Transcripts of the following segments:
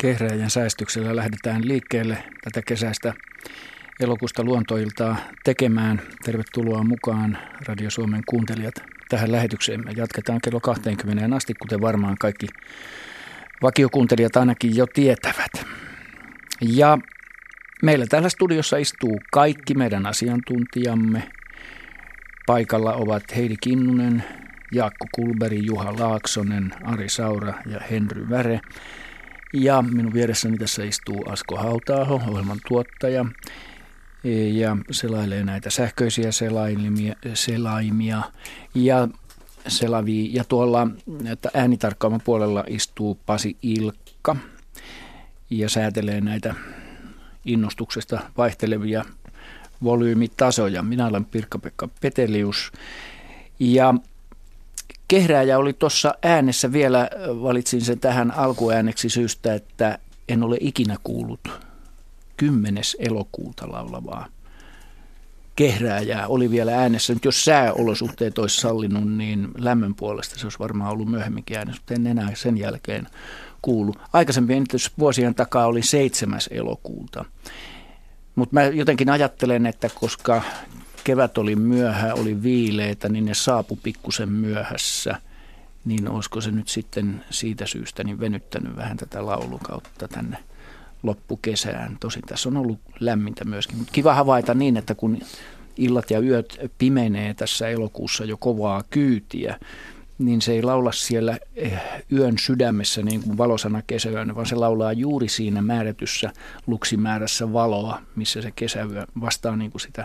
Kehräjän säestyksellä lähdetään liikkeelle tätä kesäistä elokuusta Luontoiltaa tekemään. Tervetuloa mukaan Radio Suomen kuuntelijat tähän lähetykseen. Me jatketaan kello 20 asti, kuten varmaan kaikki vakiokuuntelijat ainakin jo tietävät. Ja meillä täällä studiossa istuu kaikki meidän asiantuntijamme. Paikalla ovat Heidi Kinnunen, Jaakko Kullberg, Juha Laaksonen, Ari Saura ja Henry Väre. Ja minun vieressäni tässä istuu Asko Hauta-aho, ohjelman tuottaja, ja selailee näitä sähköisiä selaimia ja selavia. Ja tuolla äänitarkkaaman puolella istuu Pasi Ilkka ja säätelee näitä innostuksesta vaihtelevia volyymitasoja. Minä olen Pirkka-Pekka Petelius ja Kehräjä oli tuossa äänessä vielä, valitsin sen tähän alkuääneksi syystä, että en ole ikinä kuullut 10. elokuuta laulavaa Kehräjää. Oli vielä äänessä, nyt jos sääolosuhteet olisi sallinut, niin lämmön puolesta se olisi varmaan ollut myöhemminkin äänessä, mutta en enää sen jälkeen kuulu. Aikaisemmin vuosien takaa oli 7. elokuuta, mutta mä jotenkin ajattelen, että koska kevät oli myöhä, oli viileitä, niin ne saapu pikkusen myöhässä. Niin olisiko se nyt sitten siitä syystä niin venyttänyt vähän tätä laulukautta tänne loppukesään. Tosin tässä on ollut lämmintä myöskin, mutta kiva havaita niin, että kun illat ja yöt pimenee tässä elokuussa jo kovaa kyytiä, niin se ei laula siellä yön sydämessä niin kuin valosana kesäyönä, vaan se laulaa juuri siinä määrätyssä luksimäärässä valoa, missä se kesäyö vastaa niin kuin sitä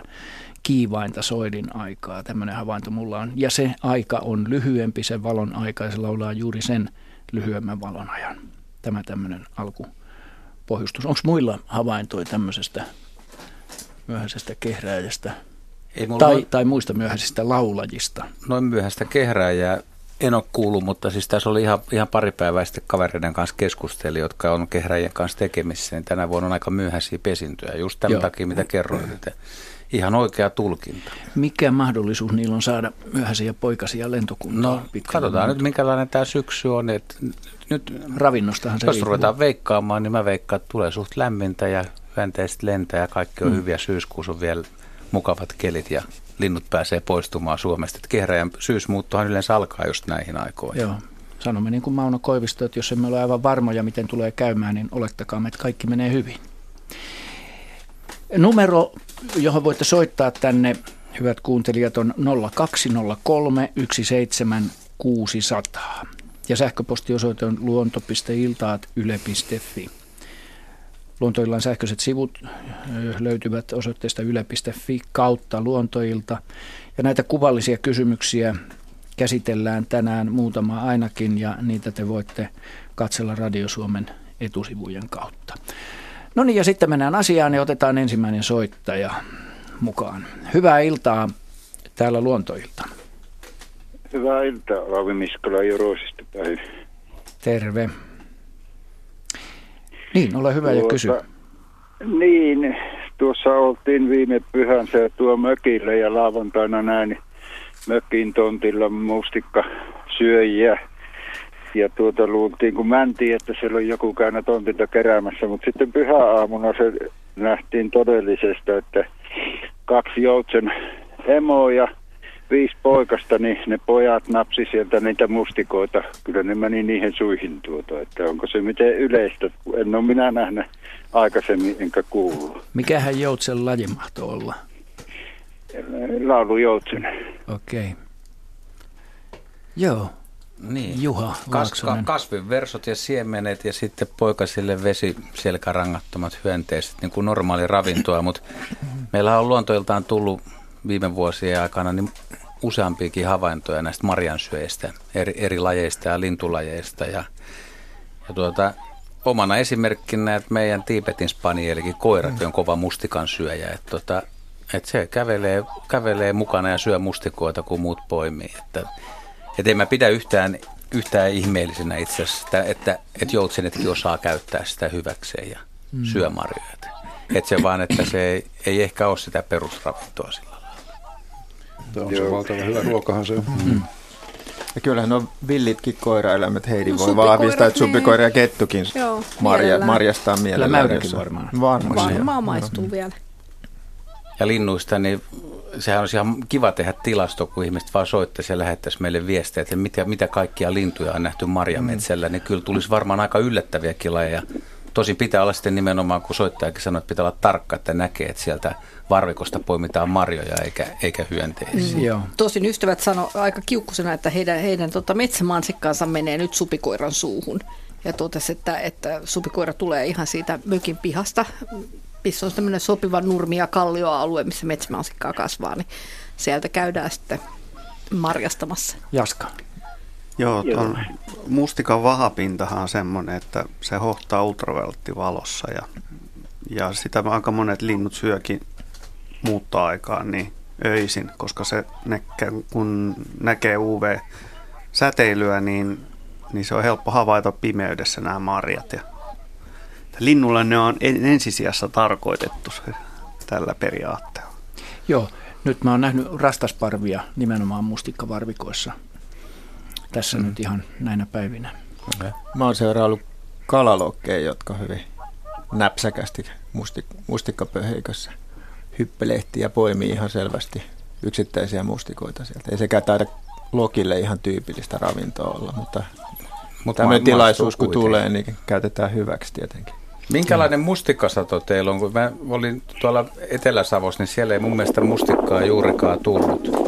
kiivainta soidin aikaa. Tämmöinen havainto mulla on. Ja se aika on lyhyempi, se valon aika, ja se laulaa juuri sen lyhyemmän valon ajan. Tämä tämmöinen alkupohjustus. Onko muilla havaintoja tämmöisestä myöhäisestä Kehräjästä tai muista myöhäisistä laulajista? Noin myöhäistä Kehräjää en ole kuullut, mutta siis tässä oli ihan pari päivää sitten kavereiden kanssa keskusteli, jotka on Kehräjien kanssa tekemissä. Niin tänä vuonna on aika myöhäisiä pesintöjä, just tämän takia, mitä kerroin. Ihan oikea tulkinta. Mikä mahdollisuus niillä on saada myöhäisiä poikasia lentokuntaan? No, katsotaan nyt, minkälainen tämä syksy on. Nyt ravinnostahan se riippuu. Jos ruvetaan veikkaamaan, niin mä veikkaan, että tulee suht lämmintä ja hyönteistä lentää ja kaikki on hyviä. Syyskuussa on vielä mukavat kelit ja linnut pääsee poistumaan Suomesta. Kehräjän syysmuuttohan yleensä alkaa just näihin aikoihin. Joo. Sanomme niin kuin Mauno Koivisto, että jos emme ole aivan varmoja, miten tulee käymään, niin olettakaa, että kaikki menee hyvin. Numero, johon voitte soittaa tänne, hyvät kuuntelijat, on 0203 17600. Ja sähköpostiosoite on luonto.iltaat.yle.fi. Luontoillan sähköiset sivut löytyvät osoitteesta yle.fi kautta luontoilta. Ja näitä kuvallisia kysymyksiä käsitellään tänään muutama ainakin, ja niitä te voitte katsella Radio Suomen etusivujen kautta. No niin, ja sitten mennään asiaan ja otetaan ensimmäinen soittaja mukaan. Hyvää iltaa täällä Luontoilta. Hyvää iltaa, Lavi Miskola ja Roosista päin. Terve. Niin, ole hyvä ja kysy. Niin, tuossa oltiin viime pyhänsä tuo mökillä ja lauantaina näin mökin tontilla mustikkasyöjiä. Ja luultiin, kun mäntiin, että siellä on joku käynyt tontilta keräämässä, mutta sitten pyhäaamuna se nähtiin todellisesta, että 2 joutsen emoa ja 5 poikasta, niin ne pojat napsi sieltä niitä mustikoita. Kyllä ne meni niihin suihin että onko se miten yleistä, en ole minä nähnyt aikaisemmin enkä kuullut. Mikähän joutsen laji mahtoi olla? Laulujoutsen. Okei. Joo. Niin. Juha Laaksonen. Kasvinversot ja siemenet ja sitten poikasille vesiselkärangattomat hyönteiset, niin kuin normaali ravintoa, mutta meillä on Luontoiltaan tullut viime vuosien aikana niin useampiakin havaintoja näistä marjansyöistä, eri lajeista ja lintulajeista. Omana esimerkkinä, että meidän Tiibetin spanielikin koirat on kova mustikansyöjä, että se kävelee mukana ja syö mustikoita, kun muut poimii, että en mä pidä yhtään ihmeellisenä itse asiassa, että joutsenetkin osaa käyttää sitä hyväkseen ja syö marjoja. Että se vaan, että se ei ehkä ole sitä perusravintoa sillä lailla. Tämä on se valtava hyvä ruokahan se on. Ja kyllähän on villitkin koiraeläimet, Heidi voi vahvistaa, että suppikoira ja kettukin joo, marjastaa mielellään. Kyllä mäyräkin varmaan. Varmaan maistuu vielä. Ja linnuista, niin sehän olisi ihan kiva tehdä tilasto, kun ihmiset vaan soittaisi ja lähettäisi meille viestejä, että mitä kaikkia lintuja on nähty marjametsällä, niin kyllä tulisi varmaan aika yllättäviäkin lajeja. Tosin pitää olla sitten nimenomaan, kun soittajakin sanoo, että pitää olla tarkka, että näkee, että sieltä varvikosta poimitaan marjoja eikä hyönteisiä. Mm. Tosin ystävät sanoi aika kiukkusena, että heidän metsämansikkaansa menee nyt supikoiran suuhun. Ja totesi, että supikoira tulee ihan siitä mökin pihasta, missä on tämmöinen sopiva nurmi- ja kallioalue, missä metsämansikkaa kasvaa, niin sieltä käydään sitten marjastamassa. Jaska. Joo, tuon mustikan vahapintahan on semmoinen, että se hohtaa ultraviolettivalossa ja sitä aika monet linnut syökin muuttaa aikaan niin öisin, koska se kun näkee UV-säteilyä, niin se on helppo havaita pimeydessä nämä marjat. Ja linnulle ne on ensisijassa tarkoitettu tällä periaatteella. Joo, nyt mä oon nähnyt rastasparvia nimenomaan mustikkavarvikoissa. Tässä nyt ihan näinä päivinä. Okay. Mä oon seuraillut kalalokkeja, jotka hyvin näpsäkästi mustikkapöheikössä hyppelehtii ja poimii ihan selvästi yksittäisiä mustikoita sieltä. Ei sekään taida lokille ihan tyypillistä ravintoa olla, mutta tämmöinen tilaisuus kun tulee, niin käytetään hyväksi tietenkin. Minkälainen mustikkasato teillä on? Kun mä olin tuolla Etelä-Savossa, niin siellä ei mun mielestä mustikkaa juurikaan tullut.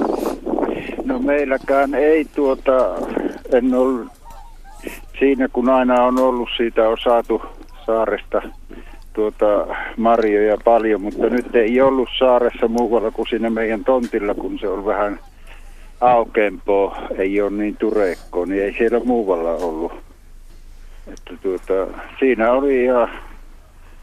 No meilläkään ei en ollut siinä, kun aina on ollut, siitä on saatu saaresta marjoja paljon, mutta nyt ei ollut saaressa muualla kuin siinä meidän tontilla, kun se on vähän aukeampoo, ei ole niin turekkoa, niin ei siellä muualla ollut. Että siinä oli ihan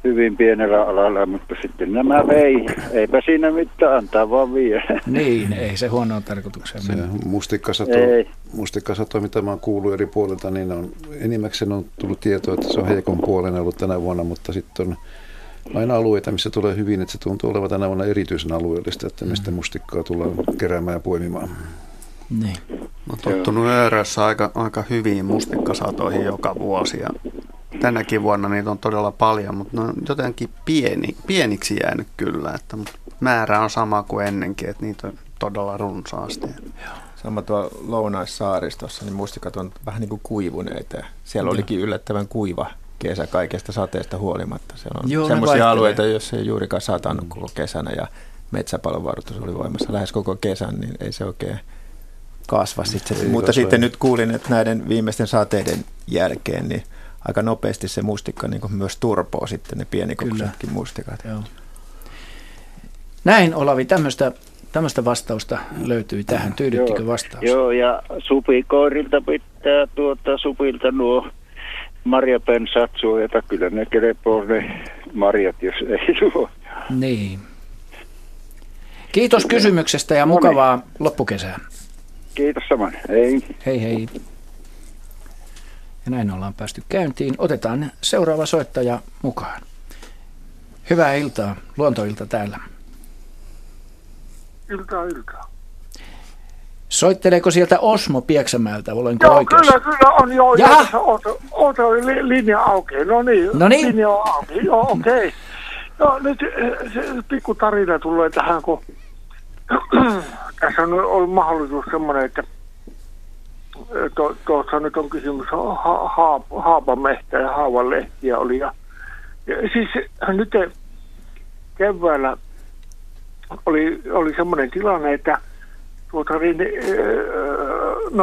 hyvin pienellä alalla, mutta sitten nämä vei. Eipä siinä mitään, antaa vaan vie. Niin, ei se huonoa tarkoitukseen mennä. Mustikkasato, mitä mä oon kuullut eri puolilta, niin enimmäkseen on tullut tietoa, että se on heikon puolen ollut tänä vuonna, mutta sitten on aina alueita, missä tulee hyvin, että se tuntuu olevan tänä vuonna erityisen alueellista, että mistä mustikkaa tullaan keräämään ja poimimaan. Niin. Mä oon tottunut Öörössä aika hyviin mustikkasatoihin joka vuosi ja tänäkin vuonna niitä on todella paljon, mutta ne on jotenkin pieniksi jäänyt kyllä, että määrä on sama kuin ennenkin, että niitä on todella runsaasti. Sama tuo Lounaissaaristossa, niin mustikat on vähän niin kuin kuivuneita. Siellä olikin yllättävän kuiva kesä kaikesta sateesta huolimatta. Siellä on semmoisia alueita, joissa ei juurikaan satanut koko kesänä ja metsäpalovaroitus oli voimassa lähes koko kesän, niin ei se oikein kasva. Mutta sitten nyt kuulin, että näiden viimeisten sateiden jälkeen niin aika nopeasti se mustikka niin myös turpoo sitten ne pienikokoisetkin mustikat. Joo. Näin, Olavi, tämmöistä vastausta löytyi tähän. Tyydyttikö vastaus? Joo, ja supikoirilta pitää supilta nuo marjapensaat suojata. Kyllä ne kelepoo ne marjat, jos ei suo. Niin. Kiitos kysymyksestä ja mukavaa loppukesää. Kiitos saman. Hei. Hei hei. Ja näin ollaan päästy käyntiin. Otetaan seuraava soittaja mukaan. Hyvää iltaa. Luontoilta täällä. Iltaa. Soitteleeko sieltä Osmo Pieksämäeltä? Olenko oikeassa? Kyllä on joo. Jaha. Oto linja auki. No niin. Linja on auki. Joo, okei. Okay. No nyt pikku tarina tulee tähän, kun tässä on ollut mahdollisuus semmoinen, että tuossa nyt on kysymys haapamehtä ja haavanlehtiä oli. Ja siis nyt keväällä oli semmoinen tilanne, että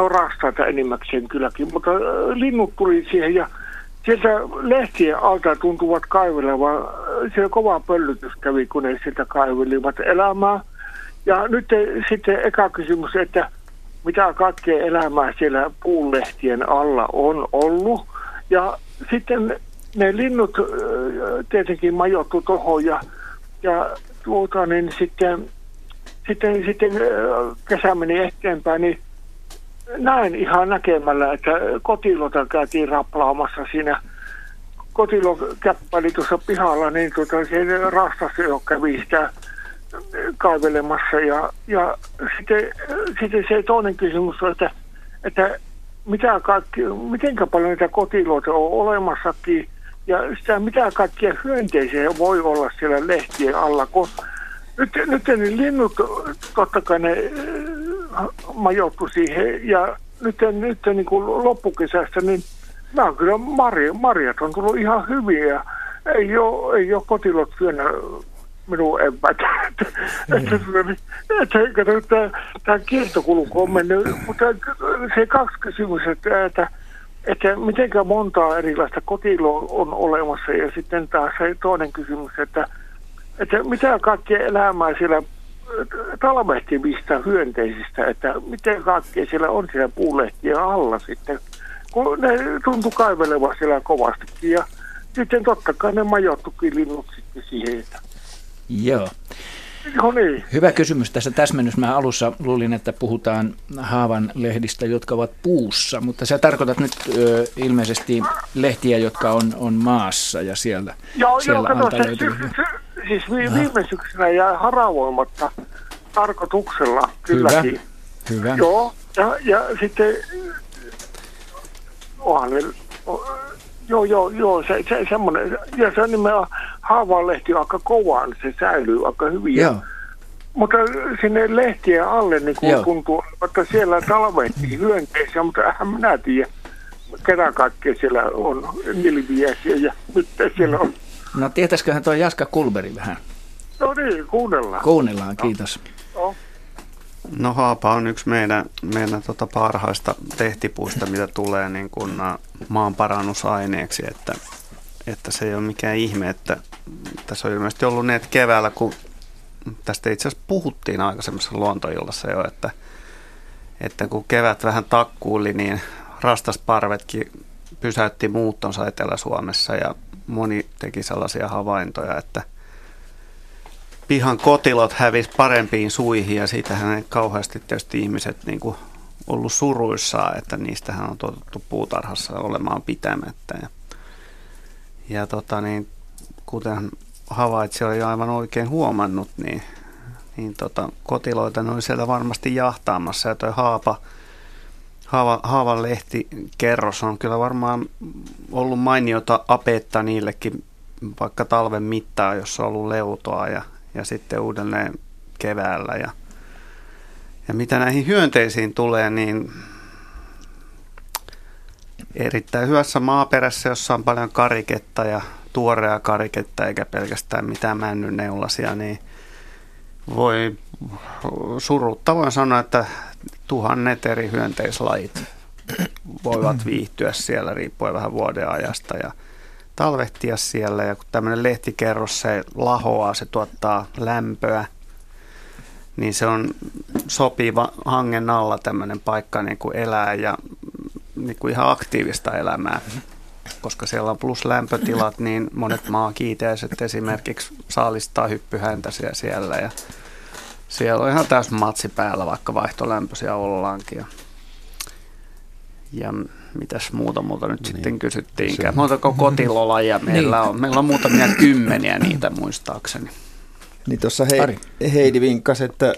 rastaita enimmäkseen kylläkin, mutta linnut tuli siihen ja sieltä lehtien alta tuntuvat kaivelevan. Siellä kova pöllytys kävi, kun ne sieltä kaivelivat elämää. Ja nyt sitten eka kysymys, että mitä kaikkea elämää siellä puunlehtien alla on ollut. Ja sitten ne linnut tietenkin majoittu tuohon ja sitten kesä meni eteenpäin, niin näin ihan näkemällä, että kotilota käytiin raplaamassa siinä. Kotilo käppäili tuossa pihalla, niin siellä rastassa jo kävi sitä kaivelemassa ja sitten se toinen kysymys on, että että mitenkä paljon niitä kotiloita on olemassakin ja sitä mitä kaikkia hyönteisiä voi olla siellä lehtien alla, kun nyt ne linnut totta kai ne majoittu siihen ja nyt niin kuin loppukesästä niin nämä on kyllä marjat on tullut ihan hyviä ja ei ole kotilot syönä minun evätä. Tämä kiertokulku on mennyt, mutta se kaksi kysymystä, että miten montaa erilaista kotiloa on olemassa ja sitten taas se toinen kysymys, että mitä kaikkea elämää siellä talvehtivista hyönteisistä, että miten kaikkea siellä on siellä puulehtien alla sitten, kun ne tuntui kaivelevan siellä kovastikin ja sitten totta kai ne majoittukin linnut sitten siihen. Joo. No niin. Hyvä kysymys. Tässä täsmennys. Mä alussa luulin, että puhutaan haavan lehdistä, jotka ovat puussa, mutta sä tarkoitat nyt ilmeisesti lehtiä, jotka on maassa ja siellä. Joo, kato, siis viime syksynä jäi haravoimatta tarkoituksella kylläkin. Hyvä. Joo, ja sitten se semmoinen, ja se on nimenomaan haavanlehti on aika kovaa, niin se säilyy aika hyvin. Joo. Mutta sinne lehtien alle niin tuntuu, että siellä talvehtii hyönteisiä, mutta minä tiedän, ketä kaikkea siellä on nilviäisiä ja mitä siellä on. No tietäisiköhän tuo Jaakko Kullberg vähän? No niin, kuunnellaan. Kuunnellaan, kiitos. No haapa on yksi meidän parhaista lehtipuista, mitä tulee niin kuin maanparannusaineeksi, että se ei ole mikään ihme, että tässä on ilmeisesti ollut ne, että keväällä, kun tästä itse asiassa puhuttiin aikaisemmassa luontoillassa jo, että kun kevät vähän takkuuli, niin rastasparvetkin pysäytti muuttonsa Etelä-Suomessa ja moni teki sellaisia havaintoja, että pihan kotilot hävisi parempiin suihin ja siitähän ei kauheasti tietysti ihmiset niin kuin ollut suruissaan, että niistähän on totuttu puutarhassa olemaan pitämättä. Ja kuten havaitsija oli aivan oikein huomannut, niin kotiloita ne oli siellä varmasti jahtaamassa. Ja tuo haavan lehtikerros on kyllä varmaan ollut mainiota apetta niillekin vaikka talven mittaan, jossa on ollut leutoa ja sitten uudelleen keväällä. Ja mitä näihin hyönteisiin tulee, niin erittäin hyvässä maaperässä, jossa on paljon kariketta ja tuorea kariketta, eikä pelkästään mitään männyneulasia, niin voi surutta voin sanoa, että 1000 eri hyönteislajit voivat viihtyä siellä riippuen vähän vuodenajasta ja talvehtia siellä. Ja kun tämmöinen lehtikerros, se lahoaa, se tuottaa lämpöä, niin se on sopiva hangen alla tämmöinen paikka niin kuin elää ja niin kuin ihan aktiivista elämää, koska siellä on pluslämpötilat, niin monet maakiiteiset esimerkiksi saalistaa hyppyhäntäisiä siellä ja siellä on ihan täysin matsi päällä, vaikka vaihtolämpöisiä ollaankin. Ja mitäs muuta nyt niin sitten kysyttiinkään. Montako kotilolajia meillä on? Meillä on muutamia kymmeniä niitä muistaakseni. Niin tuossa Heidi vinkkasi, että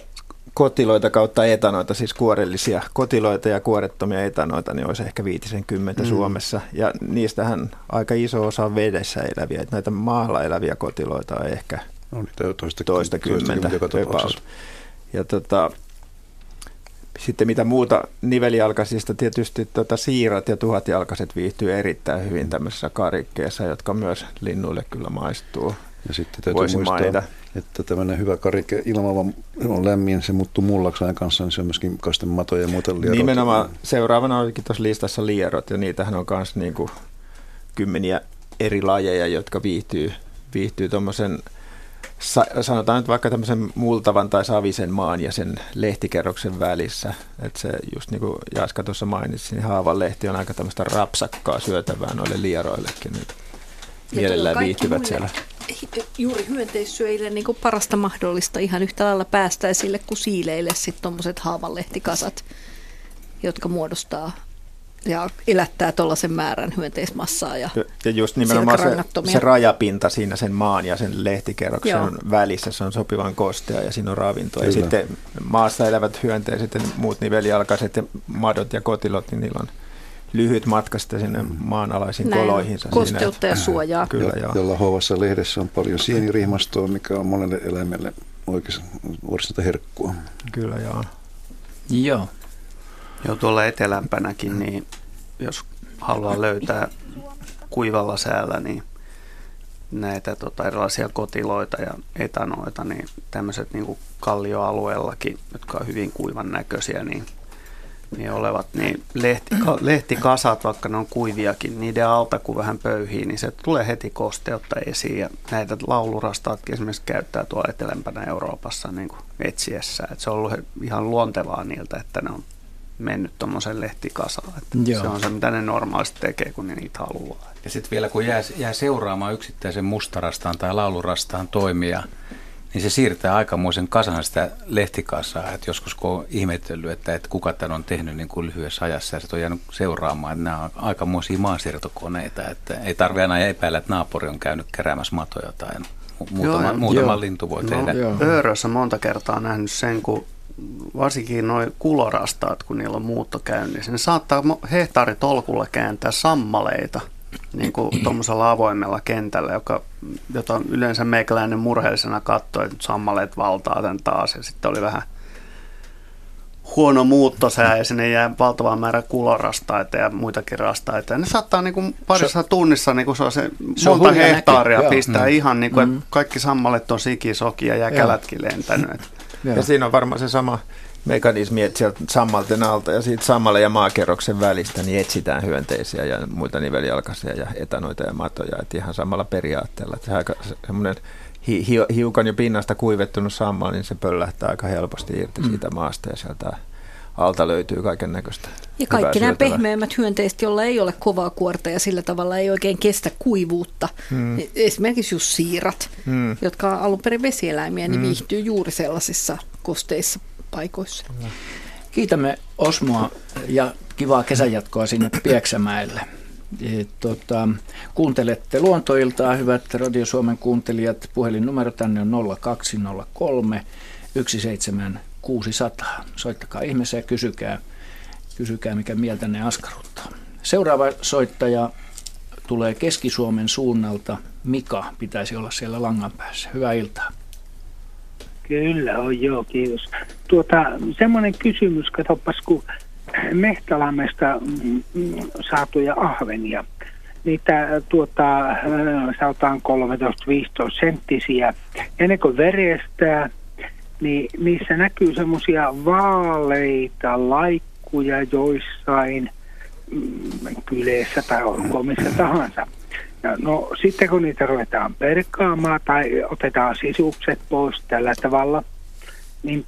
kotiloita kautta etanoita, siis kuorellisia kotiloita ja kuorettomia etanoita, niin olisi ehkä 50 Suomessa. Ja niistähän aika iso osa on vedessä eläviä. Että näitä maalla eläviä kotiloita on ehkä toistakymmentä. Ja sitten mitä muuta nivelijalkaisista, tietysti siirat ja tuhatjalkaiset viihtyy erittäin hyvin tämmöisessä karikkeessa, jotka myös linnuille kyllä maistuu. Ja sitten täytyy muistaa, että tämmöinen hyvä karike ilmava on lämmin, se muuttuu mullakseen kanssa, niin se on myöskin kastematoja ja muuten lierot. Nimenomaan seuraavana olikin tuossa listassa lierot, ja niitähän on myös niin kuin kymmeniä eri lajeja, jotka viihtyy tuommoisen, sanotaan nyt vaikka tämmöisen multavan tai savisen maan ja sen lehtikerroksen välissä. Että se just niin kuin Jaska tuossa mainitsi, niin haavan lehti on aika tämmöistä rapsakkaa syötävää noille lieroillekin nyt. Mielellään viihtyvät siellä. Juuri hyönteissyöjille niin kuin parasta mahdollista ihan yhtä lailla päästäisille kuin siileille sitten tuommoiset haavanlehtikasat, jotka muodostaa ja elättää tuollaisen määrän hyönteismassaa. Ja just nimenomaan se rajapinta siinä sen maan ja sen lehtikerroksen välissä, se on sopivan kostea ja siinä on ravintoa. Kyllä. Ja sitten maassa elävät hyönteiset ja muut nivelialkaiset ja madot ja kotilot, niin niillä on lyhyt matka sitten sinne maanalaisiin koloihinsa. Kosteutta ja suojaa. Kyllä, jolla hovassa lehdessä on paljon sienirihmastoa, mikä on monelle eläimelle oikeastaan herkkua. Kyllä, joo. Joo, tuolla etelämpänäkin, niin jos haluaa löytää kuivalla säällä, niin näitä erilaisia kotiloita ja etanoita, niin tämmöiset niin kuin kallioalueellakin, jotka on hyvin kuivan näköisiä, niin olevat, niin lehtikasat, vaikka ne on kuiviakin, niiden alta kun vähän pöyhii, niin se tulee heti kosteutta esiin. Ja näitä laulurastaatkin esimerkiksi käyttää tuolla etelämpänä Euroopassa niin kuin etsiessä. Et se on ollut ihan luontevaa niiltä, että ne on mennyt tuommoisen lehtikasaan. Se on se, mitä ne normaalisti tekee, kun ne niitä haluaa. Ja sitten vielä, kun jää seuraamaan yksittäisen mustarastaan tai laulurastaan toimia, niin se siirtää aikamoisen kasan sitä lehtikasaa. Et joskus kun on ihmetellyt, että kuka tämän on tehnyt niin kuin lyhyessä ajassa, ja se on jäänyt seuraamaan, että nämä on aikamoisia maansiirtokoneita. Että ei tarvitse aina epäillä, että naapuri on käynyt keräämässä matoja tai muutama lintu voi tehdä. Pöörössä monta kertaa nähnyt sen, kun varsinkin nuo kulorastaat, kun niillä on muutto käynnissä, ne saattaa hehtaari-tolkulla kääntää sammaleita niin kuin tuommoisella avoimella kentällä, jota yleensä meikäläinen murheellisena katsoi, että sammaleet valtaa tämän taas, ja sitten oli vähän huono muuttosää ja sinne jää valtava määrä kulorastaita ja muitakin rastaita. Ja ne saattaa niin kuin parissa tunnissa niin kuin se monta hehtaaria pistää ihan niin kuin, että kaikki sammalet on sikisoki ja jäkälätkin lentänyt. Ja siinä on varmaan se sama mekanismi, että sieltä sammalten alta ja siitä sammalle ja maakerroksen välistä niin etsitään hyönteisiä ja muita nivelijalkaisia ja etanoita ja matoja. Että ihan samalla periaatteella. Että aika semmoinen hiukan jo pinnasta kuivettunut sammal, niin se pöllähtää aika helposti irti siitä maasta ja sieltä alta löytyy kaiken näköistä. Ja kaikki nämä pehmeämmät hyönteiset, joilla ei ole kovaa kuorta ja sillä tavalla ei oikein kestä kuivuutta. Esimerkiksi just siirat, jotka on alun perin vesieläimiä, niin viihtyy juuri sellaisissa kosteissa paikoissa. Kiitämme Osmoa ja kivaa kesänjatkoa sinne Pieksämäelle. Kuuntelette Luontoiltaa, hyvät Radio Suomen kuuntelijat. Puhelinnumero tänne on 0203 17600. Soittakaa ihmeessä ja kysykää, mikä mieltä ne askarruttaa. Seuraava soittaja tulee Keski-Suomen suunnalta. Mika pitäisi olla siellä langan päässä. Hyvää iltaa. Kyllä on, joo, kiitos. Semmoinen kysymys, katsopas, kun Mehtalammesta saatuja ahvenia, niitä saadaan 13-15 senttisiä, ennen kuin verestää, niin niissä näkyy semmoisia vaaleita laikkuja joissain kyleissä tai onko missä tahansa. No sitten kun niitä ruvetaan perkaamaan tai otetaan sisukset pois tällä tavalla, niin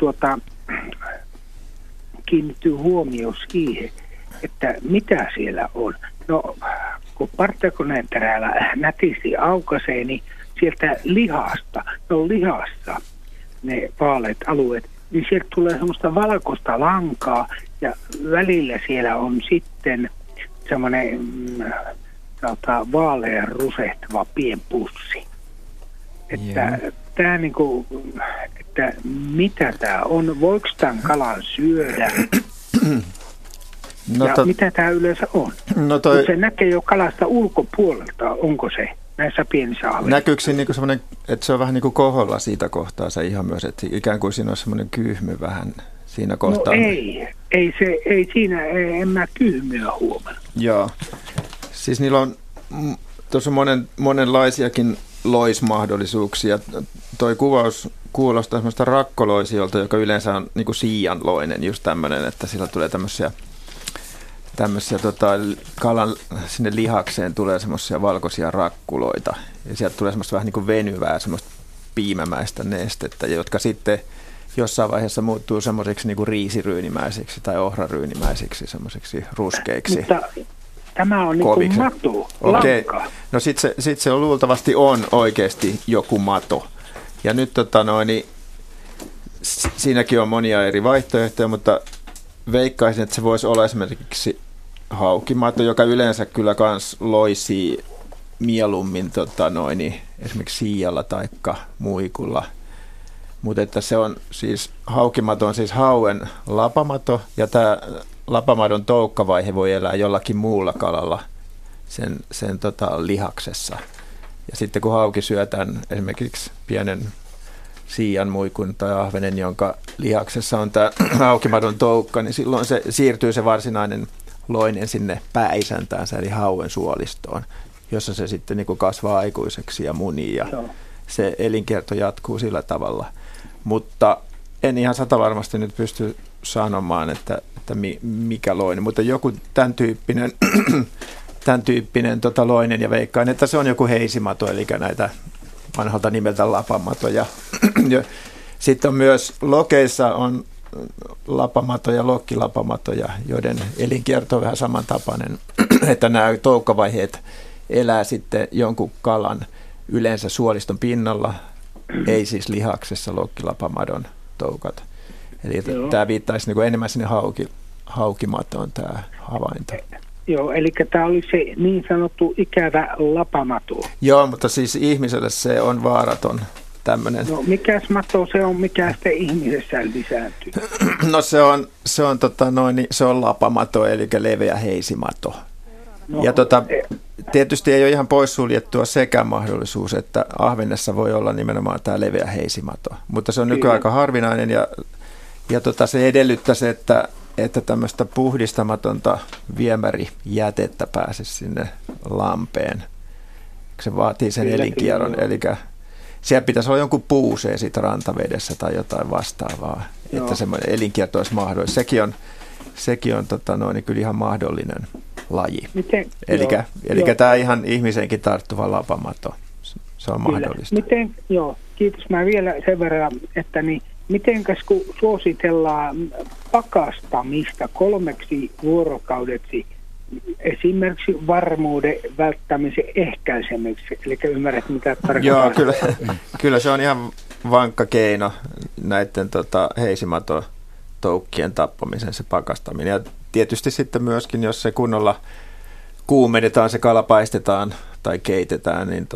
kiinnittyy huomio siihen, että mitä siellä on. No kun partakoneen terällä nätisti aukaisee, niin sieltä lihasta, no lihassa, ne vaaleat alueet, niin sieltä tulee semmoista valkoista lankaa ja välillä siellä on sitten semmoinen vaalean rusehtava pienpussi. Että tää niinku, että mitä tää on, voiko tämän kalan syödä? No mitä tää yleensä on? No se näkee jo kalasta ulkopuolelta, onko se? Näissä pienissä ahvenissä. Näkyykö siinä niinku semmoinen, että se on vähän niin kuin koholla siitä kohtaa se ihan myös, että ikään kuin siinä on semmoinen kyyhmy vähän siinä kohtaa? No ei siinä, en mä kyyhmyä huomannut. Joo, siis niillä on tuossa monenlaisiakin loismahdollisuuksia. Toi kuvaus kuulostaa semmoista rakkoloisiolta, joka yleensä on niinku siianloinen, just tämmöinen, että sillä tulee tämmöisiä kalan sinne lihakseen tulee semmoisia valkoisia rakkuloita ja sieltä tulee semmoista vähän niin kuin venyvää semmoista piimämäistä nestettä, jotka sitten jossain vaiheessa muuttuu semmoisiksi niin kuin riisiryynimäisiksi tai ohraryynimäisiksi semmoisiksi ruskeiksi. Mutta tämä on niin kuin matu, lanka. No sit se on luultavasti on oikeasti joku mato. Ja nyt siinäkin on monia eri vaihtoehtoja, mutta veikkaisin, että se voisi olla esimerkiksi haukimato, joka yleensä kyllä kans loisii mieluummin esimerkiksi siialla tai muikulla. Mutta että se on siis, haukimato on siis hauen lapamato, ja tämä lapamadon toukkavaihe voi elää jollakin muulla kalalla sen lihaksessa. Ja sitten kun hauki syötään esimerkiksi pienen siian, muikun tai ahvenen, jonka lihaksessa on tämä haukimadon toukka, niin silloin se siirtyy se varsinainen loinen sinne pääisäntäänsä, eli hauen suolistoon, jossa se sitten niin kuin kasvaa aikuiseksi ja munii, ja se elinkierto jatkuu sillä tavalla. Mutta en ihan satavarmasti nyt pysty sanomaan, että mikä loinen, mutta joku tämän tyyppinen loinen, ja veikkaan, että se on joku heisimato, eli näitä vanhalta nimeltä lapamatoja. Sitten on myös lokeissa on lapamatoja, lokkilapamatoja, joiden elinkierto on vähän samantapainen, että nämä toukkavaiheet elää sitten jonkun kalan yleensä suoliston pinnalla, ei siis lihaksessa, lokkilapamadon toukat. Eli tämä viittaisi niin enemmän sinne haukimatoon tämä havainto. Joo, eli tämä oli se niin sanottu ikävä lapamato. Joo, mutta siis ihmiselle se on vaaraton tämmöinen. No mikäs mato se on, mikä sitten ihmisessä lisääntyy? No se on lapamato, eli leveä heisimato. No, ja tietysti ei ole ihan poissuljettua sekään mahdollisuus, että ahvennessa voi olla nimenomaan tämä leveä heisimato. Mutta se on nykyään aika harvinainen, ja se edellyttäisi, että tämmöistä puhdistamatonta viemärijätettä pääsisi sinne lampeen. Se vaatii sen elinkierron, eli siellä pitäisi olla jonkun puuseen siitä rantavedessä tai jotain vastaavaa, että semmoinen elinkierto olisi mahdollista. Sekin on kyllä ihan mahdollinen laji. Eli tämä ihan ihmisenkin tarttuva lapamato, se on mahdollista. Miten, kiitos. Mä vielä sen verran, että niin, mitenkäs kun suositellaan pakastamista 3 vuorokaudeksi esimerkiksi varmuuden välttämisen ehkäisemiseksi, eli ymmärrät mitä tarkoittaa? Joo, kyllä se on ihan vankka keino näiden heisimatotoukkien tappamisen, se pakastaminen. Ja tietysti sitten myöskin, jos se kunnolla kuumennetaan, se kala paistetaan tai keitetään, niin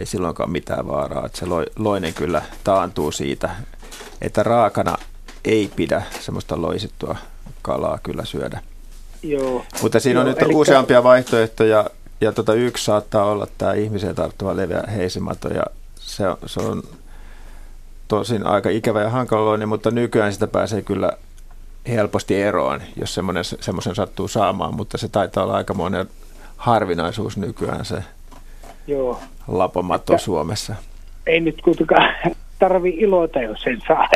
ei silloinkaan mitään vaaraa, että se loinen kyllä taantuu siitä, että raakana ei pidä semmoista loisittua kalaa kyllä syödä. Joo. Mutta siinä on nyt useampia vaihtoehtoja, ja yksi saattaa olla tämä ihmiseen tarttuva leveä heisimato, ja se on tosin aika ikävä ja hankaloinen, mutta nykyään sitä pääsee kyllä helposti eroon, jos semmoisen sattuu saamaan, mutta se taitaa olla aikamoinen harvinaisuus nykyään se lapamato Suomessa. Ei nyt kuitenkaan tarvii iloita, jos sen saa.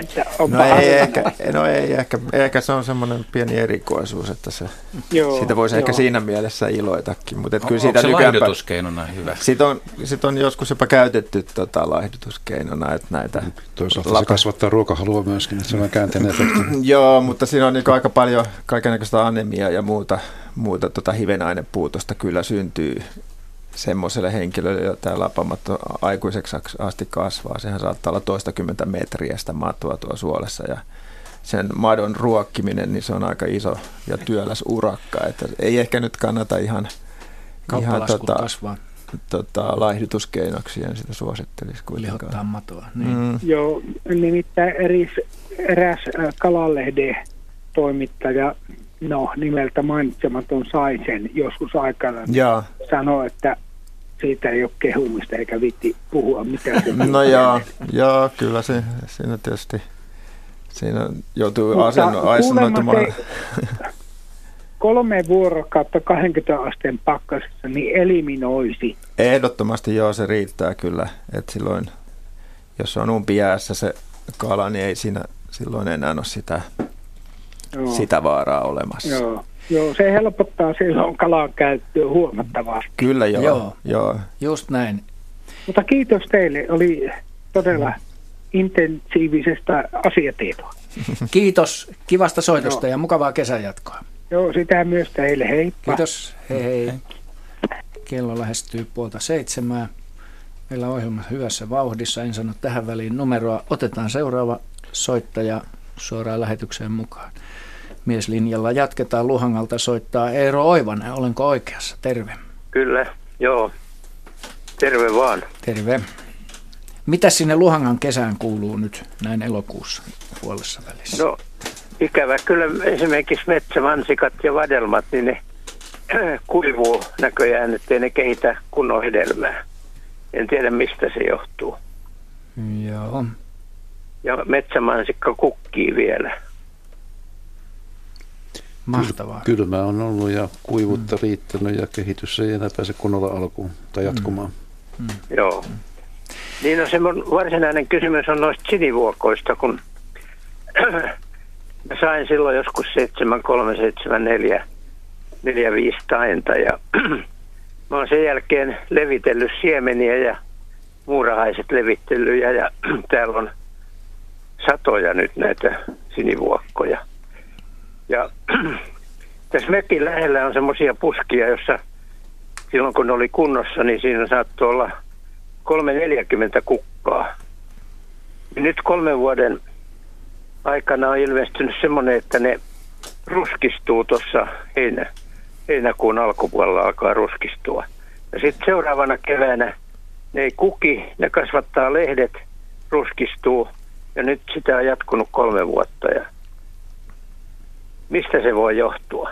Ei ehkä se on semmoinen pieni erikoisuus, että se, siitä voisi ehkä siinä mielessä iloitakin. Mutta kyllä siitä se laihdutuskeinona hyvä? Sit on joskus jopa käytetty laihdutuskeinona, että näitä... Toisaalta se kasvattaa ruokahalua myöskin, että se on käänteinen efekti. Joo, mutta siinä on aika paljon kaikennäköistä anemiaa ja muuta hivenainepuutosta kyllä syntyy semmoiselle henkilölle, jota lapamato aikuiseksi asti kasvaa. Sehän saattaa olla toistakymmentä metriä sitä matoa tuo suolessa, ja sen madon ruokkiminen, niin se on aika iso ja työläs urakka. Että ei ehkä nyt kannata ihan laihdutuskeinoksi, en sitä suosittelisi kuitenkaan. Lihottaa matoa. Niin. Joo, nimittäin eräs kalalehden toimittaja, nimeltä mainitsematon, sai sen joskus aikana. Sanoi, että siitä ei ole kehumista eikä viitti puhua mitään. Kyllä siinä tietysti siinä joutuu asennoitumaan. 3 vuorokautta 20 asteen pakkasessa niin eliminoisi. Ehdottomasti se riittää kyllä. Et silloin, jos on umpijäässä se kala, niin ei siinä silloin enää ole sitä vaaraa olemassa. Joo, se helpottaa silloin kalan käyttöä huomattavasti. Kyllä joo. Just näin. Mutta kiitos teille, oli todella intensiivisestä asiatietoa. Kiitos kivasta soitosta ja mukavaa kesän jatkoa. Joo, sitä myös teille, heippa. Kiitos, hei. Kello lähestyy 6:30. Meillä on ohjelma hyvässä vauhdissa, en sano tähän väliin numeroa. Otetaan seuraava soittaja suoraan lähetykseen mukaan. mieslinjalla jatketaan. Luhangalta soittaa Eero Oivonen. Olenko oikeassa? Terve. Kyllä, joo. Terve vaan. Terve. Mitäs sinne Luhangan kesään kuuluu nyt näin elokuussa puolessa välissä? No ikävä kyllä esimerkiksi metsävansikat ja vadelmat, niin ne kuivuu näköjään, ettei ne kehitä kunnon hedelmää. En tiedä mistä se johtuu. Joo. Ja metsämansikka kukkii vielä. Mahtavaa. Kylmää on ollut ja kuivuutta riittänyt ja kehitys ei enää pääse kunnolla alkuun tai jatkumaan. Joo. Niin no, se mun varsinainen kysymys on noista sinivuokoista, kun mä sain silloin joskus 73, 74, 45 tainta ja mä oon sen jälkeen levitellyt siemeniä ja muurahaiset levittelyjä ja täällä on satoja nyt näitä sinivuokkoja. Ja tässä mökin lähellä on semmoisia puskia, jossa silloin kun ne oli kunnossa, niin siinä saattoi olla 340 kukkaa. Ja nyt 3 vuoden aikana on ilmestynyt semmoinen, että ne ruskistuu tuossa heinäkuun alkupuolella alkaa ruskistua. Ja sitten seuraavana keväänä ne ei kuki, ne kasvattaa lehdet, ruskistuu ja nyt sitä on jatkunut 3 vuotta ja mistä se voi johtua?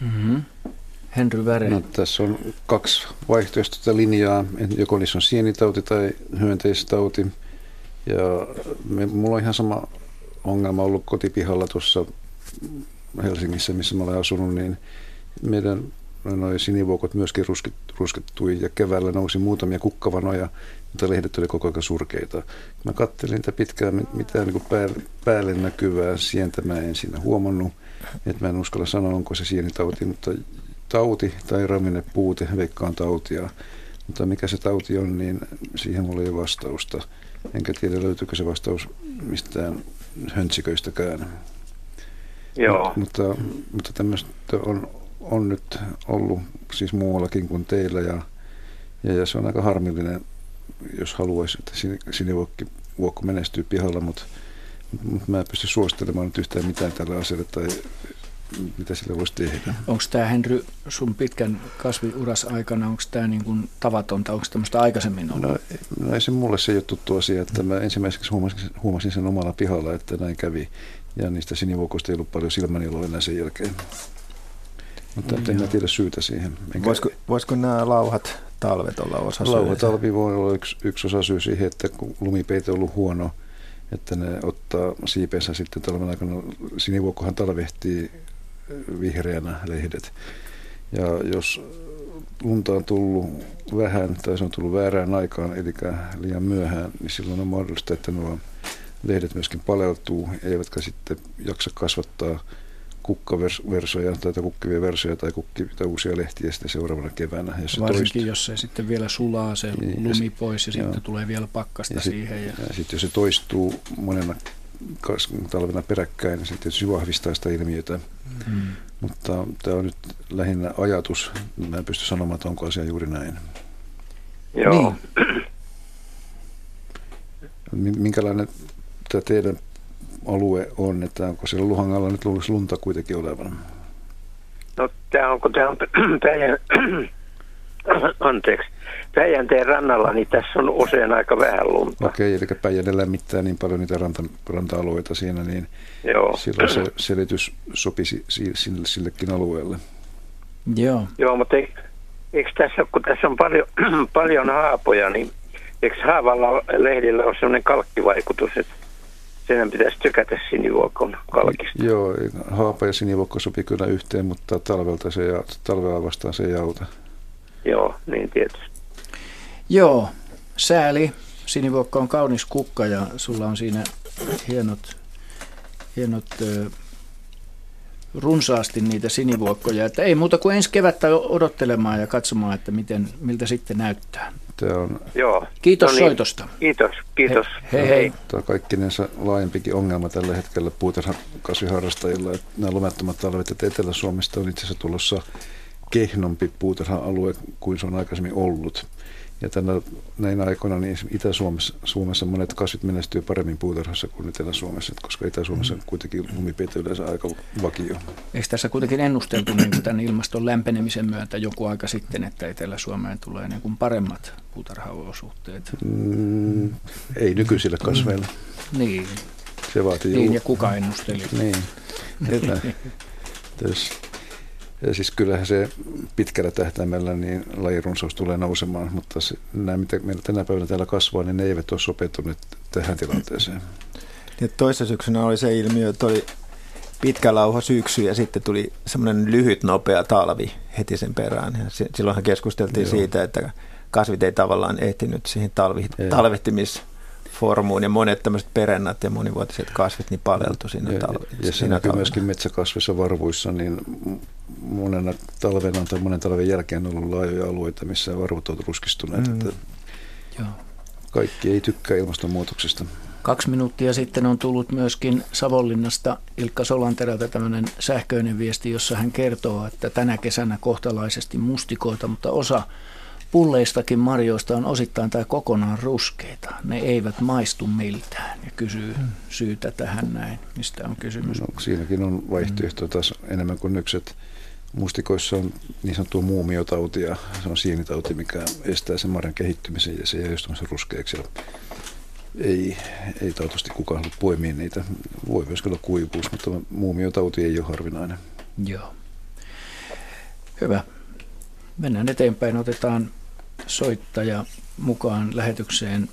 Mm-hmm. Henry Väre. No, tässä on 2 vaihtoehtoista linjaa. Joko niissä on sienitauti tai hyönteistauti. Ja mulla on ihan sama ongelma ollut kotipihalla tuossa Helsingissä, missä mä olen asunut, niin meidän noi sinivuokot myöskin ruskettui ja keväällä nousi muutamia kukkavanoja, mutta lehdet oli koko ajan surkeita. Mä katselin niitä pitkään, mitään niin päälle näkyvää sientä mä en siinä huomannut. Et mä en uskalla sanoa, onko se sienitauti, mutta tauti tai ravinnepuute, veikkaan tautia. Mutta mikä se tauti on, niin siihen mulla ei ole vastausta. Enkä tiedä, löytyykö se vastaus mistään höntsiköistäkään. Joo. Mutta tämmöistä on nyt ollut siis muuallakin kuin teillä ja se on aika harmillinen, jos haluaisi, että sinivuokko menestyy pihalla, mutta mä en pysty suostelemaan nyt yhtään mitään tällä asialla tai mitä sillä voisi tehdä. Onko tämä, Henry, sun pitkän kasviuras aikana, onko tämä niin kuin tavatonta, onko tämmöistä aikaisemmin ollut? No ei se mulle se ei ole tuttu asia, että mä ensimmäiseksi huomasin sen omalla pihalla, että näin kävi ja niistä sinivuokoista ei ollut paljon silmäniloa enää sen jälkeen. Mutta en mä tiedä syytä siihen. Voisiko nämä lauhat talvet olla osa syy? Lauhatalvi voi olla yksi osa syy siihen, että kun lumipeite on ollut huono, että ne ottaa siipeensä sitten talven aikana. Sinivuokkohan talvehtii vihreänä lehdet. Ja jos lunta on tullut vähän tai se on tullut väärään aikaan, eli liian myöhään, niin silloin on mahdollista, että nuo lehdet myöskin paleltuu, eivätkä sitten jaksa kasvattaa kukkaversoja tai kukkivia versoja tai uusia lehtiä sitten seuraavana keväänä. Jos jos se sitten vielä sulaa se lumi pois ja sitten tulee vielä pakkasta siihen. Ja sitten jos se toistuu monena talvena peräkkäin, niin sitten se vahvistaa sitä ilmiötä. Mm-hmm. Mutta tämä on nyt lähinnä ajatus. Mä en pysty sanomaan, että onko asia juuri näin. Joo. Niin. Minkälainen tämä teidän alue on, että onko siellä Luhangalla nyt luulisi lunta kuitenkin olevan? No Päijänteen rannalla, niin tässä on usein aika vähän lunta. Okei, eli Päijänne lämmittää niin paljon niitä ranta-alueita siinä, niin joo, silloin se selitys sopisi sillekin alueelle. Joo. Joo, mutta eikö tässä, kun tässä on paljon haapoja, niin eikö haavalla lehdillä ole sellainen kalkkivaikutus, että senhän pitäisi tykätä sinivuokon kalkista. Joo, haapa ja sinivuokko sopii kyllä yhteen, mutta talvella vastaan se ei auta. Joo, niin tietysti. Joo, sääli. Sinivuokko on kaunis kukka ja sulla on siinä hienot runsaasti niitä sinivuokkoja. Että ei muuta kuin ensi kevättä odottelemaan ja katsomaan, että miltä sitten näyttää. On. Joo. Kiitos soitosta. Kiitos. Hei. Tämä on kaikkinensa laajempikin ongelma tällä hetkellä puutarhakasviharrastajilla. Nämä lumettomat talvet, että Etelä-Suomesta on itse asiassa tulossa kehnompi puutarha-alue kuin se on aikaisemmin ollut. Ja näinä aikoina niin Itä-Suomessa monet kasvit menestyy paremmin puutarhassa kuin Etelä-Suomessa, koska Itä-Suomessa on kuitenkin lumipieto yleensä aika vakio. Eikö tässä kuitenkin ennusteltu niin tämän ilmaston lämpenemisen myötä joku aika sitten, että Etelä-Suomeen tulee niin kuin paremmat puutarhaolosuhteet? Ei nykyisillä kasveilla. Niin. Se vaatii niin, ja kuka ennusteli? Niin. Ja siis kyllähän se pitkällä tähtäimellä niin lajirunsaus tulee nousemaan, mutta nämä, mitä meillä tänä päivänä täällä kasvaa, niin ne eivät ole sopeutuneet tähän tilanteeseen. Ja toissa syksynä oli se ilmiö, että oli pitkä lauha syksy ja sitten tuli semmoinen lyhyt nopea talvi heti sen perään. Ja silloinhan keskusteltiin siitä, että kasvit ei tavallaan ehtinyt siihen talvehtimisformuun ja monet tämmöiset perennät ja monivuotiset kasvit niin paleltu siinä talvella. Ja se näkyy myöskin metsäkasvissa varvuissa, niin monena talvena tai monen talven jälkeen on ollut laajoja alueita, missä varvut ovat ruskistuneet. Kaikki ei tykkää ilmastonmuutoksesta. 2 minuuttia sitten on tullut myöskin Savonlinnasta Ilkka Solanterältä tämmöinen sähköinen viesti, jossa hän kertoo, että tänä kesänä kohtalaisesti mustikoita, mutta osa pulleistakin marjoista on osittain tai kokonaan ruskeita. Ne eivät maistu miltään ja kysyy syytä tähän näin, mistä on kysymys. No, siinäkin on vaihtoehto taas enemmän kuin yksi, että mustikoissa on niin sanottua muumiotauti ja se on sienitauti, mikä estää sen marjan kehittymisen ja se jää just ruskeaksi. Ei tautusti kukaan halua poimia niitä. Voi myös olla kuivuus, mutta muumiotauti ei ole harvinainen. Joo. Hyvä. Mennään eteenpäin. Otetaan soittaja mukaan lähetykseen.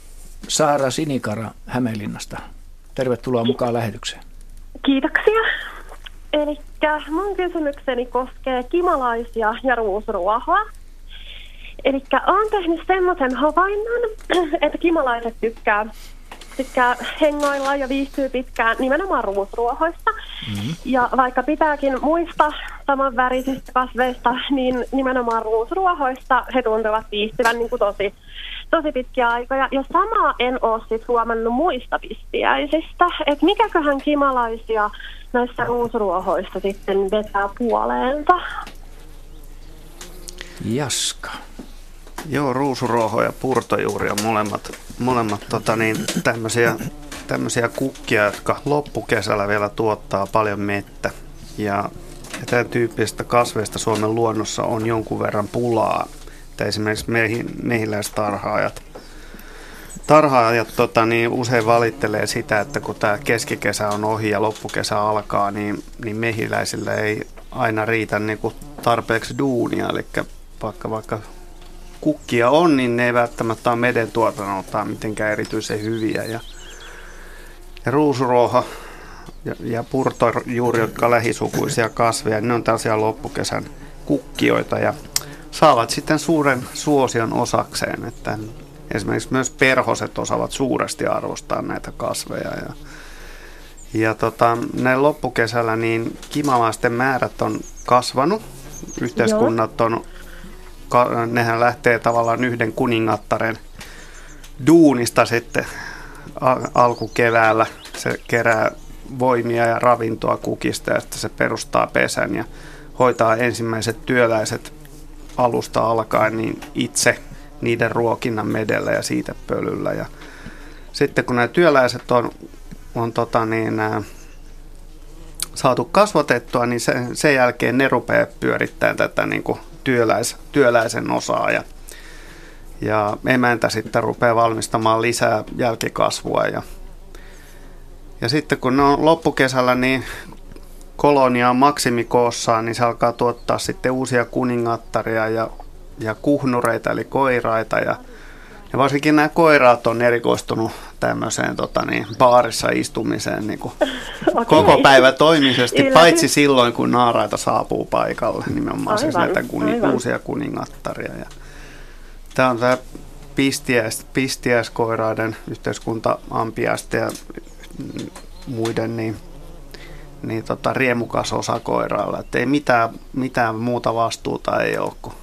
Saara Sinikara Hämeenlinnasta. Tervetuloa mukaan lähetykseen. Kiitoksia. Elikkä mun kysymykseni koskee kimalaisia ja ruusruohoa. Elikkä olen tehnyt semmoisen havainnon, että kimalaiset tykkää hengoilla ja viihtyy pitkään nimenomaan ruusruohoista. Mm-hmm. Ja vaikka pitääkin muista samanvärisistä kasveista, niin nimenomaan ruusruohoista he tuntuvat viihtyvän niin kuin tosi pitkiä aikoja. Ja samaa en ole sit huomannut muista pistiäisistä, että mikäköhän kimalaisia näissä ruusruohoissa sitten vetää puoleensa. Jaska. Joo, ruusuruoho ja purtojuuri on molemmat tämmöisiä kukkia, jotka loppukesällä vielä tuottaa paljon mettä. Ja tämän tyyppisistä kasveista Suomen luonnossa on jonkun verran pulaa. Että esimerkiksi mehiläistarhaajat usein valittelee sitä, että kun tämä keskikesä on ohi ja loppukesä alkaa, niin mehiläisillä ei aina riitä niin kuin tarpeeksi duunia, eli vaikka kukkia on, niin ne ei välttämättä ole meden tuotannoltaan mitenkään erityisen hyviä. Ja ruusuruoho ja purtojuuri, jotka on lähisukuisia kasveja, ne on tällaisia loppukesän kukkioita ja saavat sitten suuren suosion osakseen. Että esimerkiksi myös perhoset osaavat suuresti arvostaa näitä kasveja. Ja näin loppukesällä niin kimalaisten määrät on kasvanut. Yhteiskunnat on... Nehän lähtee tavallaan yhden kuningattaren duunista sitten alkukeväällä. Se kerää voimia ja ravintoa kukista ja sitten se perustaa pesän ja hoitaa ensimmäiset työläiset alusta alkaen niin itse niiden ruokinnan medellä ja siitepölyllä. Ja sitten kun nämä työläiset on saatu kasvatettua, niin sen jälkeen ne rupeaa pyörittämään tätä niin kuin työläisen osaa ja emäntä sitten rupeaa valmistamaan lisää jälkikasvua ja sitten kun ne on loppukesällä niin kolonia on maksimikoossaan, niin se alkaa tuottaa sitten uusia kuningattaria ja kuhnureita eli koiraita ja varsinkin nämä koiraat on erikoistunut tämmöiseen baarissa istumiseen niin kuin koko päivä toimisesti, paitsi silloin, kun naaraita saapuu paikalle, nimenomaan siis näitä uusia kuningattaria. Tämä on tämä pistiäiskoiraiden yhteiskunta-ampiaisten ja muiden niin riemukas osa koirailla. Et ei mitään muuta vastuuta ei ole kuin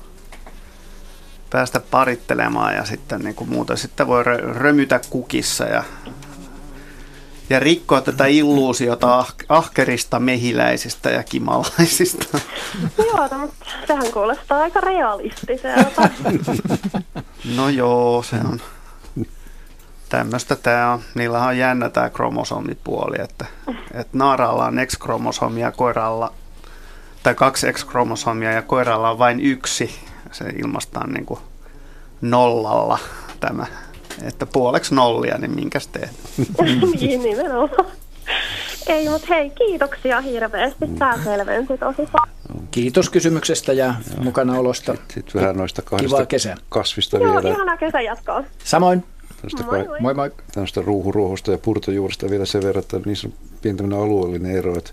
päästä parittelemaan ja sitten niin kuin muuta. Sitten voi römytä kukissa ja ja rikkoa tätä illuusiota ahkerista mehiläisistä ja kimalaisista. Joo, mutta sehän kuulostaa aika realistiselta. No joo, se on. Tämmöistä tämä on. Niillähän on jännä tämä kromosomipuoli, että naaralla on X-kromosomia, koiralla, tai 2 X-kromosomia ja koiralla on vain 1. Se ilmaistaan niin kuin nollalla tämä. Että puoleksi nollia, niin minkäs teet? Niin, nimenomaan. Ei, mutta hei, kiitoksia hirveästi. Tämä selvensi tosi paljon. Kiitos kysymyksestä ja mukanaolosta. Sitten vähän noista kahdesta kasvista vielä. Joo, ihanaa kesän jatkoa. Samoin. Moi moi. Tällaista ruuhuruohosta ja purtojuurista vielä sen verran, että niissä on pieni tämmöinen alueellinen ero, että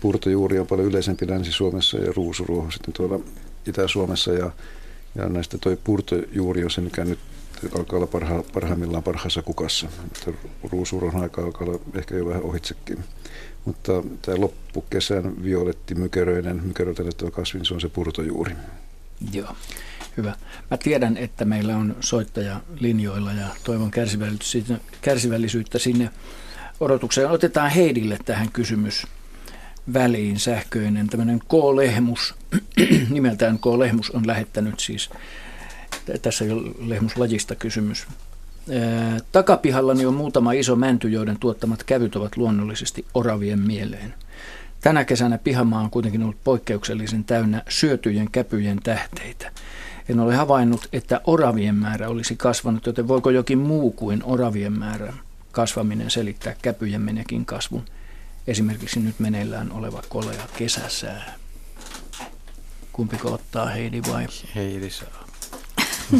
purtojuuri on paljon yleisempi Länsi-Suomessa ja ruusuruoho sitten tuolla Itä-Suomessa ja näistä toi purtojuuri on se, mikä nyt alkaa olla parhaimmillaan parhaassa kukassa. Ruusuron aika alkaa olla ehkä jo vähän ohitsekin. Mutta tämä loppukesän violetti mykäröinen kasvin, se on se purtojuuri. Joo, hyvä. Mä tiedän, että meillä on soittaja linjoilla ja toivon kärsivällisyyttä sinne odotukseen. Otetaan Heidille tähän kysymys väliin sähköinen. Tämmöinen K. Lehmus, nimeltään K. Lehmus on lähettänyt siis. Tässä ei ole lehmuslajista kysymys. Takapihallani on muutama iso mänty, joiden tuottamat kävyt ovat luonnollisesti oravien mieleen. Tänä kesänä pihamaa on kuitenkin ollut poikkeuksellisen täynnä syötyjen käpyjen tähteitä. En ole havainnut, että oravien määrä olisi kasvanut, joten voiko jokin muu kuin oravien määrän kasvaminen selittää käpyjen menekin kasvun? Esimerkiksi nyt meneillään oleva kolea kesäsää. Kumpiko ottaa, Heidi vai? Heidi saa.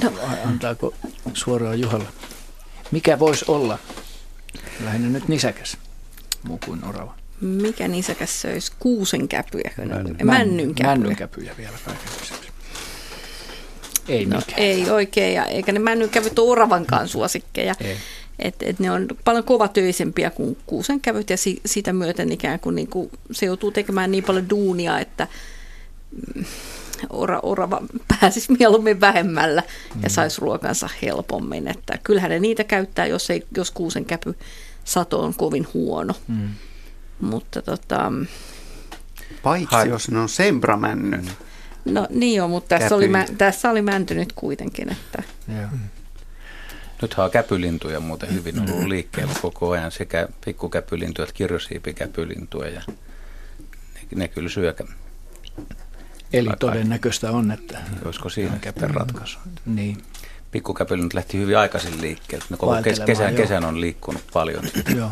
No. Antaako suoraan Juhalla? Mikä voisi olla lähinnä nyt nisäkäs, muu kuin orava? Mikä nisäkäs söisi? Kuusen käpyjä? Männyn käpyjä. Männyn käpyjä vielä kaiken lisäksi. Ei no, mikään. Ei oikein, eikä ne männyn kävyt ole oravankaan suosikkeja. Et ne on paljon kovatöisempiä kuin kuusen kävyt ja sitä myöten ikään kuin niinku, se joutuu tekemään niin paljon duunia, että... Orava pääsisi mieluummin vähemmällä ja saisi ruokansa helpommin. Että kyllähän ne niitä käyttää, jos kuusen käpy sato on kovin huono. Mm. Mutta paitsi jos ne on sembramännyn. No niin on, mutta tässä oli mäntynyt kuitenkin. Että. Mm. Nythän on käpylintuja muuten hyvin ollut liikkeellä koko ajan. Sekä pikkukäpylintuja että kirjosiipikäpylintuja. Ja ne kyllä syökään. Eli todennäköistä on, että... Olisiko siinä käpyn ratkaisu? Niin. Pikkukäpyli nyt lähti hyvin aikaisin liikkeelle. Ne koko kesän on liikkunut paljon. Joo.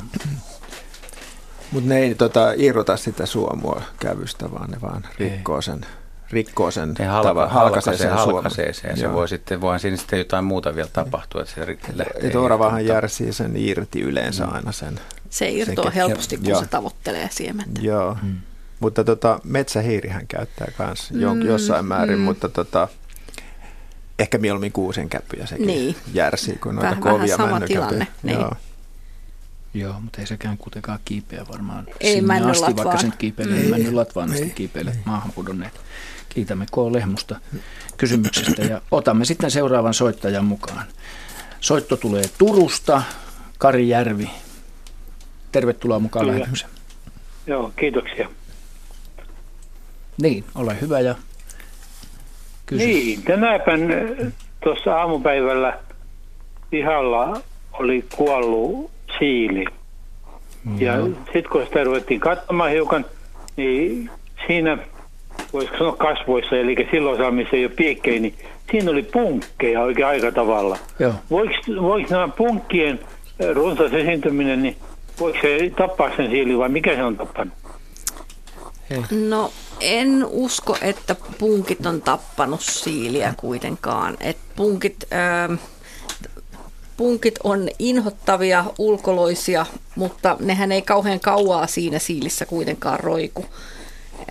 Mutta ne ei irrota sitä suomua kävystä, vaan ne vaan rikkoo sen halkaisee sen. Ja se voi siinä sitten jotain muuta vielä tapahtua. Oravahan järsii sen irti yleensä aina sen. Se irtoaa helposti, kun se tavoittelee siementä. Joo. Mutta metsähiirihän käyttää myös jossain määrin, mutta ehkä mieluummin kuusen käpyjä sekin niin. Järsii kuin noita kovia männykäpyjä. Niin. Joo, mutta ei sekään kuitenkaan kiipeä varmaan sinne asti, vaikka sen kiipeilee. Ei männylatvaan asti kiipeilee maahan pudonneet. Kiitämme K. Lehmusta kysymyksestä ja otamme sitten seuraavan soittajan mukaan. Soitto tulee Turusta, Kari Järvi. Tervetuloa mukaan lähetykseen. Joo, kiitoksia. Niin, ole hyvä ja kysy. Niin, tänäpän tuossa aamupäivällä pihalla oli kuollut siili. Ja sitten kun sitä ruvettiin katsomaan hiukan, niin siinä, voisiko sanoa kasvoissa, eli silloin missä ei ole piekkejä, niin siinä oli punkkeja oikein aika tavalla. Voiko nämä punkkien runsas esiintyminen, niin voiko se tappaa sen siili vai mikä se on tappanut? Hei. No en usko, että punkit on tappanut siiliä kuitenkaan. Et punkit on inhottavia ulkoloisia, mutta nehän ei kauhean kauaa siinä siilissä kuitenkaan roiku.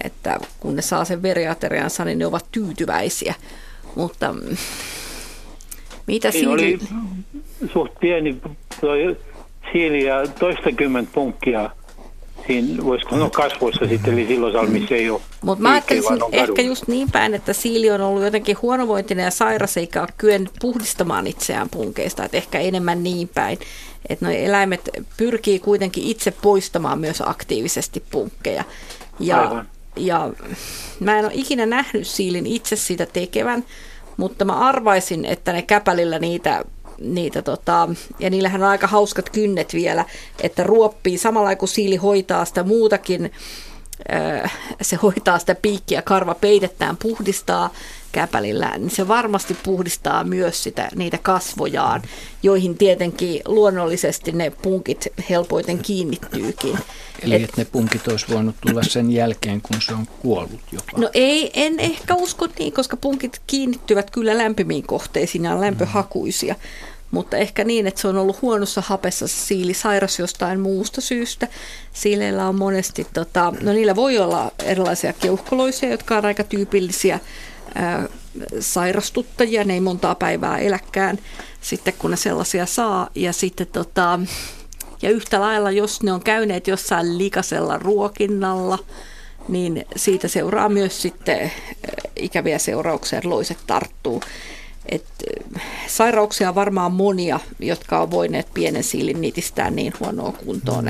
Että kun ne saa sen veriateriansa, niin ne ovat tyytyväisiä. Mutta mitä siili... Oli suht pieni siili ja toistakymmentä punkkia. siinä voisiko sanoa kasvoissa sitten, eli silloin salmissa ei ole. Mutta mä ajattelisin ehkä just niin päin, että siili on ollut jotenkin huonovointinen ja sairas, eikä ole kyennyt puhdistamaan itseään punkeista, että ehkä enemmän niin päin. Että noi eläimet pyrkii kuitenkin itse poistamaan myös aktiivisesti punkkeja. Ja mä en ole ikinä nähnyt siilin itse sitä tekevän, mutta mä arvaisin, että ne käpälillä niitä, ja niillähän on aika hauskat kynnet vielä, että ruoppii samalla kun siili hoitaa sitä muutakin, se hoitaa sitä piikkiä, karva peitettään, puhdistaa käpälillä, niin se varmasti puhdistaa myös niitä kasvojaan, joihin tietenkin luonnollisesti ne punkit helpoiten kiinnittyykin. Eli että ne punkit olisi voinut tulla sen jälkeen, kun se on kuollut jopa. No ei, en ehkä usko niin, koska punkit kiinnittyvät kyllä lämpimiin kohteisiin ja on lämpöhakuisia. Mutta ehkä niin, että se on ollut huonossa hapessa se siili, sairas jostain muusta syystä. Siileillä on monesti, no niillä voi olla erilaisia keuhkoloisia, jotka on aika tyypillisiä sairastuttajia. Ne ei montaa päivää eläkään sitten, kun ne sellaisia saa. Ja sitten ja yhtä lailla, jos ne on käyneet jossain likasella ruokinnalla, niin siitä seuraa myös sitten ikäviä seurauksia, loiset tarttuu. Sairauksia on varmaan monia, jotka on voineet pienen siilin nitistää niin huonoon kuntoon,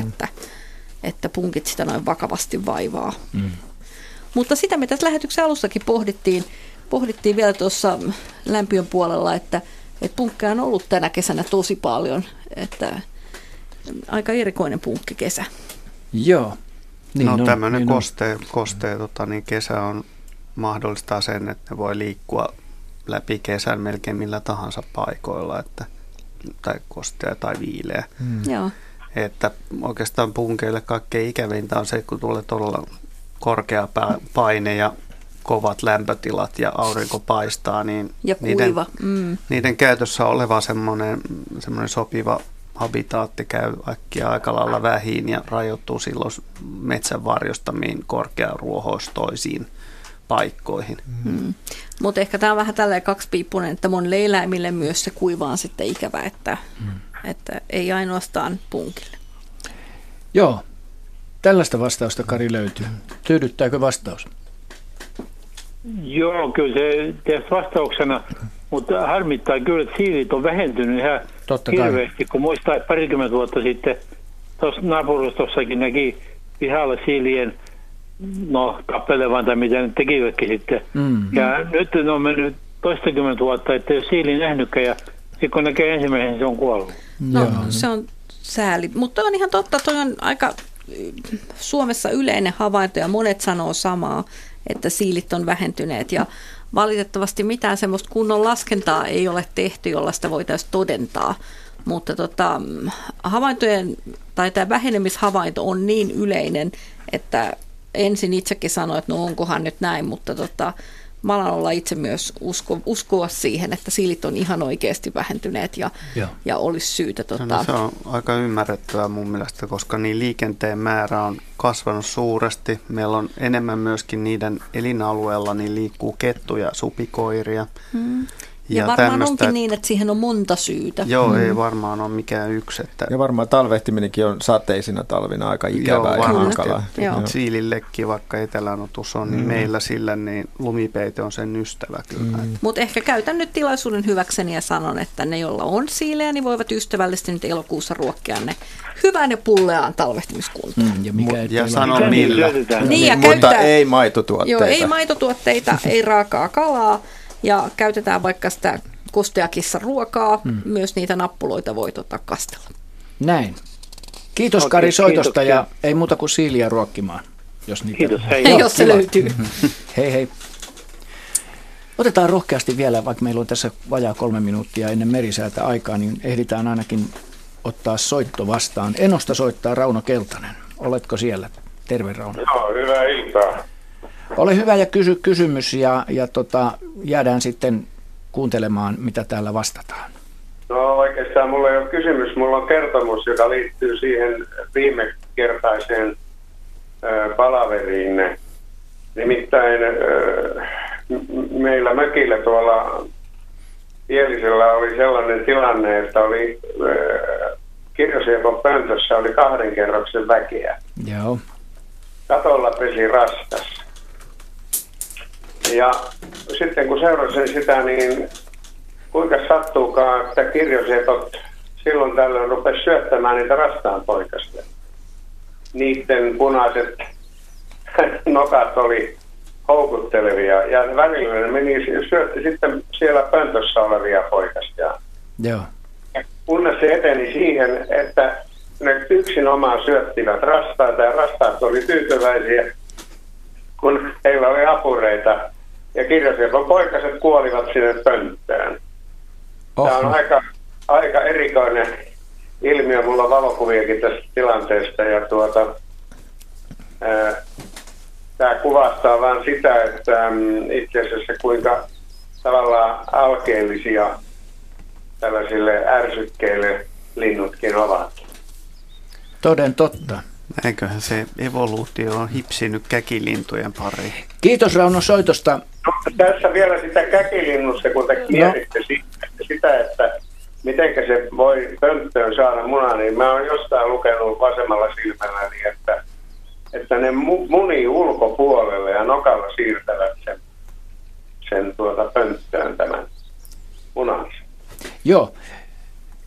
että punkit sitä noin vakavasti vaivaa. Mm. Mutta sitä me tässä lähetyksen alussakin pohdittiin vielä tuossa lämpiön puolella, että punkkeja on ollut tänä kesänä tosi paljon, että aika erikoinen punkkikesä. Joo. Niin, no tämmöinen niin kostea, kesä on mahdollistaa sen, että ne voi liikkua läpi kesän melkein millä tahansa paikoilla, tai kostea tai viileä. Mm. Että oikeastaan punkeille kaikkein ikävintä on se, kun tulee todella korkea paine ja kovat lämpötilat ja aurinko paistaa, niin ja kuiva. Niiden käytössä oleva semmoinen sopiva habitaatti käy äkkiä aika lailla vähin ja rajoittuu silloin metsän varjostamiin korkearuohoistoisiin paikkoihin. Mm. Mutta ehkä tämä on vähän tälleen kaksipiippunen, että monille eläimille myös se kuiva on sitten ikävä, että ei ainoastaan punkille. Joo, tällaista vastausta Kari löytyy. Tyydyttääkö vastaus? Joo, kyllä se tietysti vastauksena, mutta harmittaa kyllä, että siilit on vähentynyt ihan hirveästi, kun muistaa parikymmentä vuotta sitten tuossa naapurustossakin näki pihalla siilien tappelevan tai mitä ne tekivätkin sitten. Ja nyt on mennyt toistakymmentä vuotta, että ei ole siiliä nähnytkään ja sitten kun näkee ensimmäisen, se on kuollut. No se on sääli, mutta on ihan totta, toi on aika Suomessa yleinen havainto ja monet sanoo samaa, että siilit on vähentyneet ja valitettavasti mitään semmoista kunnon laskentaa ei ole tehty, jolla sitä voitaisiin todentaa, mutta havaintojen tai tämä vähenemishavainto on niin yleinen, että ensin itsekin sanoin, että no onkohan nyt näin, mutta mä alan olla itse myös uskoa siihen, että siilit on ihan oikeasti vähentyneet ja olisi syytä. Se on aika ymmärrettävää mun mielestä, koska niin liikenteen määrä on kasvanut suuresti. Meillä on enemmän myöskin niiden elinalueella, niin liikkuu kettuja, supikoiria. Ja varmaan onkin niin, että siihen on monta syytä. Joo, ei varmaan ole mikään yksi. Ja varmaan talvehtiminenkin on sateisina talvina aika ikävää ja hankalaa. Siilillekin, vaikka etelänotus on, niin meillä sillä niin lumipeite on sen ystävä kyllä. Mutta ehkä käytän nyt tilaisuuden hyväkseni ja sanon, että ne, joilla on siilejä, niin voivat ystävällisesti nyt elokuussa ruokkia ne hyvään ja pulleaan talvehtimiskuntaan. Ja sanon millä. Mutta ei maitotuotteita. Joo, ei maitotuotteita, ei raakaa kalaa. Ja käytetään vaikka sitä kosteakissa ruokaa, myös niitä nappuloita voi kastella. Näin. Kiitos Kari soitosta ja ei muuta kuin siiliä ruokkimaan, jos niitä jos se löytyy. Hei. Otetaan rohkeasti vielä, vaikka meillä on tässä vajaa 3 minuuttia ennen merisäätä aikaa, niin ehditään ainakin ottaa soitto vastaan. Enosta soittaa Rauno Keltanen. Oletko siellä? Terve Rauno. Joo, hyvää iltaa. Ole hyvä ja kysy kysymys ja jäädään sitten kuuntelemaan, mitä täällä vastataan. No oikeastaan mulla ei ole kysymys, mulla on kertomus, joka liittyy siihen viime kertaiseen palaveriin. Nimittäin meillä mökillä tuolla Pielisellä oli sellainen tilanne, että oli kirjosiepon pöntössä oli 2 kerroksen väkeä. Joo. Katolla pesi rastas. Ja sitten kun seurasin sitä, niin kuinka sattuukaan, että kirjosepot silloin tällöin rupesi syöttämään niitä rastaanpoikasta. Niiden punaiset nokat oli houkuttelevia ja välillä ne meni syötti sitten siellä pöntössä olevia poikastaan. Joo. Kunnes se eteni siihen, että ne yksinomaan syöttivät rastaita ja rastaat oli tyytyväisiä, kun heillä oli apureita. Ja kirjasepon poikaset kuolivat sinne pönttöön. Oho. Tämä on aika erikoinen ilmiö. Mulla on valokuviakin tästä tilanteesta. Ja tämä kuvastaa vain sitä, että itse asiassa kuinka tavallaan alkeellisia tällaisille ärsykkeille linnutkin ovat. Toden totta. Eiköhän se evoluutio on hipsinyt käkilintujen pariin. Kiitos Rauno soitosta. No, tässä vielä sitä käkilinnusta, kun te kielitte sitä, että mitenkä se voi pönttöön saada munaa, niin mä oon jostain lukenut vasemmalla silmälläni, että ne munii ulkopuolelle ja nokalla siirtävät sen pönttöön tämän munansa. Joo.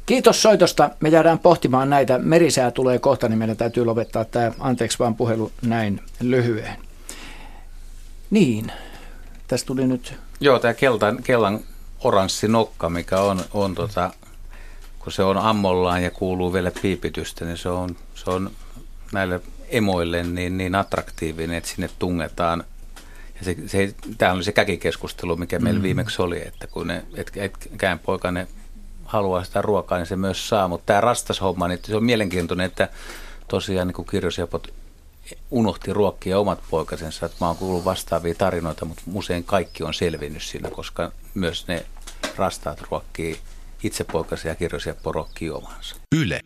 Kiitos soitosta. Me jäädään pohtimaan näitä. Merisää tulee kohta, niin meidän täytyy lopettaa tämä anteeksi vaan puhelu näin lyhyen. Niin, tässä tuli nyt... Joo, tämä kellan oranssi nokka, mikä on kun se on ammollaan ja kuuluu vielä piipitystä, niin se on näille emoille niin attraktiivinen, että sinne tungetaan. Tämä oli se käkikeskustelu, mikä meillä viimeksi oli, että kun ne etkään poika ne haluaa sitä ruokaa, niin se myös saa. Mutta tämä rastashomma, niin se on mielenkiintoinen, että tosiaan niin kirjosepot unohti ruokkia omat poikasensa. Että mä oon kuullut vastaavia tarinoita, mutta usein kaikki on selvinnyt siinä, koska myös ne rastaat ruokkii itse poikasia ja kirjoseppo ruokkii omansa. Yle.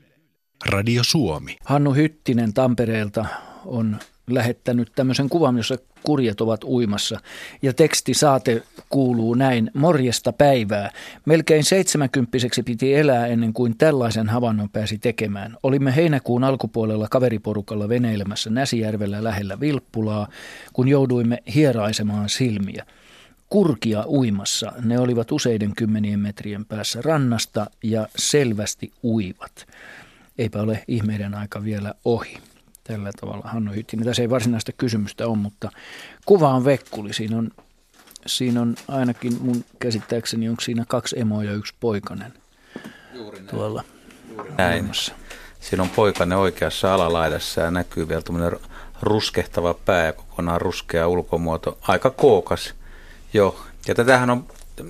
Radio Suomi. Hannu Hyttinen Tampereelta on lähettänyt tämmöisen kuvan, jossa kurjet ovat uimassa. Ja tekstisaate kuuluu näin: morjesta päivää. Melkein 70-vuotiaaksi piti elää ennen kuin tällaisen havainnon pääsi tekemään. Olimme heinäkuun alkupuolella kaveriporukalla veneilemässä Näsijärvellä lähellä Vilppulaa, kun jouduimme hieraisemaan silmiä. Kurkia uimassa. Ne olivat useiden kymmenien metrien päässä rannasta ja selvästi uivat. Eipä ole ihmeiden aika vielä ohi. Tällä tavalla Hannu Hyttinen. Tässä ei varsinaista kysymystä ole, mutta kuva on vekkuli. Siinä on ainakin mun käsittääkseni, onko siinä 2 emoa ja 1 poikanen. Juuri näin. Tuolla. Juuri näin. Siinä on poikanen oikeassa alalaidassa ja näkyy vielä tuommoinen ruskehtava pää ja kokonaan ruskea ulkomuoto. Aika kookas. Joo. Ja tätähän on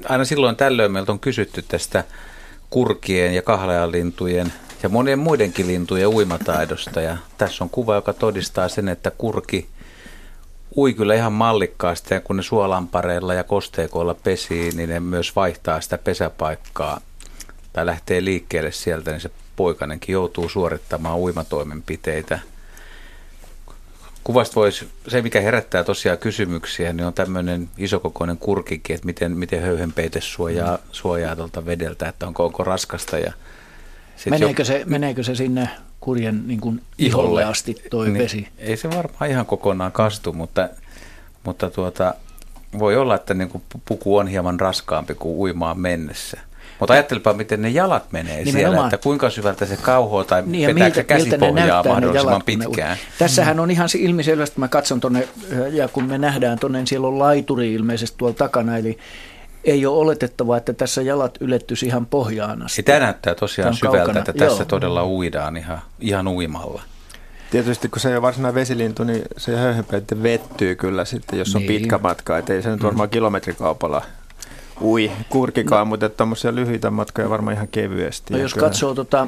aina silloin tällöin meiltä on kysytty tästä kurkien ja kahlajalintujen ja monien muidenkin lintujen uimataidosta. Ja tässä on kuva, joka todistaa sen, että kurki ui kyllä ihan mallikkaasti. Ja kun ne suolampareilla ja kosteikoilla pesii, niin ne myös vaihtaa sitä pesäpaikkaa. Tai lähtee liikkeelle sieltä, niin se poikanenkin joutuu suorittamaan uimatoimenpiteitä. Kuvasta voisi, se mikä herättää tosiaan kysymyksiä, niin on tämmöinen isokokoinen kurkikin, että miten höyhenpeite suojaa tuolta vedeltä, että onko raskasta ja... Meneekö se sinne kurjen niin kuin iholle asti toi niin, vesi? Ei se varmaan ihan kokonaan kastu, mutta voi olla, että niin kuin puku on hieman raskaampi kuin uimaan mennessä. Mutta ajattelepa, miten ne jalat menee nimenomaan siellä, että kuinka syvältä se kauhoa tai niin, vetääkö käsipohjaa mahdollisimman pitkään. Tässähän on ihan ilmiselvästi, mä katson tuonne ja kun me nähdään tuonne, niin siellä on laituri ilmeisesti tuolla takana, eli ei ole oletettavaa, että tässä jalat ylettyisi ihan pohjaan asti. Tämä näyttää tosiaan syvältä, kaukana. Että tässä todella uidaan ihan uimalla. Tietysti kun se ei ole varsinainen vesilintu, niin se höyhenpeite vettyy kyllä sitten, jos on pitkä matka. Et ei se nyt varmaan kilometrikaupalla ui kurkikaan, mutta tuommoisia lyhyitä matkoja varmaan ihan kevyesti. No jos kyllä katsoo tuota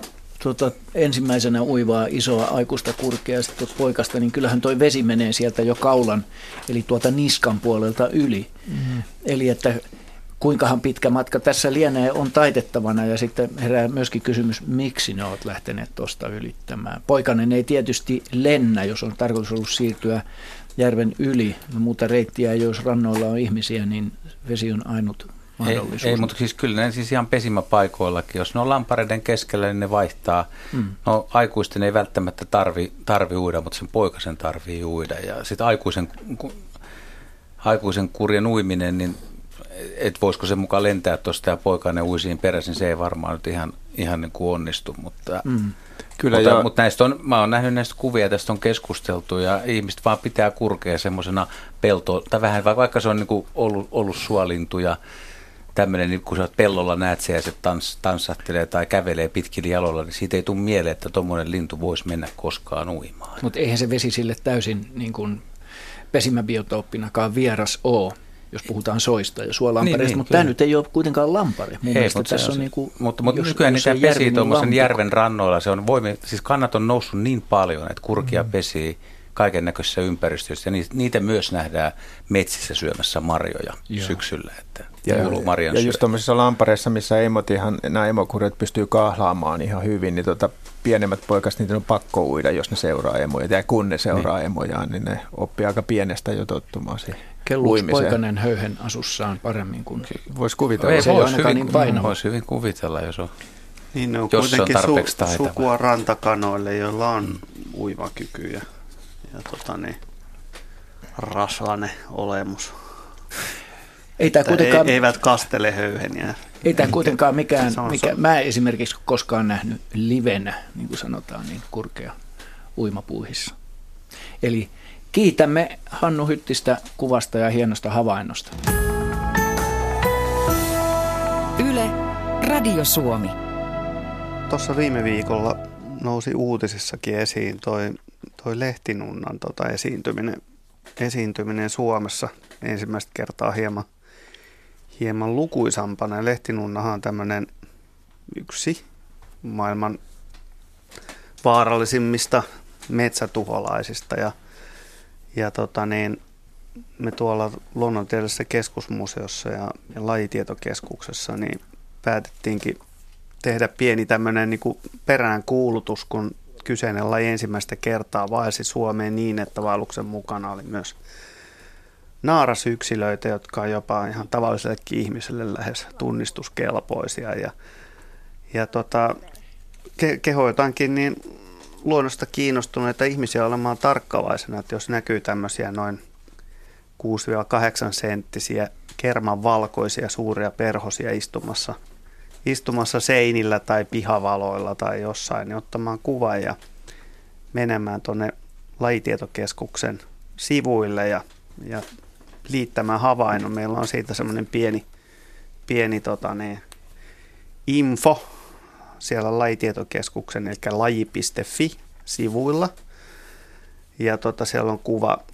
ensimmäisenä uivaa isoa aikuista kurkia ja sitten poikasta, niin kyllähän toi vesi menee sieltä jo kaulan, eli tuolta niskan puolelta yli. Mm. Eli että... Kuinkahan pitkä matka tässä lienee on taitettavana ja sitten herää myöskin kysymys, miksi ne ovat lähteneet tuosta ylittämään. Poikanen ei tietysti lennä, jos on tarkoitus ollut siirtyä järven yli. Muuta reittiä, jos rannoilla on ihmisiä, niin vesi on ainut mahdollisuus. Ei, mutta siis kyllä ne siis ihan pesimäpaikoillakin, jos ne on lampareiden keskellä, niin ne vaihtaa. No aikuisten ei välttämättä tarvi uida, mutta sen poikasen tarvii uida. Ja sitten aikuisen kurjen uiminen, niin et voisiko se mukaan lentää tuosta ja poikainen uisiin peräisin, se ei varmaan nyt ihan niin kuin onnistu, mutta... Kyllä, mutta näistä on, mä oon nähnyt näistä kuvia, tästä on keskusteltu ja ihmiset vaan pitää kurkea semmoisena peltoa, tai vähän vaikka se on niin kuin ollut suolintu ja tämmöinen, niin kun sä oot pellolla näet se ja se tanssahtelee tai kävelee pitkillä jaloilla, niin siitä ei tule mieleen, että tommoinen lintu voisi mennä koskaan uimaan. Mutta eihän se vesi sille täysin niin kuin pesimäbiotooppinakaan vieras ole, jos puhutaan soista ja suolampareista, mutta tämä nyt ei ole kuitenkaan lampare. Mutta nykyään niitä pesii tuommoisen järven rannoilla. Siis kannat on noussut niin paljon, että kurkia pesii kaiken näköisissä ympäristöissä. Ja niitä myös nähdään metsissä syömässä marjoja syksyllä. Että ja just tuollaisissa lampareissa, missä nämä emokurjat pystyy kahlaamaan ihan hyvin, niin pienemmät poikaset, niitä on pakko uida, jos ne seuraa emoja. Ja kun ne seuraa emojaan, niin ne oppii aika pienestä jo tottumaan siihen. Kelluuks poikainen höyhen asussaan paremmin kuin... Voisi kuvitella. Se ei ainakaan niin painava. Voisi hyvin kuvitella, jos on kuitenkin sukua rantakanoille, joilla on uimakyky ja rasvane olemus. Eivät kastele höyheniä. Ei tämä kuitenkaan mä en esimerkiksi koskaan nähnyt livenä, niin kuin sanotaan, niin kurkea uimapuuhissa. Eli kiitämme Hannu Hyttistä kuvasta ja hienosta havainnosta. Yle, Radio Suomi. Tuossa viime viikolla nousi uutisissakin esiin toi lehtinunnan esiintyminen Suomessa ensimmäistä kertaa hieman lukuisampana. Lehtinunnahan on tämmöinen yksi maailman vaarallisimmista metsätuholaisista ja me tuolla Luonnontieteellisessä keskusmuseossa ja lajitietokeskuksessa niin päätettiinkin tehdä pieni tämmöinen niin kuin peräänkuulutus, kun kyseinen laji ensimmäistä kertaa vaelsi Suomeen niin, että vaelluksen mukana oli myös naarasyksilöitä, jotka on jopa ihan tavallisellekin ihmiselle lähes tunnistuskelpoisia. Kehoitankin niin luonnosta kiinnostuneita ihmisiä olemaan tarkkavaisena, että jos näkyy tämmöisiä noin 6-8 senttisiä kerman valkoisia suuria perhosia istumassa seinillä tai pihavaloilla tai jossain, niin ottamaan kuvan ja menemään tuonne lajitietokeskuksen sivuille ja liittämään havainnon. Meillä on siitä semmoinen pieni info siellä lajitietokeskuksen, eli laji.fi-sivuilla. Ja siellä on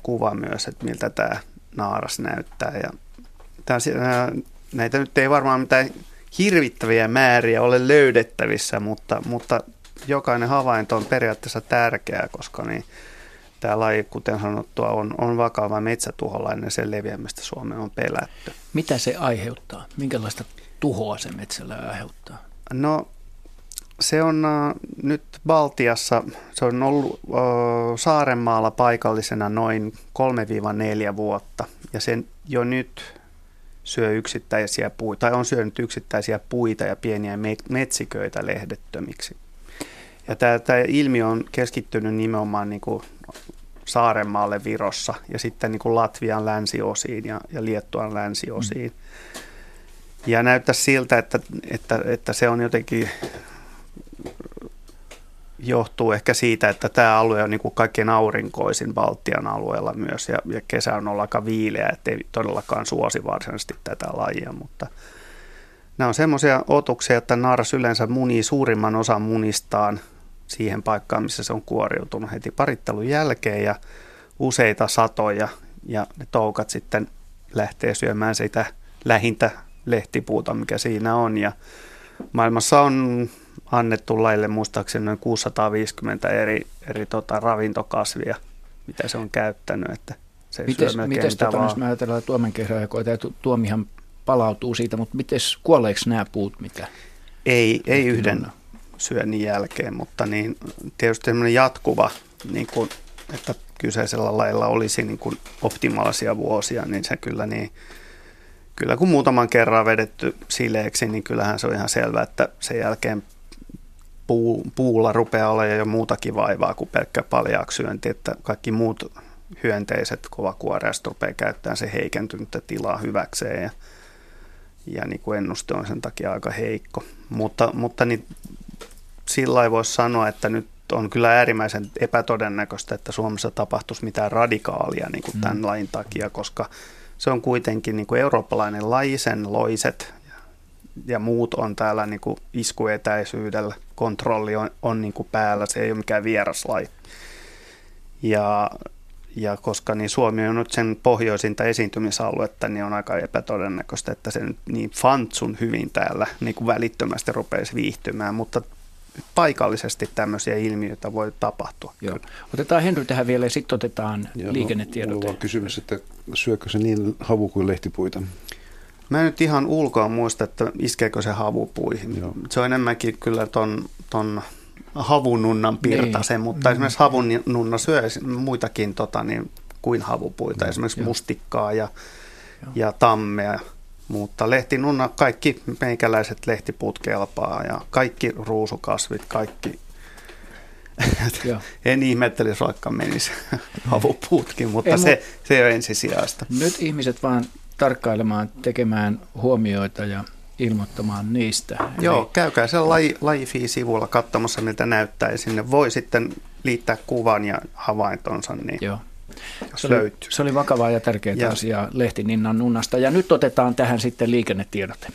kuva myös, että miltä tämä naaras näyttää. Ja näitä nyt ei varmaan mitään hirvittäviä määriä ole löydettävissä, mutta jokainen havainto on periaatteessa tärkeää, koska niin tämä laji, kuten sanottua, on vakava metsätuholainen, sen leviämistä Suomeen on pelätty. Mitä se aiheuttaa? Minkälaista tuhoa se metsällä aiheuttaa? No se on nyt Baltiassa, se on ollut Saarenmaalla paikallisena noin 3-4 vuotta ja sen jo nyt syö yksittäisiä puita, tai on syönyt yksittäisiä puita ja pieniä metsiköitä lehdettömiksi. Ja tämä ilmiö on keskittynyt nimenomaan niin kuin Saarenmaalle Virossa ja sitten niin kuin Latvian länsiosiin ja Liettuan länsiosiin. Ja näyttää siltä, että se on jotenkin, johtuu ehkä siitä, että tämä alue on niin kuin kaikkein aurinkoisin Baltian alueella myös ja kesä on ollut aika viileä, ettei todellakaan suosi varsinaisesti tätä lajia, mutta nämä on semmoisia otuksia, että naaras yleensä munii suurimman osan munistaan siihen paikkaan, missä se on kuoriutunut heti parittelun jälkeen ja useita satoja ja ne toukat sitten lähtee syömään sitä lähintä lehtipuuta, mikä siinä on ja maailmassa on annettu lajille muistaakseni noin 650 eri ravintokasvia, mitä se on käyttänyt. Että se miten jos me ajatellaan tuomenkehrääkoita ja tuomihan palautuu siitä, mutta miten kuoleeko nämä puut? Mitä? Ei yhden syönnin jälkeen, mutta niin, tietysti sellainen jatkuva, niin kun, että kyseisellä lailla olisi niin kun optimaalisia vuosia, niin se kyllä niin kyllä kun muutaman kerran vedetty sileeksi, niin kyllähän se on ihan selvää, että sen jälkeen puulla rupeaa olemaan jo muutakin vaivaa kuin pelkkä paljaaksyönti, että kaikki muut hyönteiset kovakuoreasta rupeaa käyttämään se heikentynyttä tilaa hyväkseen ja niin kuin ennuste on sen takia aika heikko. Mutta niin, sillä lailla voisi sanoa, että nyt on kyllä äärimmäisen epätodennäköistä, että Suomessa tapahtuisi mitään radikaalia niin kuin tämän lajin takia, koska se on kuitenkin niin kuin eurooppalainen laji, sen loiset ja muut on täällä niin kuin iskuetäisyydellä, kontrolli on niin kuin päällä, se ei ole mikään vieras laji. Ja koska niin Suomi on nyt sen pohjoisinta esiintymisaluetta, niin on aika epätodennäköistä, että se nyt niin fantsun hyvin täällä niin kuin välittömästi rupeaisi viihtymään, mutta paikallisesti tämmöisiä ilmiöitä voi tapahtua. Joo. Otetaan Henry tähän vielä ja sitten otetaan liikennetiedot. Mulla on kysymys, että syökö se niin havu kuin lehtipuita? Mä nyt ihan ulkoa muista, että iskeekö se havupuihin. Joo. Se on enemmänkin kyllä ton havununnan pirtase, niin. Mutta esimerkiksi havununna syö muitakin kuin havupuita, esimerkiksi mustikkaa ja tammea. Mutta lehtinunna, kaikki meikäläiset lehtipuut kelpaa ja kaikki ruusukasvit, kaikki. En ihmettelisi, vaikka menisi havupuutkin, mutta se on ensisijaista. Nyt ihmiset vaan tarkkailemaan, tekemään huomioita ja ilmoittamaan niistä. Joo, käykää siellä Lajifi-sivulla katsomassa, miltä näyttää. Sinne voi sitten liittää kuvan ja havaintonsa. Niin. Joo. Se oli vakavaa ja tärkeää asiaa lehtininnan nunnasta. Ja nyt otetaan tähän sitten liikennetiedot.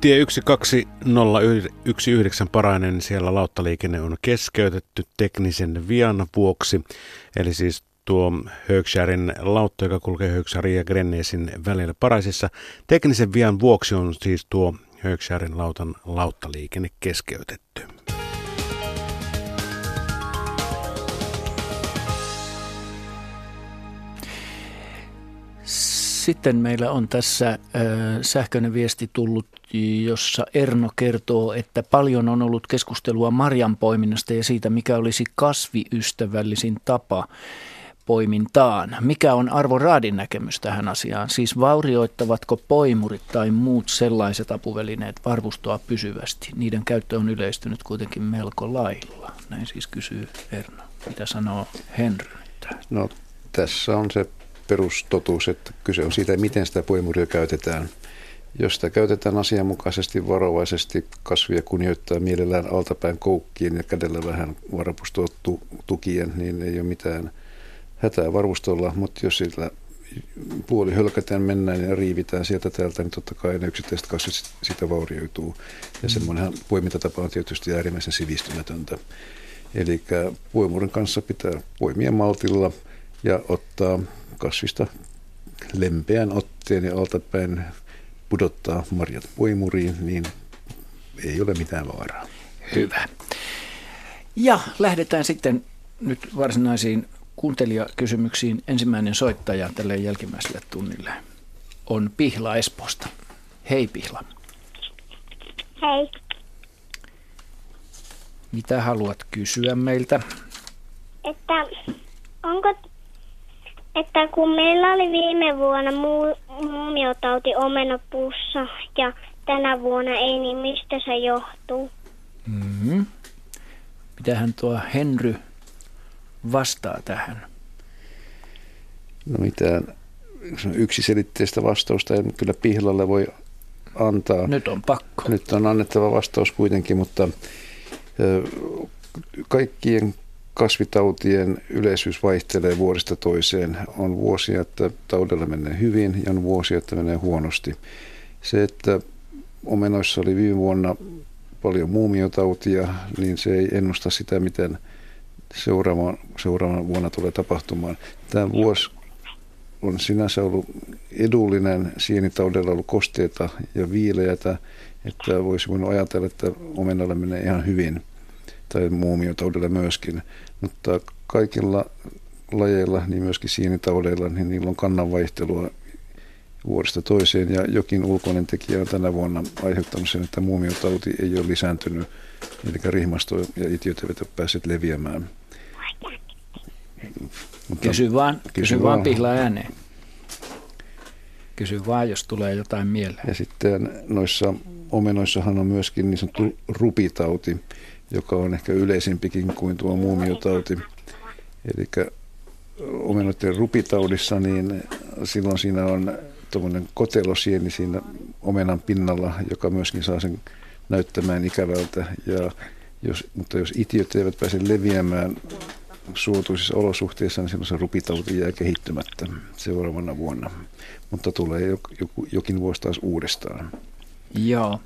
Tie 12019 Parainen, siellä lauttaliikenne on keskeytetty teknisen vian vuoksi. Eli siis tuo Högsjärin lautta, joka kulkee Högsjärin ja Grennesin välillä Paraisissa. Teknisen vian vuoksi on siis tuo Högsjärin lautan lauttaliikenne keskeytetty. Sitten meillä on tässä sähköinen viesti tullut, jossa Erno kertoo, että paljon on ollut keskustelua marjanpoiminnasta ja siitä, mikä olisi kasviystävällisin tapa poimintaan. Mikä on Arvo Raadin näkemys tähän asiaan? Siis vaurioittavatko poimurit tai muut sellaiset apuvälineet varvustoa pysyvästi? Niiden käyttö on yleistynyt kuitenkin melko lailla. Näin siis kysyy Erno. Mitä sanoo Henry? No, tässä on se perustotuus, että kyse on siitä, miten sitä poimuria käytetään. Jos sitä käytetään asianmukaisesti, varovaisesti, kasvia kunnioittaa mielellään altapäin koukkiin ja kädellä vähän varvustoa tukien, niin ei ole mitään hätää varvustolla, mutta jos sillä puoli hölkätään, mennään ja riivitään sieltä täältä, niin totta kai ne yksittäiset kasvit sitä vaurioituu. Ja semmoinen poimintatapa on tietysti äärimmäisen sivistymätöntä. Eli poimurin kanssa pitää poimia maltilla ja ottaa kasvista lempeän otteen ja altapäin pudottaa marjat poimuriin, niin ei ole mitään vaaraa. Hyvä. Ja lähdetään sitten nyt varsinaisiin kuuntelijakysymyksiin. Ensimmäinen soittaja tälle jälkimmäiselle tunnille on Pihla Espoosta. Hei Pihla. Hei. Mitä haluat kysyä meiltä? Että kun meillä oli viime vuonna muumiotauti omenapuussa ja tänä vuonna ei, niin mistä se johtuu? Mm-hmm. Mitähän tuo Henry vastaa tähän? No mitään yksiselitteistä vastausta en kyllä Pihlalle voi antaa. Nyt on pakko. Nyt on annettava vastaus kuitenkin, mutta kaikkien kasvitautien yleisyys vaihtelee vuodesta toiseen. On vuosia, että taudella menee hyvin ja on vuosia, että menee huonosti. Se, että omenoissa oli viime vuonna paljon muumiotautia, niin se ei ennusta sitä, miten seuraavana vuonna tulee tapahtumaan. Tämä vuosi on sinänsä ollut edullinen, sienitaudella ollut kosteita ja viileätä, että voisi voinut ajatella, että omenalla menee ihan hyvin. Tai muumiotaudella myöskin, mutta kaikilla lajeilla, niin myöskin siinitaudeilla, niin niillä on kannanvaihtelua vuodesta toiseen, ja jokin ulkoinen tekijä on tänä vuonna aiheuttanut sen, että muumiotauti ei ole lisääntynyt, eli rihmasto ja itiöt eivät ole päässeet leviämään. Kysy vaan Pihla ääneen. Kysy vaan, jos tulee jotain mieleen. Ja sitten noissa omenoissahan on myöskin niin sanottu rupitauti, joka on ehkä yleisempikin kuin tuo muumiotauti. Eli omenoiden rupitaudissa, niin silloin siinä on tuommoinen kotelosieni siinä omenan pinnalla, joka myöskin saa sen näyttämään ikävältä. Mutta jos itiöt eivät pääse leviämään suotuisissa olosuhteissa, niin silloin se rupitauti jää kehittymättä seuraavana vuonna. Mutta tulee jokin vuosi taas uudestaan. Joo.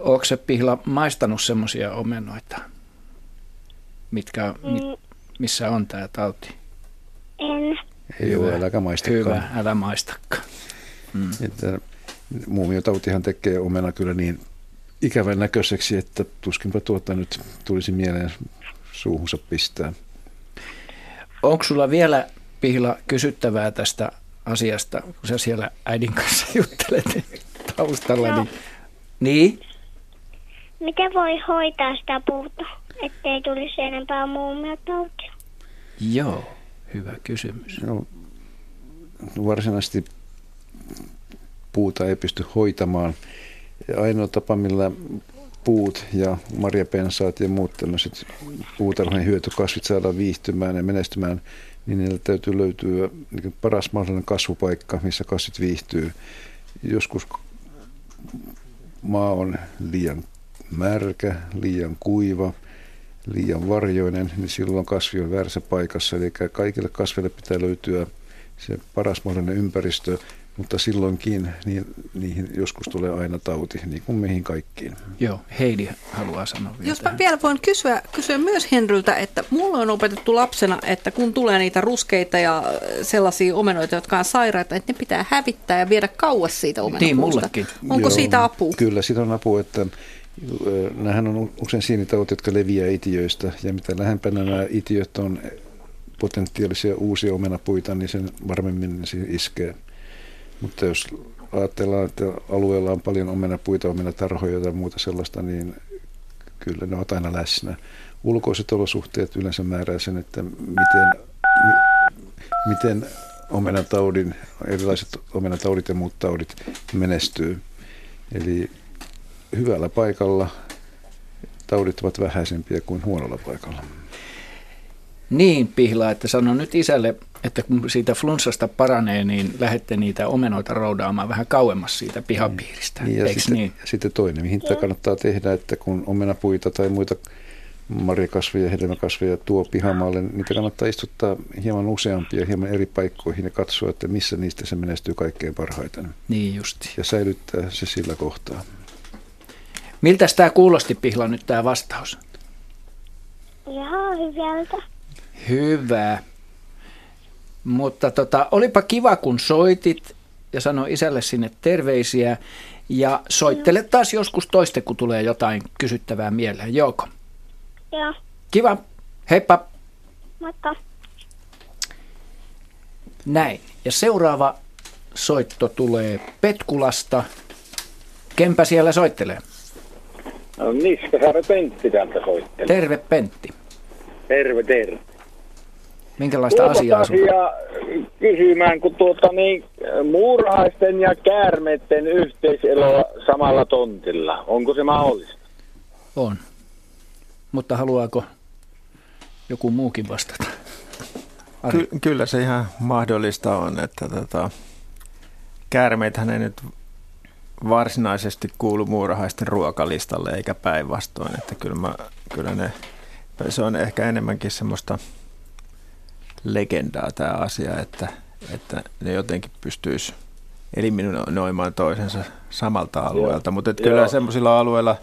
Ootko se Pihla maistanut semmoisia omenoita, missä on tämä tauti? En. Hyvä, äläkä maistakaan. Hyvä, älä maistakaan. Mm. Muumiotautihan tekee omena kyllä niin ikävän näköiseksi, että tuskinpa nyt tulisi mieleen suuhunsa pistää. Onko sulla vielä, Pihla, kysyttävää tästä asiasta, kun sä siellä äidin kanssa juttelet taustalla? No. Niin? Miten voi hoitaa sitä puuta, ettei tulisi enempää muumiotautia? Joo, hyvä kysymys. No, varsinaisesti puuta ei pysty hoitamaan. Ainoa tapa, millä puut ja marjapensaat ja muut tämmöiset puutarhojen hyötykasvit saadaan viihtymään ja menestymään, niin niillä täytyy löytyä paras mahdollinen kasvupaikka, missä kasvit viihtyy. Joskus maa on liian märkä, liian kuiva, liian varjoinen, niin silloin kasvi on väärässä paikassa. Eli kaikille kasveille pitää löytyä se paras mahdollinen ympäristö. Mutta silloinkin niihin joskus tulee aina tauti, niin kuin meihin kaikkiin. Joo, Heidi haluaa sanoa vielä. Jos mä vielä voin kysyä myös Henryltä, että mulla on opetettu lapsena, että kun tulee niitä ruskeita ja sellaisia omenoita, jotka on sairaita, että ne pitää hävittää ja viedä kauas siitä omenapuusta. Niin, mullekin. Onko siitä apua? Kyllä, siitä on apua, että nämähän on usein sienitautit, jotka leviää itiöistä, ja mitä lähempänä nämä itiöt on potentiaalisia uusia omenapuita, niin sen varmemmin se iskee. Mutta jos ajatellaan, että alueella on paljon omenapuita, omenatarhoja tai muuta sellaista, niin kyllä ne ovat aina läsnä. Ulkoiset olosuhteet yleensä määrää sen, että miten omenataudin, erilaiset omenataudit ja muut taudit menestyy. Eli hyvällä paikalla taudit ovat vähäisempiä kuin huonolla paikalla. Niin, Pihla, että sano nyt isälle, että kun siitä flunssasta paranee, niin lähette niitä omenoita roudaamaan vähän kauemmas siitä pihapiiristä. Niin, sitten toinen, mihin tämä kannattaa tehdä, että kun omenapuita tai muita marjakasveja, hedelmäkasveja tuo pihamaalle, niin niitä kannattaa istuttaa hieman useampia, hieman eri paikkoihin ja katsoa, että missä niistä se menestyy kaikkein parhaiten. Niin justi. Ja säilyttää se sillä kohtaa. Miltäs tämä kuulosti, Pihla, nyt tämä vastaus? Ihan hyvältä. Hyvä. Mutta olipa kiva, kun soitit ja sano isälle sinne terveisiä. Ja soittele taas joskus toiste, kun tulee jotain kysyttävää mieleen. Jouko? Joo. Kiva. Heippa. Moikka. Näin. Ja seuraava soitto tulee Petkulasta. Kempä siellä soittelee? No, Niskasaari Pentti täältä soittelee. Terve, Pentti. Terve, terve. Minkälaista asiaa sinulla? Kysymään, kun muurahaisten ja käärmeiden yhteiseloa samalla tontilla. Onko se mahdollista? On. Mutta haluaako joku muukin vastata? Kyllä se ihan mahdollista on. Että käärmeethän ei nyt varsinaisesti kuulu muurahaisten ruokalistalle eikä päinvastoin. Että se on ehkä enemmänkin semmoista legendaa tämä asia, että ne jotenkin pystyisi eliminoimaan toisensa samalta alueelta. Mutta kyllä semmoisilla alueilla,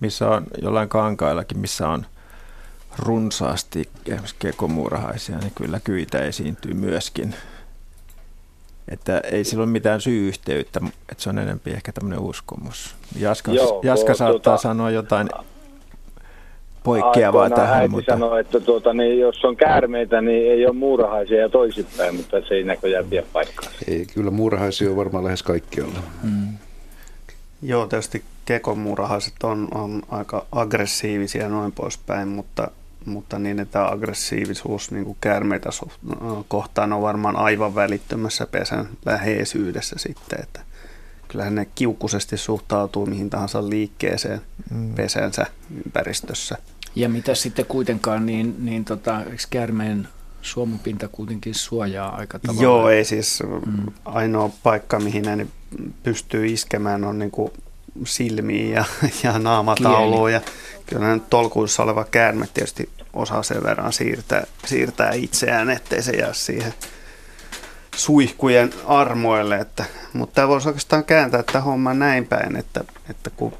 missä on jollain kankaillakin, missä on runsaasti esimerkiksi kekomuurahaisia, niin kyllä kyitä esiintyy myöskin. Että ei sillä ole mitään syy-yhteyttä, että se on enempi ehkä tämmöinen uskomus. Jaska saattaa sanoa jotain poikkeavaa tähän. Äiti sanoi, että jos on käärmeitä, niin ei ole muurahaisia ja toisinpäin, mutta se ei näköjään vie paikkaa. Ei, kyllä muurahaisia on varmaan lähes kaikkialla. Mm. Joo, tietysti kekomuurahaiset on aika aggressiivisia noin poispäin, mutta mutta niin, että aggressiivisuus niin kuin käärmeitä kohtaan on varmaan aivan välittömässä pesän läheisyydessä sitten, että kyllähän ne kiukkuisesti suhtautuu mihin tahansa liikkeeseen pesänsä ympäristössä. Ja mitä sitten kuitenkaan, eikö käärmeen suomupinta kuitenkin suojaa aika tavalla? Joo, ei siis ainoa paikka, mihin ne pystyy iskemään on niin kuin silmiin ja naamatauluun. Ja kyllä tolkuissa oleva käärme tietysti osaa sen verran siirtää itseään, ettei se jää siihen suihkujen armoille. Mutta tämä voisi oikeastaan kääntää tämä homma näin päin, että kun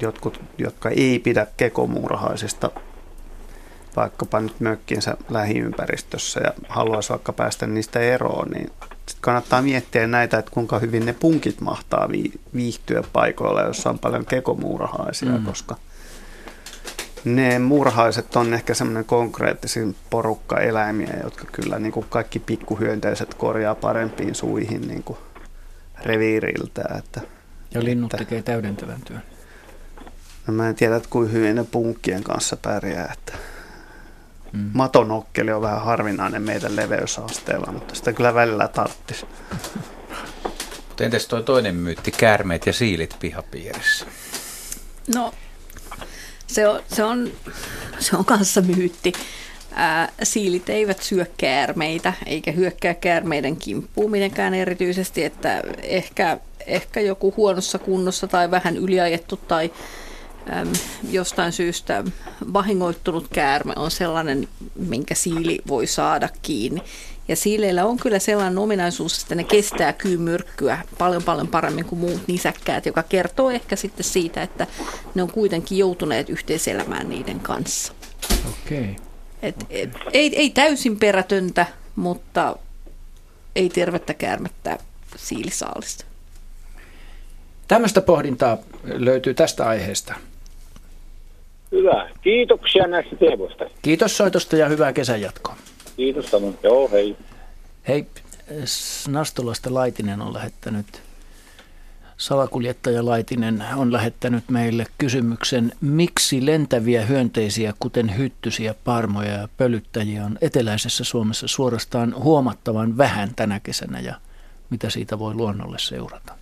jotkut, jotka ei pidä kekomuurahaisista vaikkapa nyt mökkinsä lähiympäristössä ja haluaisi vaikka päästä niistä eroon, niin sitten kannattaa miettiä näitä, että kuinka hyvin ne punkit mahtaa viihtyä paikoilla, jossa on paljon kekomuurahaisia, koska ne muurahaiset on ehkä semmoinen konkreettisin porukka eläimiä, jotka kyllä niin kuin kaikki pikkuhyönteiset korjaa parempiin suihin niin kuin reviiriltä. Ja linnut tekee täydentävän työn. No mä en tiedä, että kuinka hyvin ne punkkien kanssa pärjää. Matonokkeli on vähän harvinainen meidän leveysasteella, mutta sitä kyllä välillä tarttisi. Mutta entäs tuo toinen myytti, käärmeet ja siilit pihapiirissä? No, se on kanssa myytti. Siilit eivät syö käärmeitä, eikä hyökkää käärmeiden kimppuun mitenkään erityisesti, että ehkä joku huonossa kunnossa tai vähän yliajettu tai jostain syystä vahingoittunut käärme on sellainen, minkä siili voi saada kiinni. Ja siileillä on kyllä sellainen ominaisuus, että ne kestää kyymyrkkyä paljon paremmin kuin muut nisäkkäät, joka kertoo ehkä sitten siitä, että ne on kuitenkin joutuneet yhteiselämään niiden kanssa. Okei. Ei täysin perätöntä, mutta ei tervettä käärmettä siilisaalista. Tämmöistä pohdintaa löytyy tästä aiheesta. Hyvä. Kiitoksia näistä tiedoista. Kiitos soitosta ja hyvää kesän jatkoa. Kiitos samoin. Joo, hei. Hei, Nastolasta Laitinen on lähettänyt, salakuljettaja Laitinen on lähettänyt meille kysymyksen, miksi lentäviä hyönteisiä, kuten hyttysiä, parmoja ja pölyttäjiä on eteläisessä Suomessa suorastaan huomattavan vähän tänä kesänä ja mitä siitä voi luonnolle seurata?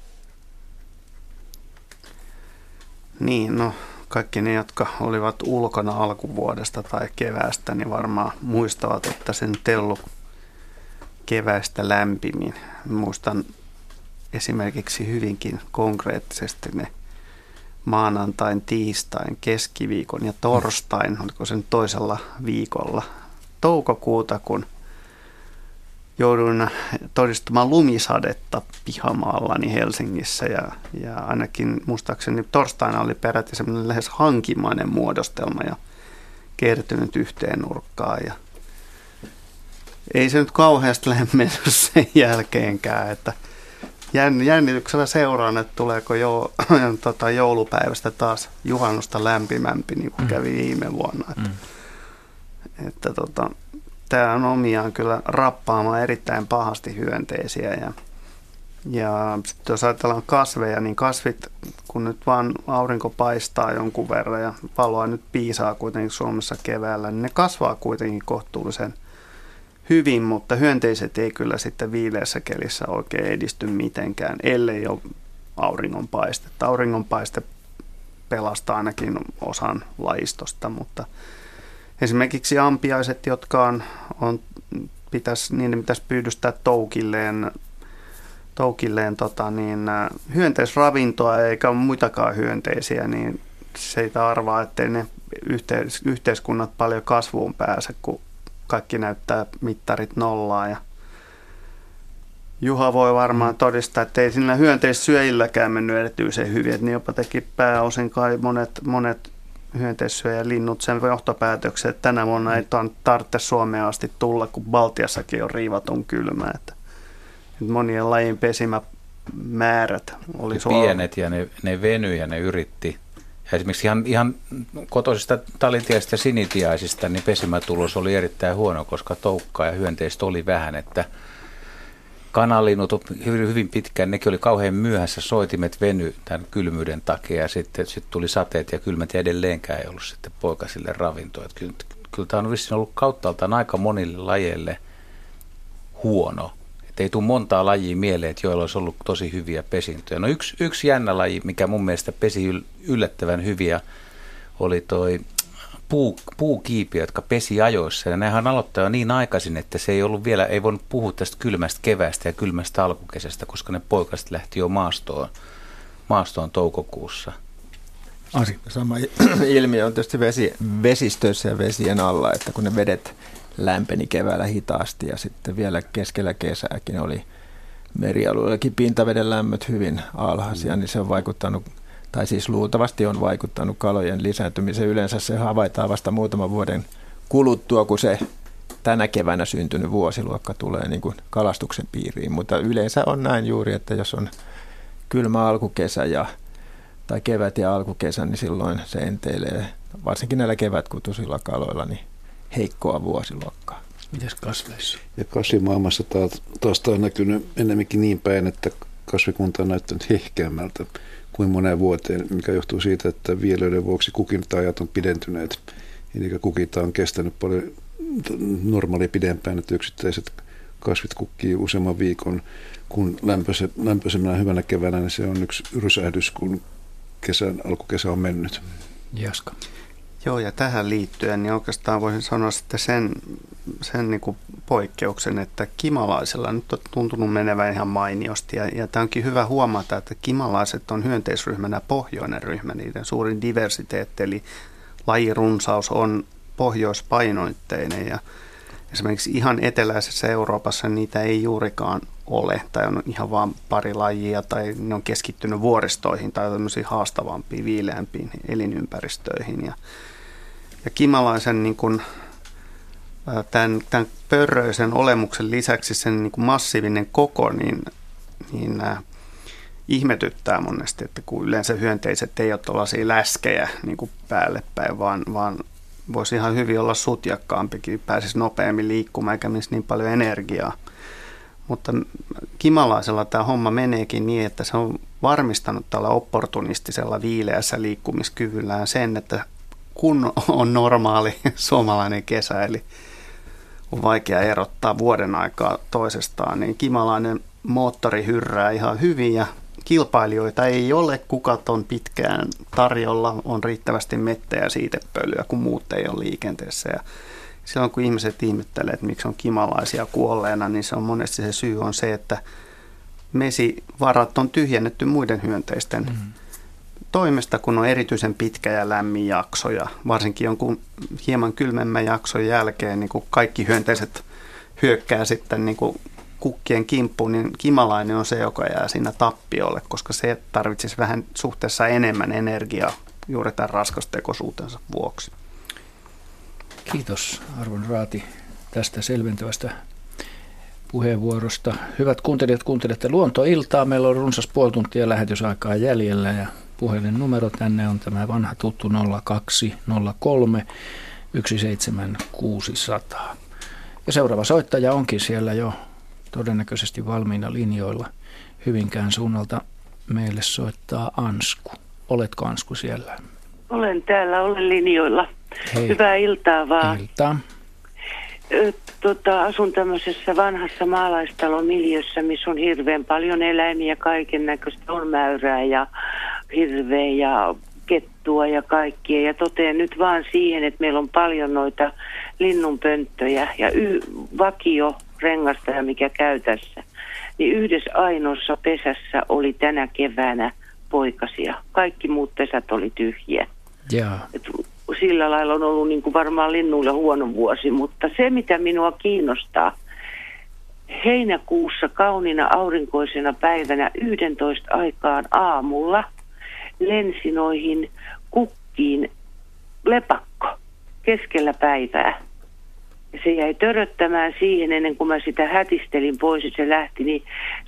Niin, no kaikki ne, jotka olivat ulkona alkuvuodesta tai keväästä, niin varmaan muistavat, että sen tellu keväistä lämpimin. Muistan esimerkiksi hyvinkin konkreettisesti ne maanantain, tiistain, keskiviikon ja torstain, oliko sen toisella viikolla toukokuuta, kun jouduin todistamaan lumisadetta pihamaallani Helsingissä ja ainakin muistaakseni torstaina oli peräti semmoinen lähes hankimainen muodostelma ja kertynyt yhteen nurkkaan. Ja ei se nyt kauheasti lämmennyt sen jälkeenkään, että jännityksellä seuraan, että tuleeko joulupäivästä taas juhannusta lämpimämpi niin kuin kävi viime vuonna. Tämä on omiaan kyllä rappaamaan erittäin pahasti hyönteisiä ja sitten jos ajatellaan kasveja, niin kasvit, kun nyt vaan aurinko paistaa jonkun verran ja valoa nyt piisaa kuitenkin Suomessa keväällä, niin ne kasvaa kuitenkin kohtuullisen hyvin, mutta hyönteiset ei kyllä sitten viileässä kelissä oikein edisty mitenkään, ellei ole auringonpaistetta. Auringonpaiste pelastaa ainakin osan lajistosta, mutta esimerkiksi ampiaiset, jotka pitäisi pyydystää toukilleen hyönteisravintoa eikä muitakaan hyönteisiä, niin seitä arvaa, ettei ne yhteiskunnat paljon kasvuun pääse, kun kaikki näyttää mittarit nollaa. Ja Juha voi varmaan todistaa, että ei sillä hyönteissyöjilläkään mennyt erityisen hyvin, että ne jopa teki pääosin kai monet hyönteissyöjä ja linnut sen johtopäätöksen, että tänä vuonna ei tarvitse Suomeen asti tulla, kun Baltiassakin on riivaton kylmä. Että monien lajien pesimämäärät oli pienet ja ne venyi ja ne yritti. Ja esimerkiksi ihan kotoisista talitiaisista ja sinitiaisista niin pesimätulos oli erittäin huono, koska toukkaa ja hyönteistä oli vähän, että kananlinnut hyvin pitkään, nekin oli kauhean myöhässä, soitimet venyi tämän kylmyyden takia ja sitten tuli sateet ja kylmät ja edelleenkään ei ollut sitten poikasille ravintoa. Kyllä kyllä tämä on vissiin ollut kauttaaltaan aika monille lajeille huono. Että ei tule montaa lajia mieleen, että joilla olisi ollut tosi hyviä pesintöjä. No yksi jännä laji, mikä mun mielestä pesi yllättävän hyviä, oli toi puukiipiä, jotka pesi ajoissa. Ja nehän aloittaa jo niin aikaisin, että se ei ollut vielä, ei voinut puhua tästä kylmästä kevästä ja kylmästä alkukesästä, koska ne poikaset lähti jo maastoon toukokuussa. Asi. Sama ilmiö on tietysti vesistöissä ja vesien alla, että kun ne vedet lämpeni keväällä hitaasti ja sitten vielä keskellä kesääkin oli merialueillakin pintaveden lämmöt hyvin alhaisia, niin se on vaikuttanut, tai siis luultavasti on vaikuttanut kalojen lisääntymiseen. Yleensä se havaitaan vasta muutaman vuoden kuluttua, kun se tänä keväänä syntynyt vuosiluokka tulee niin kuin kalastuksen piiriin, mutta yleensä on näin juuri, että jos on kylmä alkukesä tai kevät ja alkukesä, niin silloin se enteilee, varsinkin näillä kevätkutuisilla kaloilla, niin heikkoa vuosiluokkaa. Mites kasveissa? Ja kasvimaailmassa taas on näkynyt enemmänkin niin päin, että kasvikunta on näyttänyt hehkeämmältä kuin moneen vuoteen, mikä johtuu siitä, että viljelyiden vuoksi kukinta-ajat on pidentyneet. Eli kukinta on kestänyt paljon normaalia pidempään, että yksittäiset kasvit kukkii useamman viikon, kun lämpöisemmänä hyvänä keväänä, niin se on yksi rysähdys, kun alkukesä on mennyt. Jaska. Joo, ja tähän liittyen niin oikeastaan voisin sanoa sitten sen niin kuin poikkeuksen, että kimalaisella nyt on tuntunut menevän ihan mainiosti. Ja tämä onkin hyvä huomata, että kimalaiset on hyönteisryhmänä pohjoinen ryhmä, niiden suurin diversiteetti, eli lajirunsaus on pohjoispainoitteinen. Ja esimerkiksi ihan eteläisessä Euroopassa niitä ei juurikaan ole, tai on ihan vain pari lajia, tai ne on keskittynyt vuoristoihin tai tämmöisiin haastavampiin, viileämpiin elinympäristöihin. Ja kimalaisen niin kuin, tämän pörröisen olemuksen lisäksi sen niin kuin massiivinen koko, niin ihmetyttää monesti, että kun yleensä hyönteiset ei ole tuollaisia läskejä niin kuin päälle päin, vaan voisi ihan hyvin olla sutjakkaampikin, pääsisi nopeammin liikkumaan eikä menisi niin paljon energiaa. Mutta kimalaisella tämä homma meneekin niin, että se on varmistanut tällä opportunistisella viileässä liikkumiskyvyllään sen, että kun on normaali suomalainen kesä, eli on vaikea erottaa vuoden aikaa toisestaan, niin kimalainen moottori hyrrää ihan hyvin ja kilpailijoita ei ole, kukat on pitkään tarjolla, on riittävästi mettejä ja siitepölyä, kun muut ei ole liikenteessä. Ja silloin kun ihmiset ihmettelee, että miksi on kimalaisia kuolleena, niin se on monesti se syy on se, että mesivarat on tyhjennetty muiden hyönteisten toimesta, kun on erityisen pitkä ja lämmin jakso. Ja varsinkin jonkun hieman kylmemmän jakson jälkeen, niin kun kaikki hyönteiset hyökkää sitten niin kun kukkien kimppuun, niin kimalainen on se, joka jää siinä tappiolle, koska se tarvitsisi vähän suhteessa enemmän energiaa juuri tämän raskastekoisuutensa vuoksi. Kiitos arvon raati tästä selventävästä puheenvuorosta. Hyvät kuuntelijat, kuuntelette Luontoiltaa. Meillä on runsas puoli tuntia lähetysaikaa jäljellä ja puhelinnumero tänne on tämä vanha tuttu 0203 17600. Ja seuraava soittaja onkin siellä jo todennäköisesti valmiina linjoilla. Hyvinkään suunnalta meille soittaa Ansku. Oletko Ansku siellä? Olen täällä, olen linjoilla. Hei. Hyvää iltaa vaan. Iltaa. Asun tämmöisessä vanhassa maalaistalomiljössä, missä on hirveän paljon eläimiä, kaiken näköistä on mäyrää ja hirveä ja kettua ja kaikkia. Ja totean nyt vaan siihen, että meillä on paljon noita linnunpönttöjä ja vakiorengastaja, mikä käy tässä. Niin yhdessä ainoassa pesässä oli tänä keväänä poikasia. Kaikki muut pesät oli tyhjiä. Jaa. Sillä lailla on ollut niin kuin varmaan linnuille huono vuosi, mutta se mitä minua kiinnostaa, heinäkuussa kauniina aurinkoisena päivänä 11 aikaan aamulla lensi noihin kukkiin lepakko keskellä päivää. Se jäi töröttämään siihen ennen kuin mä sitä hätistelin pois ja se lähti, niin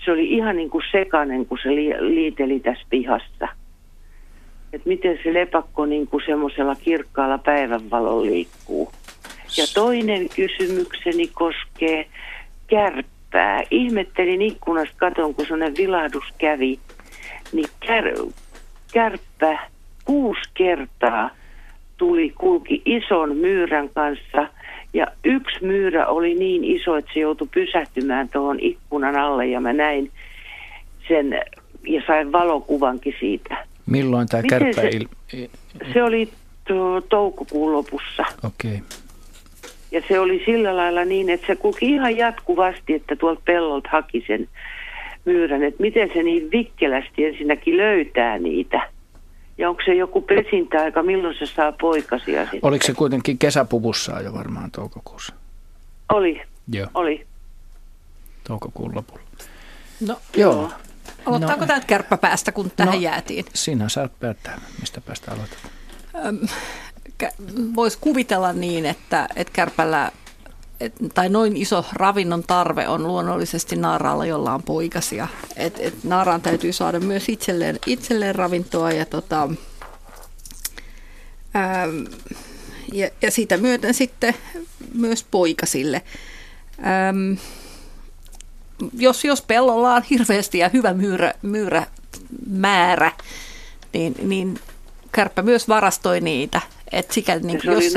se oli ihan niin kuin sekainen, kun se liiteli tässä pihassa. Että miten se lepakko niin kuin semmoisella kirkkaalla päivänvalon liikkuu. Ja toinen kysymykseni koskee kärppää. Ihmettelin ikkunasta, katon kun semmoinen vilahdus kävi, niin kärppä 6 kertaa tuli, kulki ison myyrän kanssa ja yksi myyrä oli niin iso, että se joutui pysähtymään tuohon ikkunan alle ja mä näin sen ja sain valokuvankin siitä. Milloin tämä kärpä se oli toukokuun lopussa. Okei. Okay. Ja se oli sillä lailla niin, että se kulki ihan jatkuvasti, että tuolta pellolta haki sen myyrän, että miten se niin vikkelästi ensinnäkin löytää niitä. Ja onko se joku pesintäaika, milloin se saa poikasia sitten? Oliko se kuitenkin kesäpuvussaan jo varmaan toukokuussa? Oli, joo. Oli. Toukokuun lopulla. No, joo. Aloittaako täältä kärppäpäästä, kun tähän jäätiin? Sinä saat päättää, mistä päästä aloitetaan. Voisi kuvitella niin, että kärpällä tai noin iso ravinnon tarve on luonnollisesti naaraalla, jolla on poikasia. Et naaraan täytyy saada myös itselleen ravintoa ja siitä myöten sitten myös poikasille. Jos pellolla on hirveästi ja hyvä myyrämäärä, niin kärppä myös varastoi niitä. Sikäli, niin se oli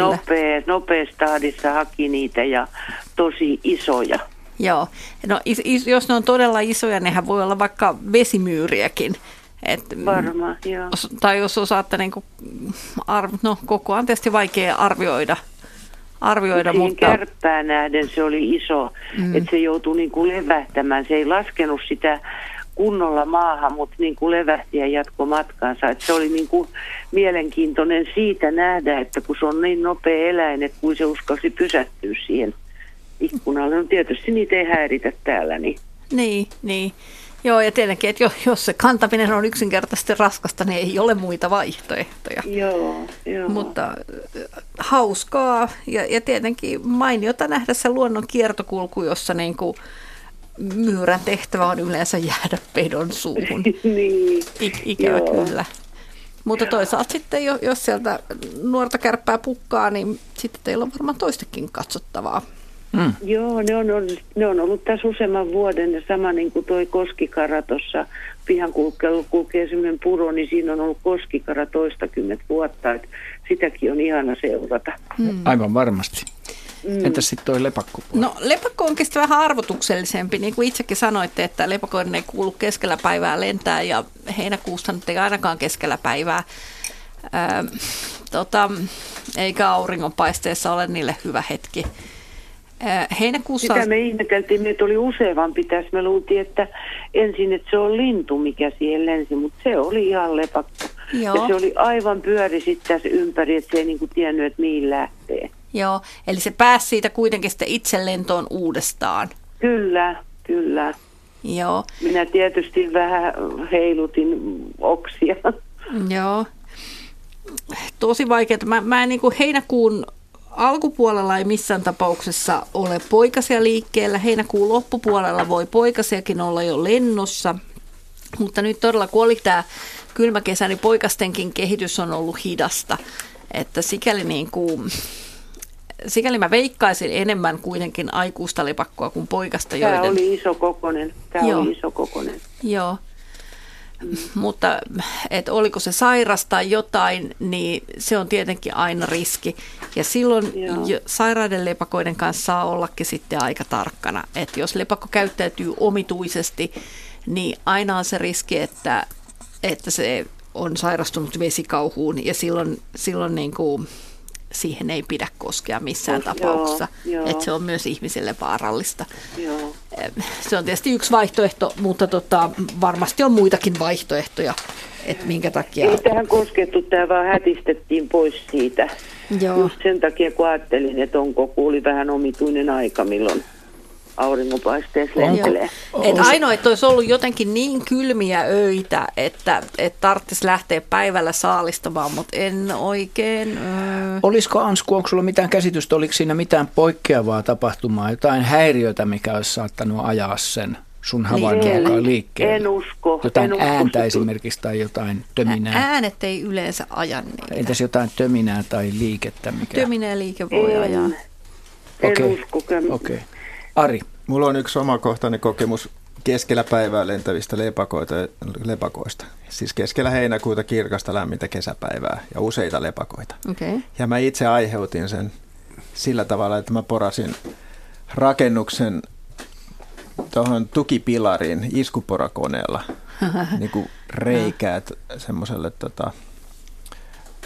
nopeassa tahdissa haki niitä ja tosi isoja. Joo. No, jos ne on todella isoja, nehän voi olla vaikka vesimyyriäkin. Varmaan, joo. Tai jos osaatte kokoaan tietysti vaikea arvioida mutta kärppään nähden se oli iso, että se joutui levähtämään. Se ei laskenut sitä kunnolla maahan, mutta levähti ja jatkoi matkaansa. Et se oli mielenkiintoinen siitä nähdä, että kun se on niin nopea eläin, että kun se uskalsi pysähtyä siihen ikkunalle. No tietysti niitä ei häiritä täällä. Niin. Joo, ja tietenkin, että jos se kantaminen on yksinkertaisesti raskasta, niin ei ole muita vaihtoehtoja. Joo. Mutta hauskaa ja tietenkin mainiota nähdä se luonnon kiertokulku, jossa myyrän tehtävä on yleensä jäädä pedon suuhun. Niin. Ikävä kyllä. Mutta toisaalta sitten, jos sieltä nuorta kärppää pukkaa, niin sitten teillä on varmaan toistakin katsottavaa. Mm. Joo, ne on ollut tässä useamman vuoden ja sama niin kuin toi koskikara tuossa pihan kulkee semmoinen puro, niin siinä on ollut koskikara toistakymmentä vuotta. Että sitäkin on ihana seurata. Mm. Aivan varmasti. Entäs sitten toi lepakkopuoli? No lepakko on kestävä vähän arvotuksellisempi. Niin kuin itsekin sanoitte, että lepakoiden ei kuulu keskellä päivää lentää ja heinäkuussa nyt ei ainakaan keskellä päivää. Eikä auringonpaisteessa ole niille hyvä hetki. Heinäkuussa... Sitä me ihmeteltiin, meitä oli useampi tässä. Me luultiin, että ensin, että se on lintu, mikä siihen lensi, mutta se oli ihan lepakko. Joo. Ja se oli aivan pyöri sitten tässä ympäri, että se ei tiennyt, että mihin lähtee. Joo, eli se pääsi siitä kuitenkin sitten itse lentoon uudestaan. Kyllä. Joo. Minä tietysti vähän heilutin oksia. Joo. Tosi vaikeaa. Mä en heinäkuun alkupuolella ei missään tapauksessa ole poikasia liikkeellä. Heinäkuun loppupuolella voi poikasiakin olla jo lennossa. Mutta nyt todella, kun oli tämä kylmä kesä, niin poikastenkin kehitys on ollut hidasta. Että sikäli Sikäli mä veikkaisin enemmän kuitenkin aikuista lepakkoa kuin poikasta. Tämä oli iso kokonen. Joo, mutta oliko se sairas tai jotain, niin se on tietenkin aina riski. Ja silloin sairaiden lepakoiden kanssa saa ollakin sitten aika tarkkana. Että jos lepakko käyttäytyy omituisesti, niin aina on se riski, että se on sairastunut vesikauhuun ja silloin siihen ei pidä koskea missään tapauksessa, että se on myös ihmiselle vaarallista. Joo. Se on tietysti yksi vaihtoehto, mutta varmasti on muitakin vaihtoehtoja, että minkä takia... Ei tähän koskettu, tämä vaan hätistettiin pois siitä. Joo. Just sen takia, kun ajattelin, että kuuli vähän omituinen aika, milloin auringonpaisteessa lentelee. Ainoa, että olisi ollut jotenkin niin kylmiä öitä, että tarvitsisi lähteä päivällä saalistamaan, mutta en oikein... Olisiko, Ansku, onko sulla mitään käsitystä, oliko siinä mitään poikkeavaa tapahtumaa, jotain häiriötä, mikä olisi saattanut ajaa sen sun havaintoakaan liikkeelle? En usko. Ääntä esimerkiksi tai jotain töminää. Äänet ei yleensä aja niitä. Entäs jotain töminää tai liikettä? Töminä ja liike voi ajaa. En usko. Okei. Ari. Mulla on yksi omakohtainen kokemus keskellä päivää lentävistä lepakoista. Siis keskellä heinäkuuta kirkasta lämmintä kesäpäivää ja useita lepakoita. Okay. Ja mä itse aiheutin sen sillä tavalla, että mä porasin rakennuksen tuohon tukipilariin iskuporakoneella niin kuin reikäät semmoiselle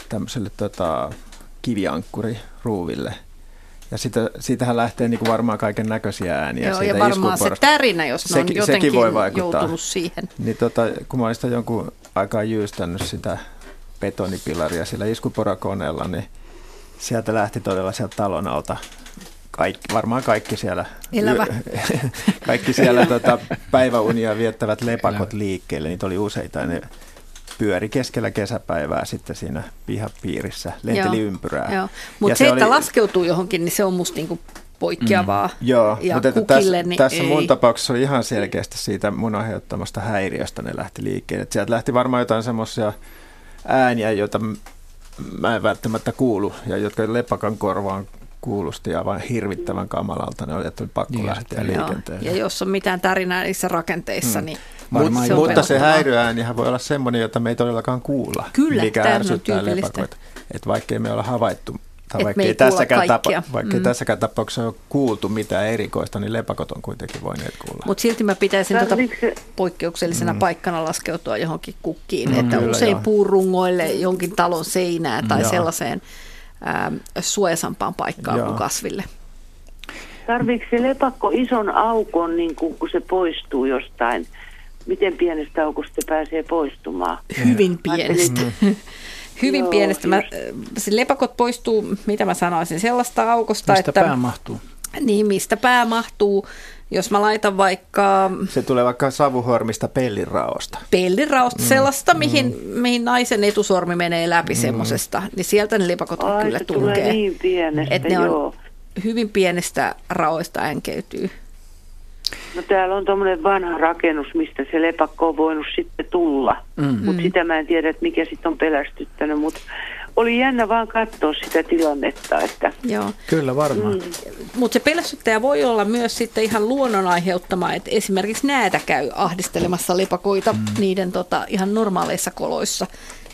tämmöiselle kiviankkuriruuville. Ja siitähän lähtee niin kuin varmaan kaiken näköisiä ääniä. Joo, siitä ja varmaan se tärinä, jos ne on jotenkin joutunut siihen. Niin kun mä olin sitä jonkun aikaa jyystänyt sitä betonipilaria sillä iskuporakoneella, niin sieltä lähti todella sieltä talon alta. Varmaan kaikki siellä päiväunia viettävät lepakot liikkeelle. Niitä oli useita. Ne pyöri keskellä kesäpäivää sitten siinä pihapiirissä, lenteli ympyrää. Mutta se, että laskeutuu johonkin, niin se on musta niinku poikkeavaa. Joo, mutta tässä mun tapauksessa oli ihan selkeästi siitä mun aiheuttamasta häiriöstä ne lähti liikkeelle. Et sieltä lähti varmaan jotain semmoisia ääniä, joita mä en välttämättä kuulu ja jotka lepakan korvaan kuulosti aivan hirvittävän kamalalta. Ne oli, että oli pakko lähteä liikenteelle. Ja jos on mitään tärinää niissä rakenteissa, niin mutta se häiriöäänihän voi olla semmoinen, jota me ei todellakaan kuulla, kyllä, mikä ärsyttää lepakoita. Että vaikkei me olla havaittu, tai vaikkei tässäkään tapauksessa ole kuultu mitään erikoista, niin lepakot on kuitenkin voineet kuulla. Mutta silti mä pitäisin poikkeuksellisena paikkana laskeutua johonkin kukkiin, että kyllä, usein puurungoille, jonkin talon seinää tai sellaiseen suojasampaan paikkaan kuin kasville. Tarviiko se lepakko ison aukon, niin kun se poistuu jostain? Miten pienestä aukosta pääsee poistumaan? Hyvin pienestä. Hyvin pienestä. Lepakot poistuu, mitä mä sanoisin, sellaista aukosta, mistä että... Mistä pää mahtuu? Niin, mistä pää mahtuu. Jos mä laitan vaikka... Se tulee vaikka savuhormista pelliraosta. Pelliraosta, sellaista, mihin naisen etusormi menee läpi semmoisesta. Niin sieltä ne lepakot on kyllä tunkee. Se tulee niin pienestä, et ne on hyvin pienestä raoista änkeytyy. No täällä on tuommoinen vanha rakennus, mistä se lepakko on voinut sitten tulla, mutta sitä mä en tiedä, että mikä sitten on pelästyttänyt, mutta oli jännä vaan katsoa sitä tilannetta. Että... Joo. Kyllä varmaan. Mutta se pelästyttäjä voi olla myös sitten ihan luonnon aiheuttama, että esimerkiksi näätä käy ahdistelemassa lepakoita niiden ihan normaaleissa koloissa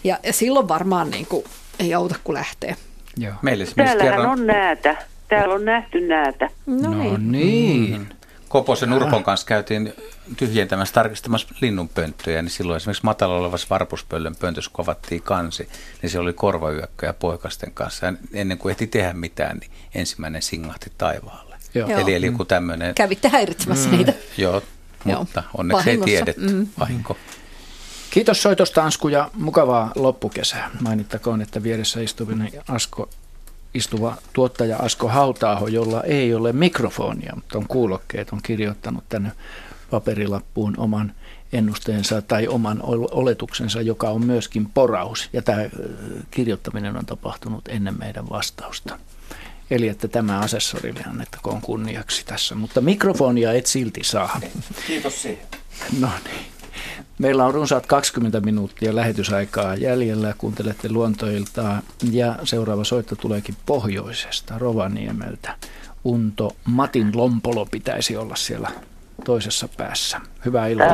ja silloin varmaan niinku ei auta kun lähtee. Joo. Täällähän on näätä, täällä on nähty näätä. No niin. Koposen Urpon kanssa käytiin tyhjentämässä, tarkistamassa linnunpönttöjä, niin silloin esimerkiksi matalalla olevassa varpuspöllön pöntössä kovattiin kansi, niin se oli korvayökköjä poikasten kanssa. Ja ennen kuin ehti tehdä mitään, niin ensimmäinen singahti taivaalle. Joo. Eli joku tämmöinen... Kävitte häiritsemässä niitä. Joo, mutta onneksi ei tiedetty vahinko. Kiitos soitosta, Ansku, ja mukavaa loppukesää. Mainittakoon, että vieressä istuva tuottaja Asko Hauta-aho, jolla ei ole mikrofonia, mutta on kuulokkeet, on kirjoittanut tänne paperilappuun oman ennusteensa tai oman oletuksensa, joka on myöskin poraus. Ja tämä kirjoittaminen on tapahtunut ennen meidän vastausta. Eli että tämä asessorille annettakoon kunniaksi tässä, mutta mikrofonia et silti saa. Kiitos siihen. No niin. Meillä on runsaat 20 minuuttia lähetysaikaa jäljellä, kuuntelette Luontoiltaa ja seuraava soitto tuleekin pohjoisesta Rovaniemeltä. Unto Matin Lompolo pitäisi olla siellä toisessa päässä. Hyvää iltaa.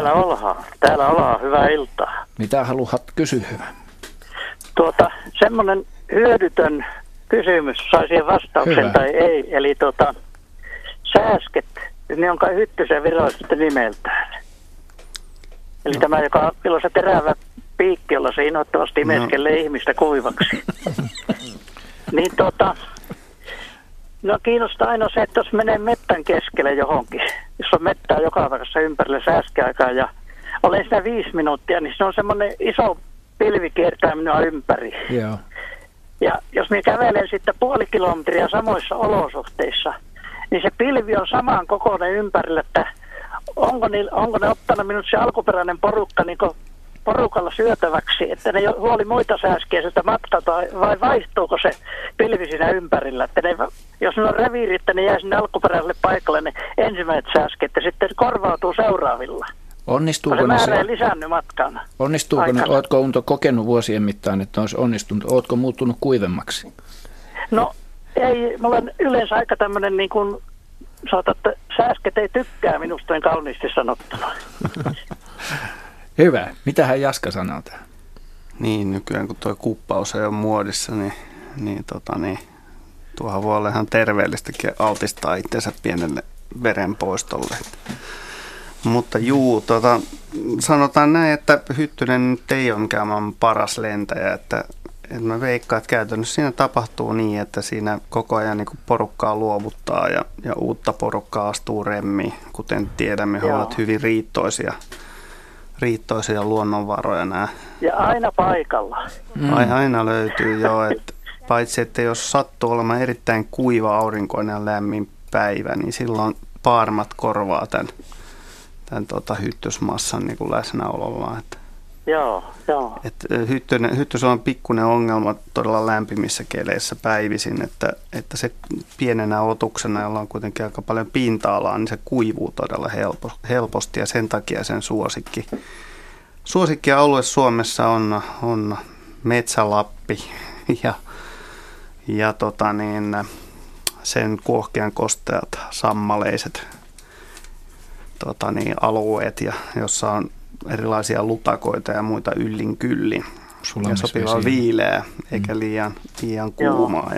Täällä ollaan, hyvää iltaa. Mitä haluat kysyä, hyvä? Semmoinen hyödytön kysymys, sai siihen vastauksen hyvä. Tai ei, eli sääsket, ne on kai Hyttysen virallisesti nimeltään. Eli tämä, joka on se terävä piikki, jolla se innoittavasti imeskelee ihmistä kuivaksi. Niin kiinnostaa aina se, että jos menee mettän keskelle johonkin, jos on mettää joka varassa ympärille sääskiaikaa ja olen siinä 5 minuuttia, niin se on semmoinen iso pilvi kiertää minua ympäri. Joo. Ja jos minä kävelen sitten puoli kilometriä samoissa olosuhteissa, niin se pilvi on saman kokoinen ympärillä, että onko ne ottanut minut se alkuperäinen porukka niin porukalla syötäväksi, että ne ei huoli muita sääskiä sieltä matkalta, vai vaihtuuko se pilvi siinä ympärillä? Että ne, jos ne on reviiri, että ne jää sinne alkuperäiselle paikalle ne ensimmäiset sääsket, ja sitten korvautuu seuraavilla. Onnistuuko ne määrä ei lisännyt matkana. Onnistuuko ne? Oletko Unto kokenut vuosien mittaan, että olisi onnistunut? Oletko muuttunut kuivemmaksi? No ei, mulla on yleensä aika tämmöinen niin kuin sanotaan, että sääsket ei tykkää minusta en kauniisti sanottuna. Hyvä. Mitähän Jaska sanoo tähän? Niin, nykyään kun tuo kuppaus ei ole muodissa, niin tuohan voi olla ihan terveellistäkin altistaa itsensä pienelle verenpoistolle. Mutta juu, sanotaan näin, että Hyttynen nyt ei ole mikään maailman paras lentäjä, että mä veikkaan, että käytännössä siinä tapahtuu niin, että siinä koko ajan niin porukkaa luovuttaa ja uutta porukkaa astuu remmiin. Kuten tiedämme, he ovat hyvin riittoisia luonnonvaroja nämä. Ja aina paikalla. Aina löytyy jo, että paitsi että jos sattuu olemaan erittäin kuiva aurinkoinen ja lämmin päivä, niin silloin paarmat korvaa tämän hyttysmassan niin kuin läsnäolollaan. Että Joo. Hyttys on pikkuinen ongelma todella lämpimissä keleissä päivisin, että se pienenä otuksena, jolla on kuitenkin aika paljon pinta-alaa, niin se kuivuu todella helposti ja sen takia sen suosikki. Suosikkialue Suomessa on Metsälappi ja sen kuohkean kosteat sammaleiset alueet, ja jossa on erilaisia lutakoita ja muita yllin kyllin. Ja sopiva viileä, eikä liian kuumaa.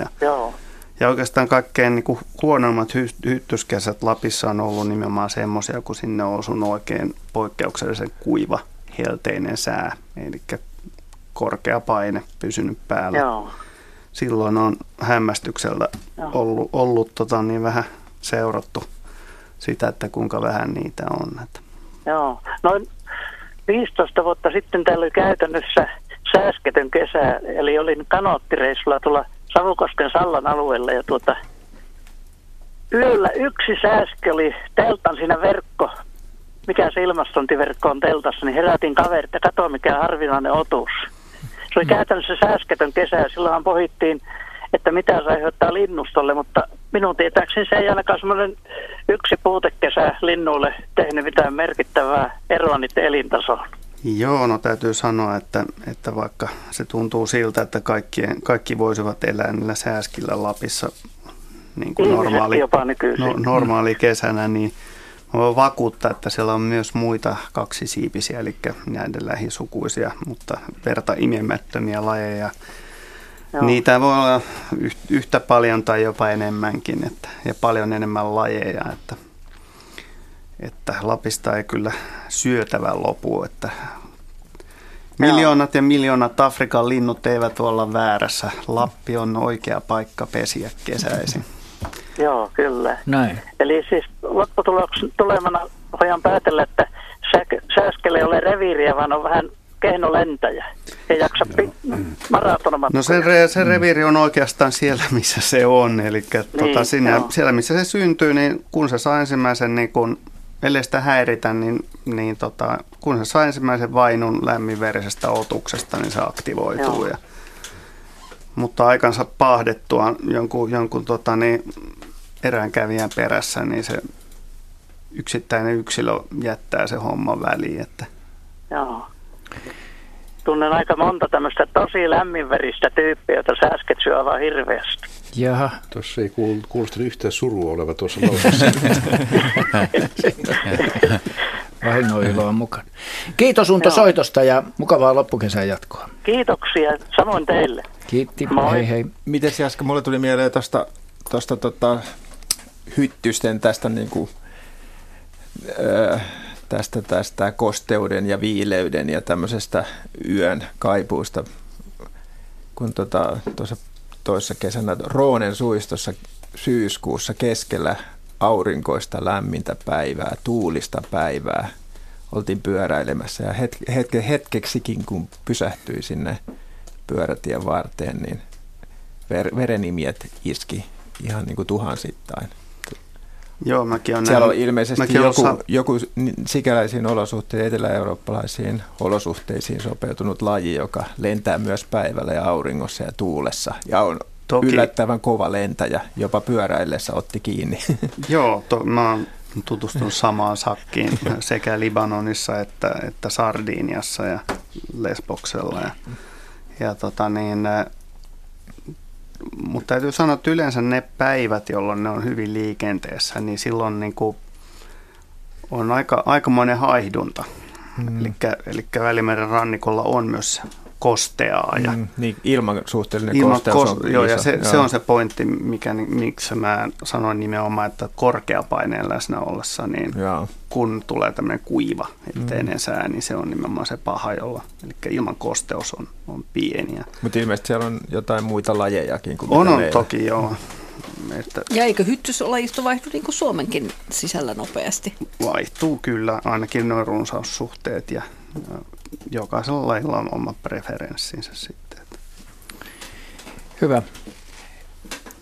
Ja oikeastaan kaikkein niin kuin huonoimmat hyttyskesät Lapissa on ollut nimenomaan semmoisia, kun sinne on osunut oikein poikkeuksellisen kuiva, helteinen sää, eli korkea paine pysynyt päällä. Joo. Silloin on hämmästyksellä ollut vähän seurattu sitä, että kuinka vähän niitä on. Joo, noin 15 vuotta sitten täällä oli käytännössä sääsketön kesä, eli olin kanoottireissulla tuolla Savukosken Sallan alueella ja yöllä yksi sääski oli teltan siinä verkko, mikä se ilmastointiverkko on teltassa, niin herätin kaverit ja katsoin mikä harvinainen otus. Se oli käytännössä sääsketön kesä ja silloinhan pohittiin, että mitä se aiheuttaa linnustolle, mutta minun tietääkseni se ei ainakaan semmoinen yksi puutekesä linnuille tehnyt mitään merkittävää eroa niiden elintasoon. Joo, no täytyy sanoa, että vaikka se tuntuu siltä, että kaikki voisivat elää niillä sääskillä Lapissa niin kuin normaali kesänä, niin voin vakuuttaa, että siellä on myös muita kaksisiipisiä, eli näiden lähisukuisia, mutta verta imemättömiä lajeja. Joo. Niitä voi olla yhtä paljon tai jopa enemmänkin, ja paljon enemmän lajeja, että Lapista ei kyllä syötävä lopu. Että miljoonat ja miljoonat Afrikan linnut eivät olla väärässä. Lappi on oikea paikka pesiä kesäisin. Joo, kyllä. Näin. Eli siis lopputulemana voidaan päätellä, että sääskelle ei ole reviiriä, vaan on vähän kehno lentäjä. Ei jaksa maratonamatkoja. No se reviiri on oikeastaan siellä, missä se on. Eli siellä, missä se syntyy, niin kun se saa ensimmäisen, niin kun, ellei sitä häiritä, niin kun se saa ensimmäisen vainun lämminverisestä otuksesta, niin se aktivoituu. Mutta aikansa pahdettua jonkun eräänkävijän perässä, niin se yksittäinen yksilö jättää se homman väliin. Että. Joo. Tunnen aika monta tämmöistä tosi lämminveristä tyyppiä, jota sääsket syö aivan hirveästi. Jaha. Tuossa ei kuulostanut yhtään surua oleva tuossa lausassa. Vahingoilla on mukana. Kiitos Unto soitosta ja mukavaa loppukesän jatkoa. Kiitoksia, samoin teille. Kiitti, hei. Mites Jaska, mulle tuli mieleen tuosta hyttysten tästä niinku tästä kosteuden ja viileyden ja tämmöisestä yön kaipuusta, kun toissa kesänä Roonen suistossa syyskuussa keskellä aurinkoista lämmintä päivää, tuulista päivää, oltiin pyöräilemässä ja hetkeksikin, kun pysähtyi sinne pyörätien varteen, niin verenimiet iski ihan niin kuin tuhansittain. Joo, siellä on ilmeisesti joku sikäläisiin olosuhteisiin, etelä-eurooppalaisiin olosuhteisiin sopeutunut laji, joka lentää myös päivällä ja auringossa ja tuulessa. Ja on yllättävän kova lentäjä, jopa pyöräillessä otti kiinni. Joo, mä oon tutustunut samaan sakkiin sekä Libanonissa että Sardiniassa ja Lesboksella. Ja Mutta täytyy sanoa, että yleensä ne päivät, jolloin ne on hyvin liikenteessä, niin silloin niin kuin on aikamoinen haihdunta. Eli Välimeren rannikolla on myös kosteaa. Ja niin, ilmansuhteellinen kosteus on iso. Joo, ja se on se pointti, miksi mä sanoin nimenomaan, että korkeapaineen läsnä ollessa, niin kun tulee tämmöinen kuiva eteinen sää, niin se on nimenomaan se paha, jolla, eli ilman kosteus on pieni. Mutta ilmeisesti siellä on jotain muita lajejakin kuin on meillä. Toki, joo. Että ja eikö hyttyslajisto vaihdu niin kuin Suomenkin sisällä nopeasti? Vaihtuu kyllä, ainakin nuo runsaussuhteet ja jokaisella lajilla on oma preferenssinsä sitten. Hyvä.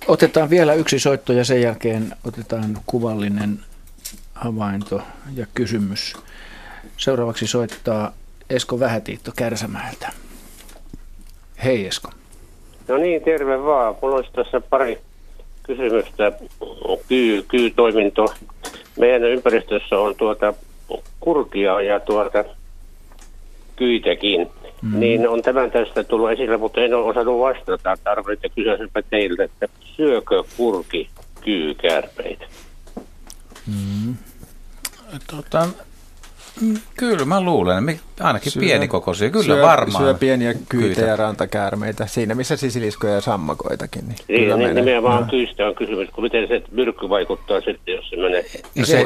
Otetaan vielä yksi soitto ja sen jälkeen otetaan kuvallinen havainto ja kysymys. Seuraavaksi soittaa Esko Vähätiitto Kärsämäeltä. Hei Esko. No niin, terve vaan. Mulla olisi tässä pari kysymystä. Kyytoiminto. Meidän ympäristössä on kurkia ja kyitäkin. Niin on tämän tästä tullut esille, mutta en ole osannut vastata. Tarvitsen, että kysyäisipä teiltä, että syökö kurki kyykäärmeitä? Kyllä mä luulen, ainakin pienikokoisia, kyllä varmaan. Syö pieniä kyytejä ja rantakäärmeitä, siinä missä sisiliskoja ja sammakoitakin. Niin nimenomaan kyystä on kysymys, kun miten se myrkky vaikuttaa sitten, jos se menee.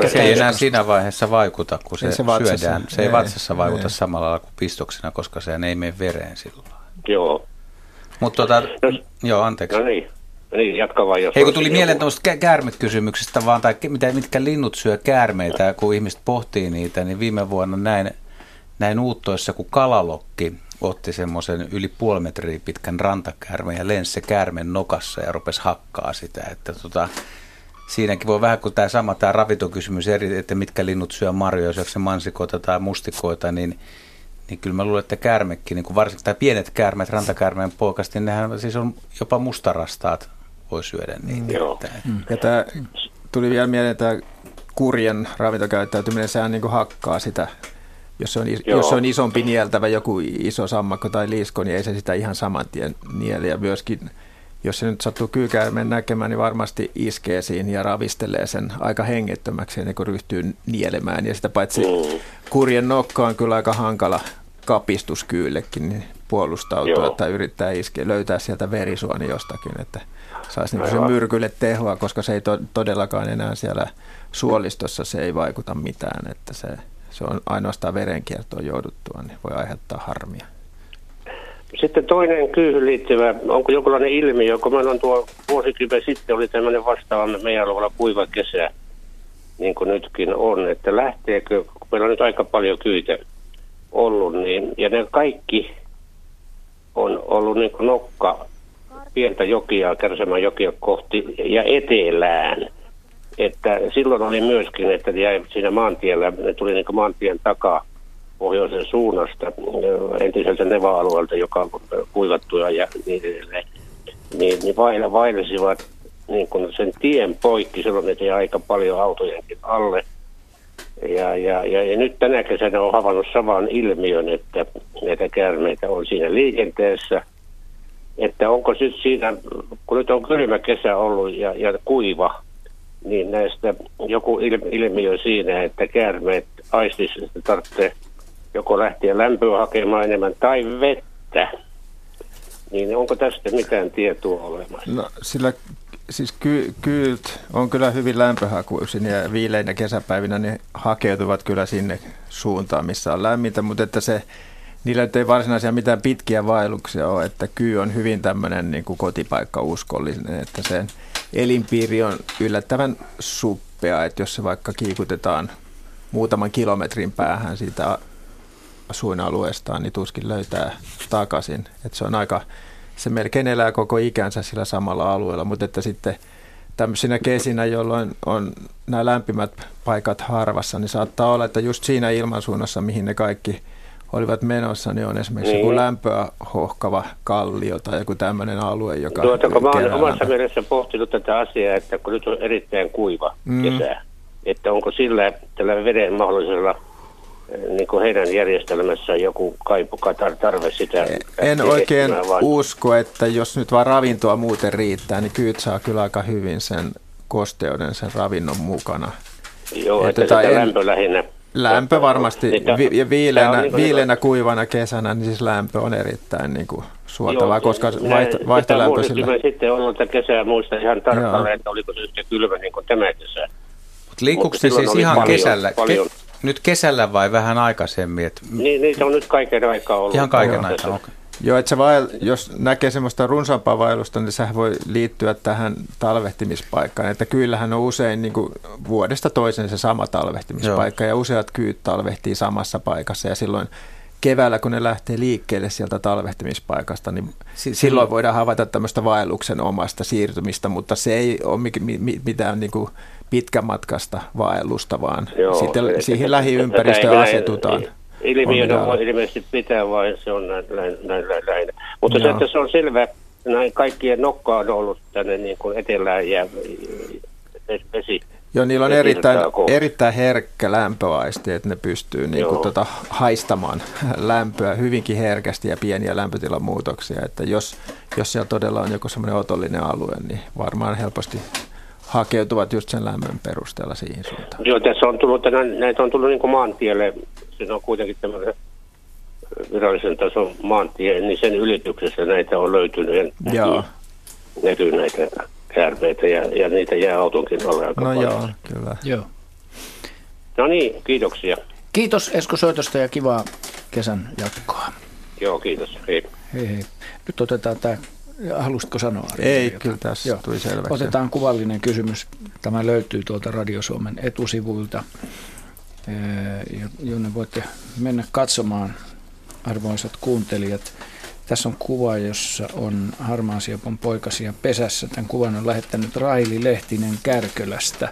Se ei enää siinä vaiheessa vaikuta, kun se syödään. Se ei vatsassa vaikuta samalla lailla kuin pistoksena, koska se ei mene vereen silloin. Joo. Mutta anteeksi. No niin. Niin, jatka vaan, jos hei, kun tuli mieleen tuosta käärmekysymyksestä vaan, tai mitkä linnut syö käärmeitä, kun ihmiset pohtii niitä, niin viime vuonna näin Uuttoissa, kun kalalokki otti semmoisen yli 0,5 metriä pitkän rantakäärmeen ja lensi se käärmen nokassa ja rupesi hakkaa sitä, että siinäkin voi vähän kuin tämä ravintokysymys eri, että mitkä linnut syö marjoja, syökö se mansikoita tai mustikoita, niin kyllä mä luulen, että käärmekin, niin varsinkin pienet käärmet, rantakäärmeen poikasti, niin nehän siis on jopa mustarastaat. Voi syödä niitä. Ja tämä tuli vielä mieleen, tämä kurjen ravintokäyttäytyminen, sehän niin kuin hakkaa sitä. Jos se on isompi nieltävä, joku iso sammakko tai liisko, niin ei se sitä ihan saman tien niele. Ja myöskin, jos se nyt sattuu kyykäärmeen näkemään, niin varmasti iskee siihen ja ravistelee sen aika hengettömäksi, ennen kuin ryhtyy nielemään. Ja sitä paitsi kurjen nokka on kyllä aika hankala kapistuskyyllekin niin puolustautua tai yrittää iskeä, löytää sieltä verisuoni jostakin, että saisi niin sen myrkylle tehoa, koska se ei todellakaan enää siellä suolistossa, se ei vaikuta mitään, että se on ainoastaan verenkiertoon jouduttua, niin voi aiheuttaa harmia. Sitten toinen kyyhyn liittyvä, onko jonkinlainen ilmiö, kun meillä on vuosikymmen sitten oli tämmöinen vastaava meidän alueella kuiva kesä, niin kuin nytkin on, että lähteekö, kun meillä on nyt aika paljon kyytä ollut, niin, ja ne kaikki on ollut niin kuin nokka pientä jokia, Kärsämän jokia kohti ja etelään. Että silloin oli myöskin, että jäi siinä maantiellä, ne tuli niin kuin maantien takaa pohjoisen suunnasta entiseltä neva-alueelta, joka on kuivattuja ja niin edelleen. Niin vaelsivat niin kuin sen tien poikki, silloin ne jäi aika paljon autojenkin alle. Ja nyt tänä kesänä on havainnut saman ilmiön, että näitä käärmeitä on siinä liikenteessä. Että onko nyt siinä, kun nyt on kylmä kesä ollut ja kuiva, niin näistä joku ilmiö siinä, että käärmeet aistisesti tarvitsee joko lähteä lämpöä hakemaan enemmän tai vettä. Niin onko tästä mitään tietoa olemassa? No, siis kyyt on kyllä hyvin lämpöhakuisin ja viileinä kesäpäivinä ne hakeutuvat kyllä sinne suuntaan, missä on lämmintä, mutta että niillä ei varsinaisia mitään pitkiä vaelluksia ole, että kyy on hyvin tämmöinen niin kuin kotipaikkauskollisinen, että sen elinpiiri on yllättävän suppea, että jos se vaikka kiikutetaan muutaman kilometrin päähän siitä asuinalueestaan, niin tuskin löytää takaisin, että se melkein elää koko ikänsä sillä samalla alueella, mutta että sitten tämmöisinä kesinä, jolloin on nämä lämpimät paikat harvassa, niin saattaa olla, että just siinä ilmansuunnassa, mihin ne kaikki olivat menossa, niin on esimerkiksi joku lämpöä hohkava kallio tai joku tämmöinen alue, joka kun mä olen omassa mielessä pohtinut tätä asiaa, että kun nyt on erittäin kuiva kesä, että onko sillä tällä veden mahdollisella niin kuin heidän järjestelmässään joku tarve sitä. En oikein usko, että jos nyt vaan ravintoa muuten riittää, niin kyyt saa kyllä aika hyvin sen kosteuden sen ravinnon mukana. Joo, että lämpö lähinnä. Lämpö varmasti, viileänä kuivana kesänä, niin siis lämpö on erittäin niin kuin suotavaa, koska vaihtolämpöisillä. Sitä muistin sitten ollut tätä kesää, muistan ihan tarkalleen, että oliko se yhtä kylmä niin kuin tämä kesä. Mutta liikkuuko se siis ihan paljon, kesällä? Paljon. Nyt kesällä vai vähän aikaisemmin? Et... Niin, se on nyt kaiken aikaa ollut. Ihan kaiken aikaa, okei. Joo, että jos näkee semmoista runsaampaa vaellusta, niin sehän voi liittyä tähän talvehtimispaikkaan. Että kyillähän on usein niin kuin vuodesta toiseen se sama talvehtimispaikka, joo, ja useat kyyt talvehtii samassa paikassa. Ja silloin keväällä, kun ne lähtee liikkeelle sieltä talvehtimispaikasta, niin silloin voidaan havaita tämmöistä vaelluksen omasta siirtymistä, mutta se ei ole mitään niin kuin pitkämatkaista vaellusta, vaan joo, sitten siihen lähiympäristöön asetutaan. Ilmiönä voi ilmeisesti pitää, vaan se on näin. Mutta se, että se on selvä, näin kaikkien nokka on ollut tänne niin kuin etelään ja vesi. Joo, niillä on erittäin herkkä lämpöaisti, että ne pystyy niin kuin haistamaan lämpöä hyvinkin herkästi ja pieniä lämpötilan muutoksia. Että jos siellä todella on joku semmoinen otollinen alue, niin varmaan helposti hakeutuvat just sen lämmön perusteella siihen suuntaan. Joo, tässä on tullut, näitä on tullut niin kuin maantielle. Se on kuitenkin tämmöinen virallisen tason maantie, niin sen ylityksessä näitä on löytynyt. Ja näkyy näitä käärmeitä ja niitä jää autonkin alle aika paljon. Joo, kyllä. Joo. No niin, kiitoksia. Kiitos Esko soitosta ja kivaa kesän jatkoa. Joo, kiitos. Hei. Nyt otetaan tämä. Haluaisitko sanoa? Ei, kyllä tässä tuli selväksi. Otetaan kuvallinen kysymys. Tämä löytyy tuolta Radio Suomen etusivuilta, jonne voitte mennä katsomaan, arvoisat kuuntelijat. Tässä on kuva, jossa on harmaasiepon poikasia pesässä. Tämän kuvan on lähettänyt Raili Lehtinen Kärkölästä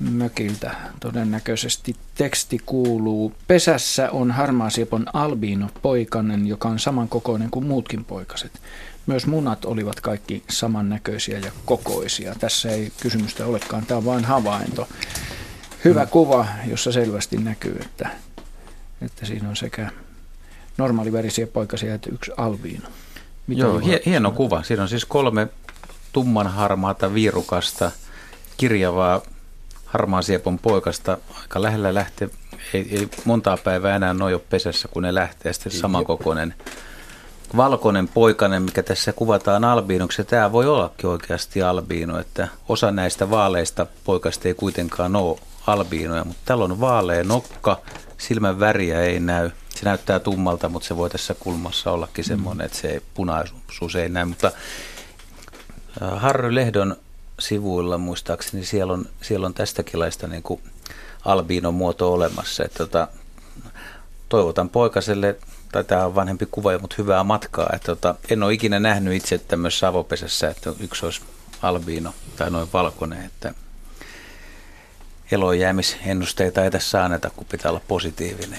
mökiltä. Todennäköisesti teksti kuuluu: pesässä on harmaasiepon albiino poikanen, joka on samankokoinen kuin muutkin poikaset. Myös munat olivat kaikki samannäköisiä ja kokoisia. Tässä ei kysymystä olekaan, tämä on vain havainto. Hyvä kuva, jossa selvästi näkyy, että siinä on sekä normaalivärisiä poikasia että yksi albiino. Joo, hieno kuva. Siinä on siis 3 tummanharmaata viirukasta kirjavaa harmaasiepon poikasta. Aika lähellä lähtee, ei montaa päivää enää noin ole pesässä, kun ne lähtee. Sitten samankokoinen valkoinen poikainen, mikä tässä kuvataan albiinoksi. Tämä voi ollakin oikeasti albiino, että osa näistä vaaleista poikasta ei kuitenkaan ole albiinoja, mutta täällä on vaalea nokka, silmän väriä ei näy. Se näyttää tummalta, mutta se voi tässä kulmassa ollakin semmoinen, että se punaisuus ei näy. Mutta Harry Lehdon sivuilla muistaakseni siellä on tästäkin laista niin kuin albiinomuoto olemassa. Että toivotan poikaselle, tai tämä on vanhempi kuva, mutta hyvää matkaa. Että en ole ikinä nähnyt itse tämmöisessä avopesässä, että yksi olisi albiino tai noin valkoinen, että elojäämisennusteita ei tässä anneta, kun pitää olla positiivinen.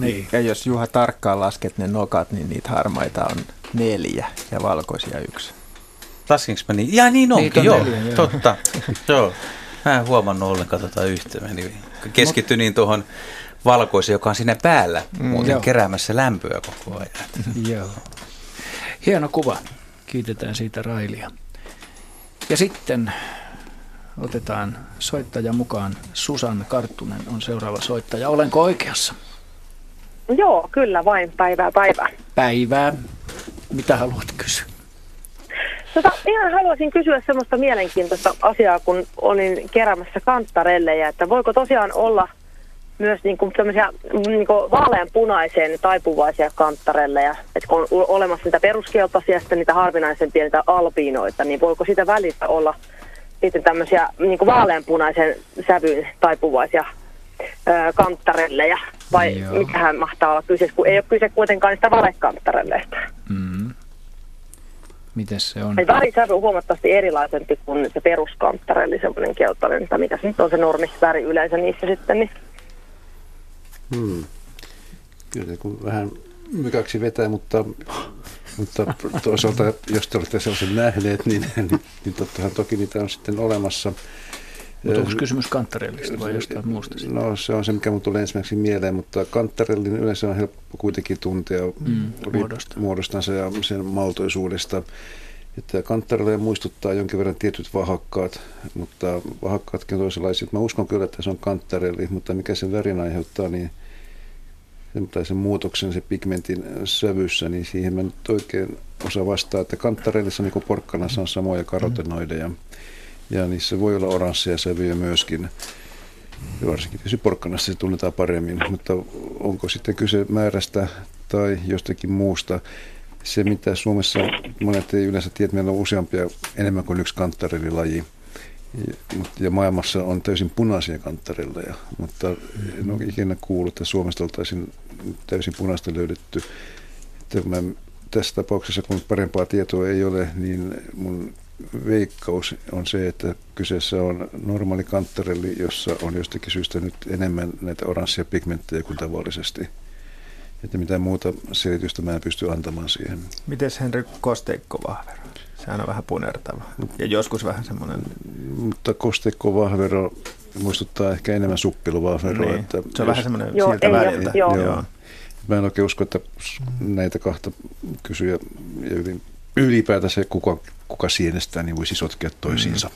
Niin. Ja jos Juha tarkkaan lasket ne nokat, niin niitä harmaita on 4 ja valkoisia 1. Laskinko mä niin? Ja niin onkin, joo. Totta. Joo. Mä en huomannut ollenkaan yhtä. Keskitty niin tuohon valkoiseen, joka on siinä päällä muuten keräämässä lämpöä koko ajan. Joo. Hieno kuva. Kiitetään siitä Railia. Ja sitten otetaan soittaja mukaan. Susanna Karttunen on seuraava soittaja. Olenko oikeassa? Joo, kyllä vain. Päivää. Päivää. Mitä haluat kysyä? Ihan haluaisin kysyä semmoista mielenkiintoista asiaa, kun olin keräämässä kantarellejä, että voiko tosiaan olla myös niinku tämmöisiä niinku vaaleanpunaiseen taipuvaisia kantarellejä, että kun on olemassa niitä peruskeltaisia, sitten niitä harvinaisempia, niitä albiinoita, niin voiko sitä välistä olla sitten tämmöisiä niinku vaaleanpunaisen sävyyn taipuvaisia kantarellejä, vai mikähän mahtaa olla kyseessä, kun ei ole kyse kuitenkaan niistä valekantarelleista. Mm. Miten se on? Värisävy on huomattavasti erilaisempi kuin se peruskanttarelli, semmoinen keltainen, että mikä se nyt on se normiväri yleensä niissä sitten. Niin. Kyllä kun vähän mykäksi vetää, mutta toisaalta, jos te olette sellaisen nähneet, niin tottahan toki niitä on sitten olemassa. Mutta onko kysymys kantarellista vai jostain muusta? No se on se, mikä mun tulee ensimmäiseksi mieleen, mutta kantarellin yleensä on helppo kuitenkin tuntea muodostansa ja sen maltoisuudesta. Että kantarelleja muistuttaa jonkin verran tietyt vahakkaat, mutta vahakkaatkin on toisenlaisia. Mä uskon kyllä, että se on kantarelli, mutta mikä sen värin aiheuttaa, niin sen muutoksen se pigmentin sävyssä, niin siihen mä nyt oikein osaa vastaa, että kantarellissa niin kuin porkkanassa on samoja karotenoideja. Ja niissä voi olla oranssia sävyjä myöskin, varsinkin tietysti porkkanassa se tunnetaan paremmin, mutta onko sitten kyse määrästä tai jostakin muusta? Se, mitä Suomessa monet ei yleensä tiedä, meillä on useampia enemmän kuin yksi kantarellilaji, ja maailmassa on täysin punaisia kantarelleja, mutta en ole ikinä kuullut, että Suomesta oltaisiin täysin punaista löydetty. Että mä, tässä tapauksessa, kun parempaa tietoa ei ole, niin mun veikkaus on se, että kyseessä on normaali kantarelli, jossa on jostakin syystä nyt enemmän näitä oranssia pigmenttejä kuin tavallisesti. Että mitään muuta selitystä mä en pysty antamaan siihen. Mites Henry kosteikkovahvero? Sehän on vähän punertava ja joskus vähän semmoinen. Mutta kosteikkovahvero muistuttaa ehkä enemmän suppiluvahveroa. Niin. Että se on vähän semmoinen siltä väliltä. Joo. Mä en oikein usko, että näitä kahta kysyjä ja ylipäätään se, kuka sienestää, niin voisi sotkea toisiinsa.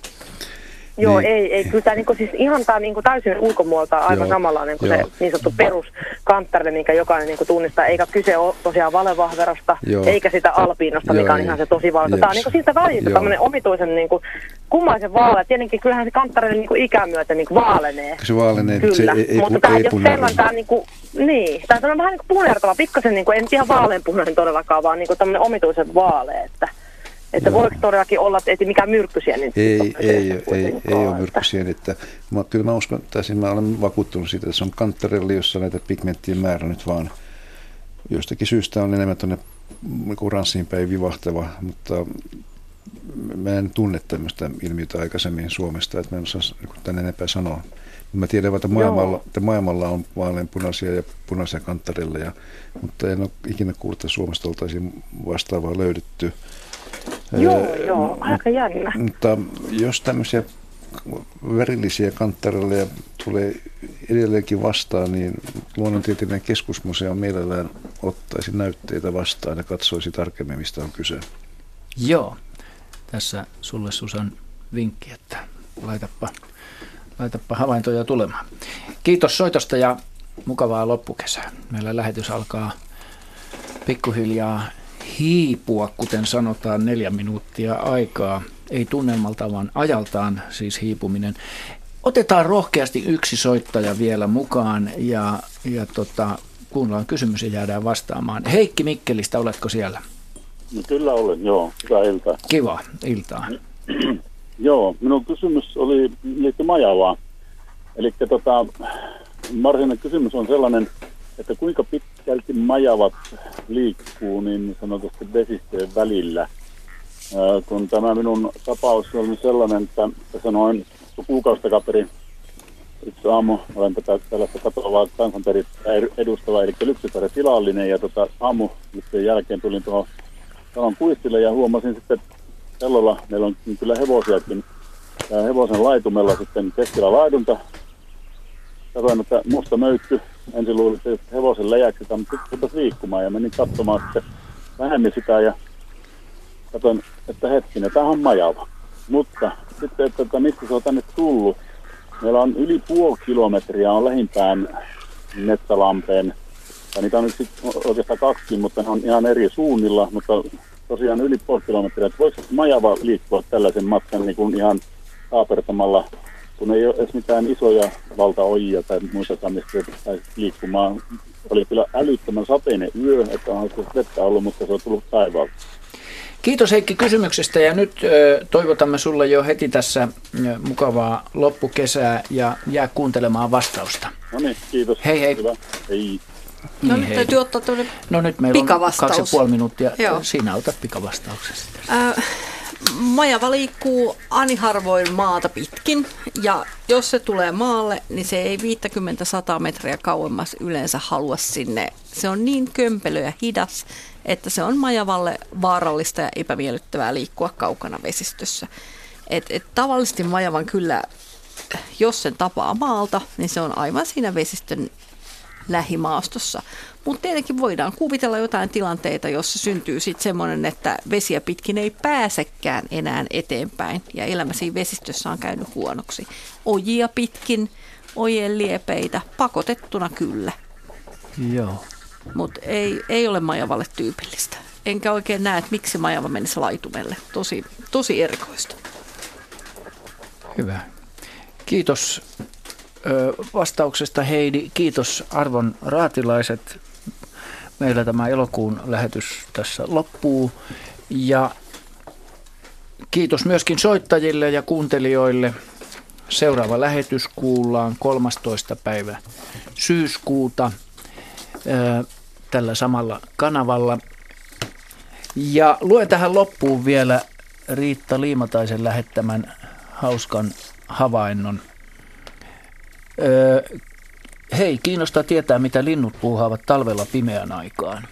Joo, niin. ei. Kyllä tämä niinku, siis ihan tämä niinku, täysin ulkomuolta aivan samanlainen kuin se niin sanottu peruskantarelli, minkä jokainen niinku, tunnistaa. Eikä kyse ole tosiaan valevahverosta, eikä sitä albiinosta, mikä on ihan se tosi valta. Tämä on niinku, siltä välistä tämmöinen omituisen niinku, kummaisen vaale. Tietenkin kyllähän se kantarelli niinku, ikään myötä niinku, vaalenee. Se vaalenee, kyllä. Mutta tämä ei ole sellainen, tämä on niinku, niin. Tämä on vähän niinku, punertava, pikkasen niinku, en ihan vaaleanpunainen todellakaan, vaan niinku, tämmöinen omituisen vaale, että... Että voiko todellakin olla, että mikään myrkkysieni? Ei ole myrkkysieni. Kyllä mä uskon, tai mä olen vakuuttunut siitä, että se on kantarelli, jossa näitä pigmenttien määrä nyt vaan jostakin syystä on enemmän tuonne oranssiin päin vivahtava, mutta mä en tunne tämmöistä ilmiötä aikaisemmin Suomesta, että mä en osaa tänne enempää sanoa. Mä tiedän, että maailmalla on vaaleanpunaisia ja punaisia kantarelleja, mutta en ole ikinä kuullut, että Suomesta oltaisiin vastaavaa löydetty. Joo, aika jännä. Mutta jos tämmöisiä verillisiä kantarelleja tulee edelleenkin vastaan, niin Luonnontieteellinen keskusmuseo mielellään ottaisi näytteitä vastaan ja katsoisi tarkemmin, mistä on kyse. Joo, tässä sulle Susan vinkki, että laitappa havaintoja tulemaan. Kiitos soitosta ja mukavaa loppukesää. Meillä lähetys alkaa pikkuhiljaa hiipua, kuten sanotaan, 4 minuuttia aikaa, ei tunnelmalta, vaan ajaltaan siis hiipuminen. Otetaan rohkeasti yksi soittaja vielä mukaan ja kuunnellaan kysymys ja jäädään vastaamaan. Heikki Mikkelistä, oletko siellä? Kyllä olen, joo. Hyvää iltaa. Kiva iltaa. Joo, minun kysymys oli liittyy majavaan. Eli varsinainen kysymys on sellainen, että kuinka pitkälti majavat liikkuu niin sanotusti vesistöjen välillä. Kun tämä minun tapaus oli sellainen, että sanoin kuukausi takaperin yksi aamu, olen tällaista katoavaa kansanperinnettä edustava, eli Lypsysaaren tilallinen, ja aamu jälkeen tulin tuohon talon puistille ja huomasin sitten pellolla, meillä on kyllä hevosiakin, hevosen laitumella sitten keskellä laidunta. Katoin, että musta möykky. Ensin luulin, että hevosen läjäksi, mutta sitten rupesi liikkumaan ja menin katsomaan sitten vähemmin sitä ja katoin, että hetkinen, tämähän on majava. Mutta sitten, että mistä se on tänne tullut, meillä on yli puoli kilometriä on lähimpään metsälampeen. Ja niitä on nyt oikeastaan 2, mutta ne on ihan eri suunnilla, mutta tosiaan yli puoli kilometriä. Että voiko majava liikkua tällaisen matkan niin kuin ihan aapertamalla? Kun ei ole edes mitään isoja valtaojia tai muitakaan, mistä pääsi liikkumaan. Oli kyllä älyttömän sateinen yö, että on vettä ollut, mutta se on tullut taivaalta. Kiitos Heikki kysymyksestä ja nyt toivotamme sulle jo heti tässä mukavaa loppukesää ja jää kuuntelemaan vastausta. No niin, kiitos. Hei. Hyvä. Hei. No niin, nyt täytyy ottaa tämmöinen pikavastaus. No nyt meillä on 2,5 minuuttia. Joo. Sinä otat pikavastauksesta. Majava liikkuu ani harvoin maata pitkin, ja jos se tulee maalle, niin se ei 50-100 metriä kauemmas yleensä halua sinne. Se on niin kömpelö ja hidas, että se on majavalle vaarallista ja epämiellyttävää liikkua kaukana vesistössä. Tavallisesti majavan kyllä jos sen tapaa maalta, niin se on aivan siinä vesistön lähimaastossa. Mutta tietenkin voidaan kuvitella jotain tilanteita, jossa syntyy sitten semmoinen, että vesiä pitkin ei pääsekään enää eteenpäin ja elämä siinä vesistössä on käynyt huonoksi. Ojia pitkin, ojien liepeitä, pakotettuna kyllä. Joo. Mutta ei ole majavalle tyypillistä. Enkä oikein näe, että miksi majava menisi laitumelle. Tosi erikoista. Hyvä. Kiitos vastauksesta, Heidi. Kiitos arvon raatilaiset. Meillä tämä elokuun lähetys tässä loppuu. Ja kiitos myöskin soittajille ja kuuntelijoille. Seuraava lähetys kuullaan 13. päivä syyskuuta tällä samalla kanavalla. Ja luen tähän loppuun vielä Riitta Liimataisen lähettämän hauskan havainnon. Hei, kiinnostaa tietää, mitä linnut puuhaavat talvella pimeän aikaan.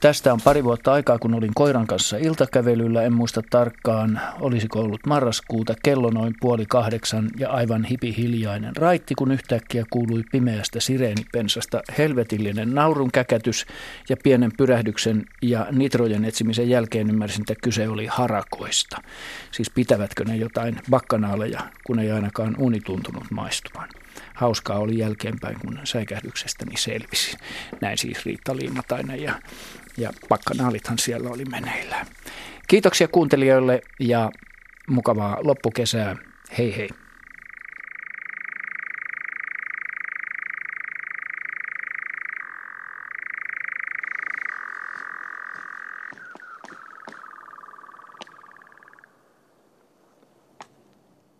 Tästä on 2 vuotta aikaa, kun olin koiran kanssa iltakävelyllä. En muista tarkkaan, olisiko ollut marraskuuta, kello noin 7:30 ja aivan hipihiljainen raitti, kun yhtäkkiä kuului pimeästä sireenipensasta helvetillinen naurun käkätys ja pienen pyrähdyksen ja nitrojen etsimisen jälkeen ymmärsin, että kyse oli harakoista. Siis pitävätkö ne jotain bakkanaaleja, kun ei ainakaan uni tuntunut maistuvan. Hauskaa oli jälkeenpäin, kun säikähdyksestäni selvisi. Näin siis Riitta Liimatainen ja pakkanaalithan siellä oli meneillään. Kiitoksia kuuntelijoille ja mukavaa loppukesää. Hei hei.